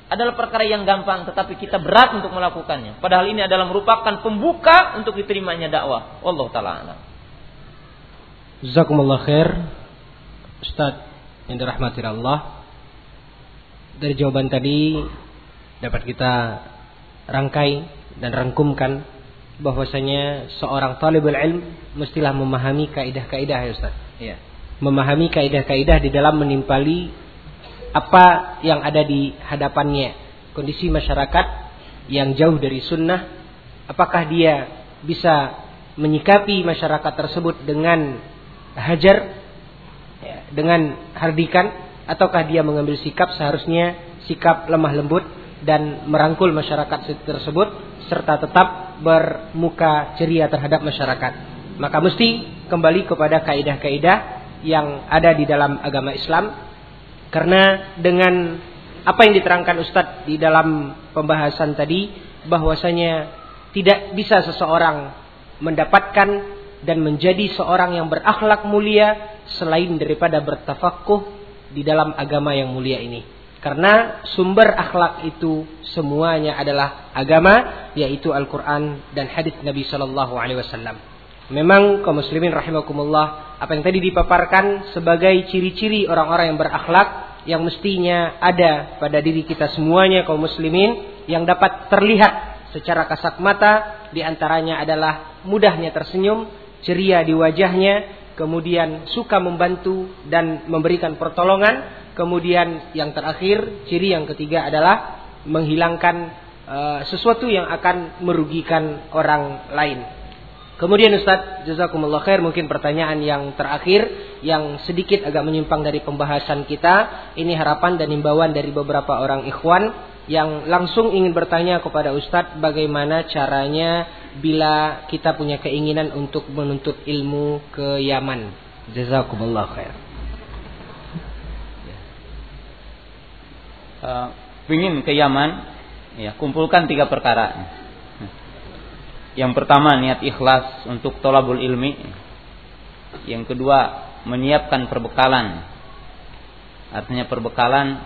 adalah perkara yang gampang, tetapi kita berat untuk melakukannya. Padahal ini adalah merupakan pembuka untuk diterimanya dakwah. Wallahu ta'ala a'lam. Jazakumullah khair, Ustaz yang dirahmati Allah. Dari jawaban tadi dapat kita rangkai dan rangkumkan bahwasanya seorang talibul ilm mestilah memahami kaidah-kaidah, ya Ustaz. Iya. Memahami kaidah-kaidah di dalam menimpali apa yang ada di hadapannya, kondisi masyarakat yang jauh dari sunnah, apakah dia bisa menyikapi masyarakat tersebut dengan hajar, dengan hardikan, ataukah dia mengambil sikap seharusnya sikap lemah lembut dan merangkul masyarakat tersebut serta tetap bermuka ceria terhadap masyarakat? Maka mesti kembali kepada kaidah-kaidah yang ada di dalam agama Islam. Karena dengan apa yang diterangkan Ustadz di dalam pembahasan tadi, bahwasanya tidak bisa seseorang mendapatkan dan menjadi seorang yang berakhlak mulia selain daripada bertafakuh di dalam agama yang mulia ini. Karena sumber akhlak itu semuanya adalah agama, yaitu Al-Quran dan hadis Nabi SAW. Memang kaum muslimin rahimakumullah, apa yang tadi dipaparkan sebagai ciri-ciri orang-orang yang berakhlak yang mestinya ada pada diri kita semuanya kaum muslimin, yang dapat terlihat secara kasat mata, diantaranya adalah mudahnya tersenyum, ceria di wajahnya, kemudian suka membantu dan memberikan pertolongan. Kemudian yang terakhir, ciri yang ketiga adalah menghilangkan sesuatu yang akan merugikan orang lain. Kemudian Ustaz, jazakumullah khair, mungkin pertanyaan yang terakhir yang sedikit agak menyimpang dari pembahasan kita. Ini harapan dan himbauan dari beberapa orang ikhwan yang langsung ingin bertanya kepada Ustaz, bagaimana caranya bila kita punya keinginan untuk menuntut ilmu ke Yaman. Jazakumullah khair. Ingin ke Yaman, ya, kumpulkan tiga perkara. Yang pertama, niat ikhlas untuk tolabul ilmi. Yang kedua, menyiapkan perbekalan. Artinya perbekalan,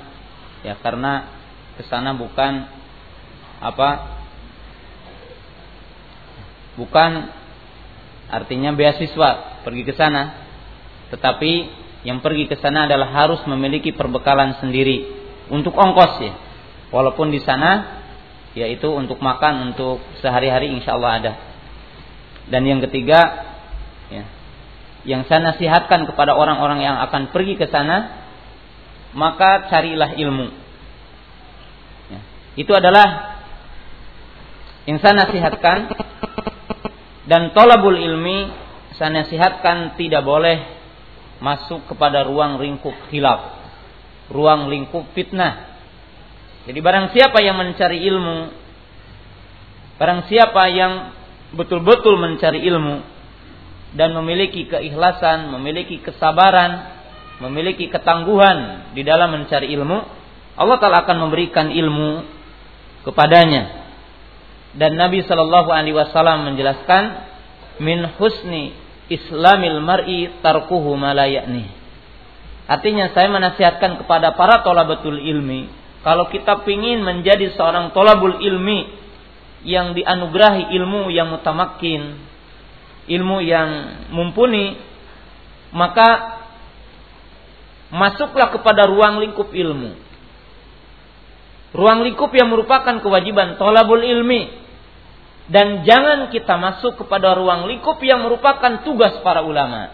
ya, karena kesana bukan artinya beasiswa pergi ke sana, tetapi yang pergi ke sana adalah harus memiliki perbekalan sendiri untuk ongkos, ya. Walaupun di sana yaitu untuk makan untuk sehari-hari insyaallah ada. Dan yang ketiga, ya, yang saya nasihatkan kepada orang-orang yang akan pergi ke sana, maka carilah ilmu. Ya, itu adalah yang saya nasihatkan. Dan tolabul ilmi saya nasihatkan tidak boleh masuk kepada ruang lingkup khilaf, ruang lingkup fitnah. Jadi barang siapa yang mencari ilmu, barang siapa yang betul-betul mencari ilmu dan memiliki keikhlasan, memiliki kesabaran, memiliki ketangguhan di dalam mencari ilmu, Allah Ta'ala akan memberikan ilmu kepadanya. Dan Nabi Shallallahu Alaihi Wasallam menjelaskan, min husni islamil mar'i tarkuhu malayakni. Artinya saya menasihatkan kepada para tolabatul ilmi, kalau kita pingin menjadi seorang tolabul ilmi yang dianugerahi ilmu yang mutamakin, ilmu yang mumpuni, maka masuklah kepada ruang lingkup ilmu. Ruang lingkup yang merupakan kewajiban tolabul ilmi. Dan jangan kita masuk kepada ruang lingkup yang merupakan tugas para ulama,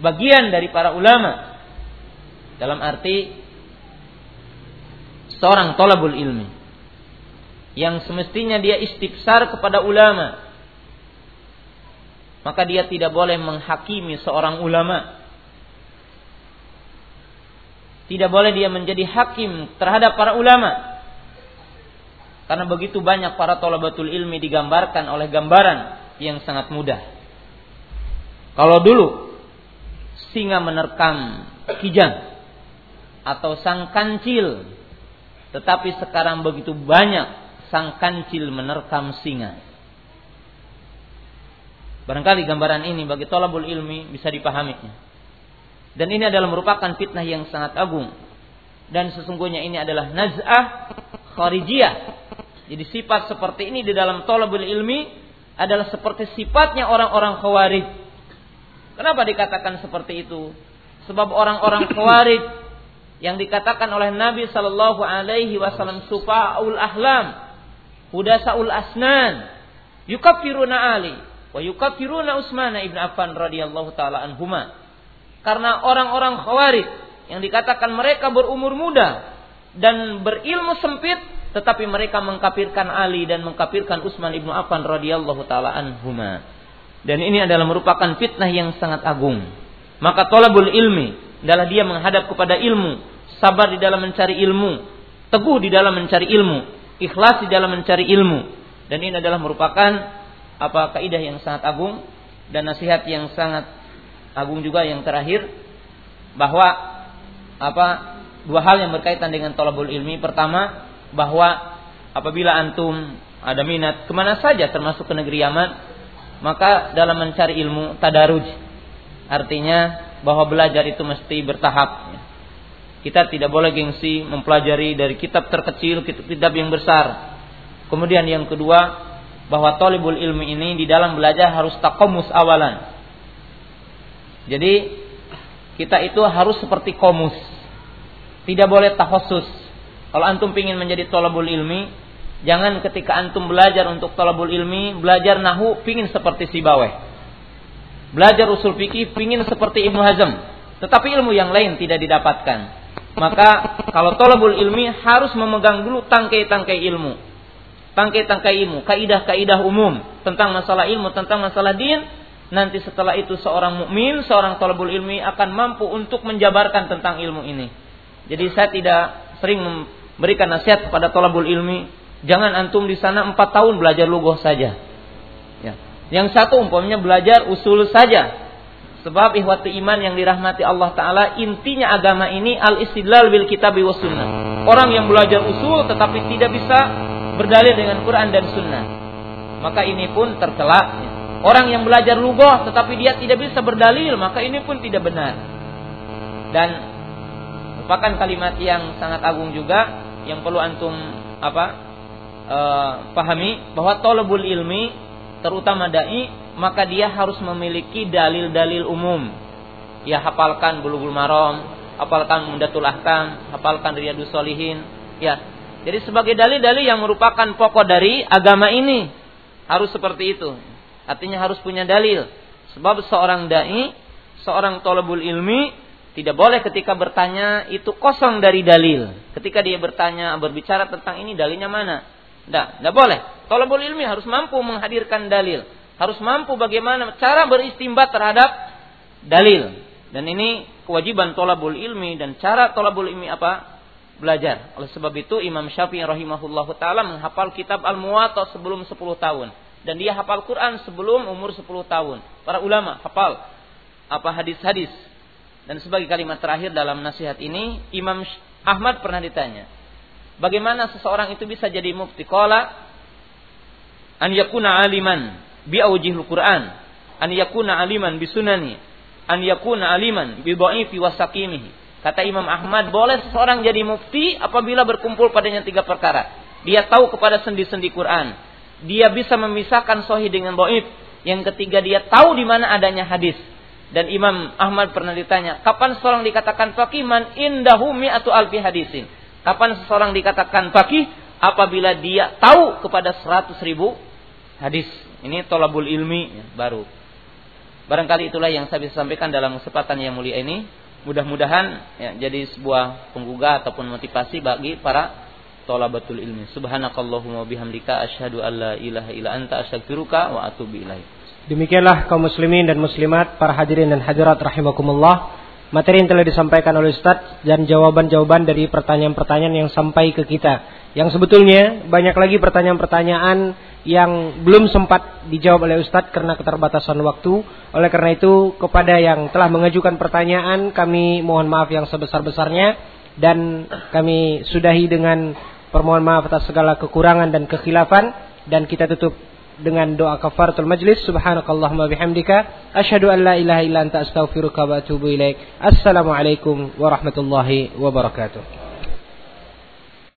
bagian dari para ulama. Dalam arti seorang tolabul ilmi yang semestinya dia istifsar kepada ulama, maka dia tidak boleh menghakimi seorang ulama, tidak boleh dia menjadi hakim terhadap para ulama. Karena begitu banyak para talabatul ilmi digambarkan oleh gambaran yang sangat mudah. Kalau dulu singa menerkam kijang atau sang kancil, tetapi sekarang begitu banyak sang kancil menerkam singa. Barangkali gambaran ini bagi talabul ilmi bisa dipahaminya. Dan ini adalah merupakan fitnah yang sangat agung. Dan sesungguhnya ini adalah naz'ah kharijiyah. Jadi sifat seperti ini di dalam thalabul ilmi adalah seperti sifatnya orang-orang khawarij. Kenapa dikatakan seperti itu? Sebab orang-orang khawarij yang dikatakan oleh Nabi Sallallahu Alaihi Wasallam sufa'ul ahlam, hudasaul asnan, yukaffiruna Ali wa yukaffiruna Utsman ibn Affan radhiyallahu taala anhuma. Karena orang-orang khawarij yang dikatakan mereka berumur muda dan berilmu sempit, tetapi mereka mengkafirkan Ali dan mengkafirkan Utsman ibnu Affan radhiyallahu taala anhuma. Dan ini adalah merupakan fitnah yang sangat agung. Maka thalabul ilmi adalah dia menghadap kepada ilmu, sabar di dalam mencari ilmu, teguh di dalam mencari ilmu, ikhlas di dalam mencari ilmu. Dan ini adalah merupakan kaidah yang sangat agung dan nasihat yang sangat agung juga yang terakhir, bahwa dua hal yang berkaitan dengan thalabul ilmi. Pertama, bahwa apabila antum ada minat kemana saja termasuk ke negeri Yaman, Maka dalam mencari ilmu tadaruj, artinya bahwa belajar itu mesti bertahap. Kita tidak boleh gengsi mempelajari dari kitab terkecil, kitab yang besar. Kemudian yang kedua, bahwa talibul ilmi ini di dalam belajar harus taqomus awalan. Jadi kita itu harus seperti komus, tidak boleh takhusus. Kalau antum ingin menjadi talibul ilmi, jangan ketika antum belajar untuk talibul ilmi, belajar nahu pingin seperti Sibawaih, belajar usul fikih pingin seperti Ibnu Hazm, tetapi ilmu yang lain tidak didapatkan. Maka kalau talibul ilmi harus memegang dulu tangkai-tangkai ilmu, tangkai-tangkai ilmu, kaidah-kaidah umum tentang masalah ilmu, tentang masalah din. Nanti setelah itu seorang mukmin, seorang talibul ilmi akan mampu untuk menjabarkan tentang ilmu ini. Jadi saya tidak sering memberikan nasihat kepada talibul ilmi, jangan antum di sana 4 tahun belajar lughah saja. Ya. Yang satu umpamanya belajar usul saja. Sebab ikhwati iman yang dirahmati Allah Ta'ala, intinya agama ini al-istidlal bil kitabi was sunnah. Orang yang belajar usul tetapi tidak bisa berdalil dengan Quran dan sunnah, maka ini pun tercela. Orang yang belajar lughah tetapi dia tidak bisa berdalil, maka ini pun tidak benar. Dan merupakan kalimat yang sangat agung juga yang perlu antum pahami, bahwa talibul ilmi terutama dai, maka dia harus memiliki dalil-dalil umum. Ya, hafalkan Bulul marom, hafalkan Mudatul ahkam, hafalkan Riadul solihin, ya. Jadi sebagai dalil-dalil yang merupakan pokok dari agama ini harus seperti itu. Artinya harus punya dalil. Sebab seorang da'i, seorang talibul ilmi, tidak boleh ketika bertanya itu kosong dari dalil. Ketika dia bertanya, berbicara tentang ini, dalilnya mana? Tidak boleh. Talibul ilmi harus mampu menghadirkan dalil, harus mampu bagaimana cara beristimbat terhadap dalil. Dan ini kewajiban talibul ilmi dan cara talibul ilmi belajar. Oleh sebab itu Imam Syafi'i rahimahullahu ta'ala menghafal kitab Al-Muwatta sebelum 10 tahun. Dan dia hafal Quran sebelum umur 10 tahun. Para ulama hafal hadis-hadis. Dan sebagai kalimat terakhir dalam nasihat ini, Imam Ahmad pernah ditanya, bagaimana seseorang itu bisa jadi mufti? Qala an yakuna aliman bi awjihil Quran, an yakuna aliman bi sunani, an yakuna aliman bi dha'ifi wa saqimihi. Kata Imam Ahmad, boleh seseorang jadi mufti apabila berkumpul padanya 3 perkara. Dia tahu kepada sendi-sendi Quran, dia bisa memisahkan sahih dengan dhaif, yang ketiga dia tahu di mana adanya hadis. Dan Imam Ahmad pernah ditanya, kapan seorang dikatakan faqih? Man indahu mi'atu alfi hadisin. Kapan seseorang dikatakan faqih? Apabila dia tahu kepada 100.000 hadis. Ini talabul ilmi baru. Barangkali itulah yang saya bisa sampaikan dalam kesempatan yang mulia ini. Mudah-mudahan jadi sebuah penggugah ataupun motivasi bagi para talabatul ilmi. Subhanakallahumma bihamdika asyhadu an la ilaha illa anta astaghfiruka wa atubu ilaik. Demikianlah kaum muslimin dan muslimat, para hadirin dan hadirat rahimakumullah, materi yang telah disampaikan oleh Ustaz dan jawaban-jawaban dari pertanyaan-pertanyaan yang sampai ke kita. Yang sebetulnya banyak lagi pertanyaan-pertanyaan yang belum sempat dijawab oleh Ustaz karena keterbatasan waktu. Oleh karena itu, kepada yang telah mengajukan pertanyaan, kami mohon maaf yang sebesar-besarnya. Dan kami sudahi dengan permohonan maaf atas segala kekurangan dan kekhilafan, dan kita tutup dengan doa kafaratul majlis. Subhanakallahumma bihamdika asyhadu an la ilaha illa anta astaghfiruka wa atubu ilaik. Assalamualaikum warahmatullahi wabarakatuh.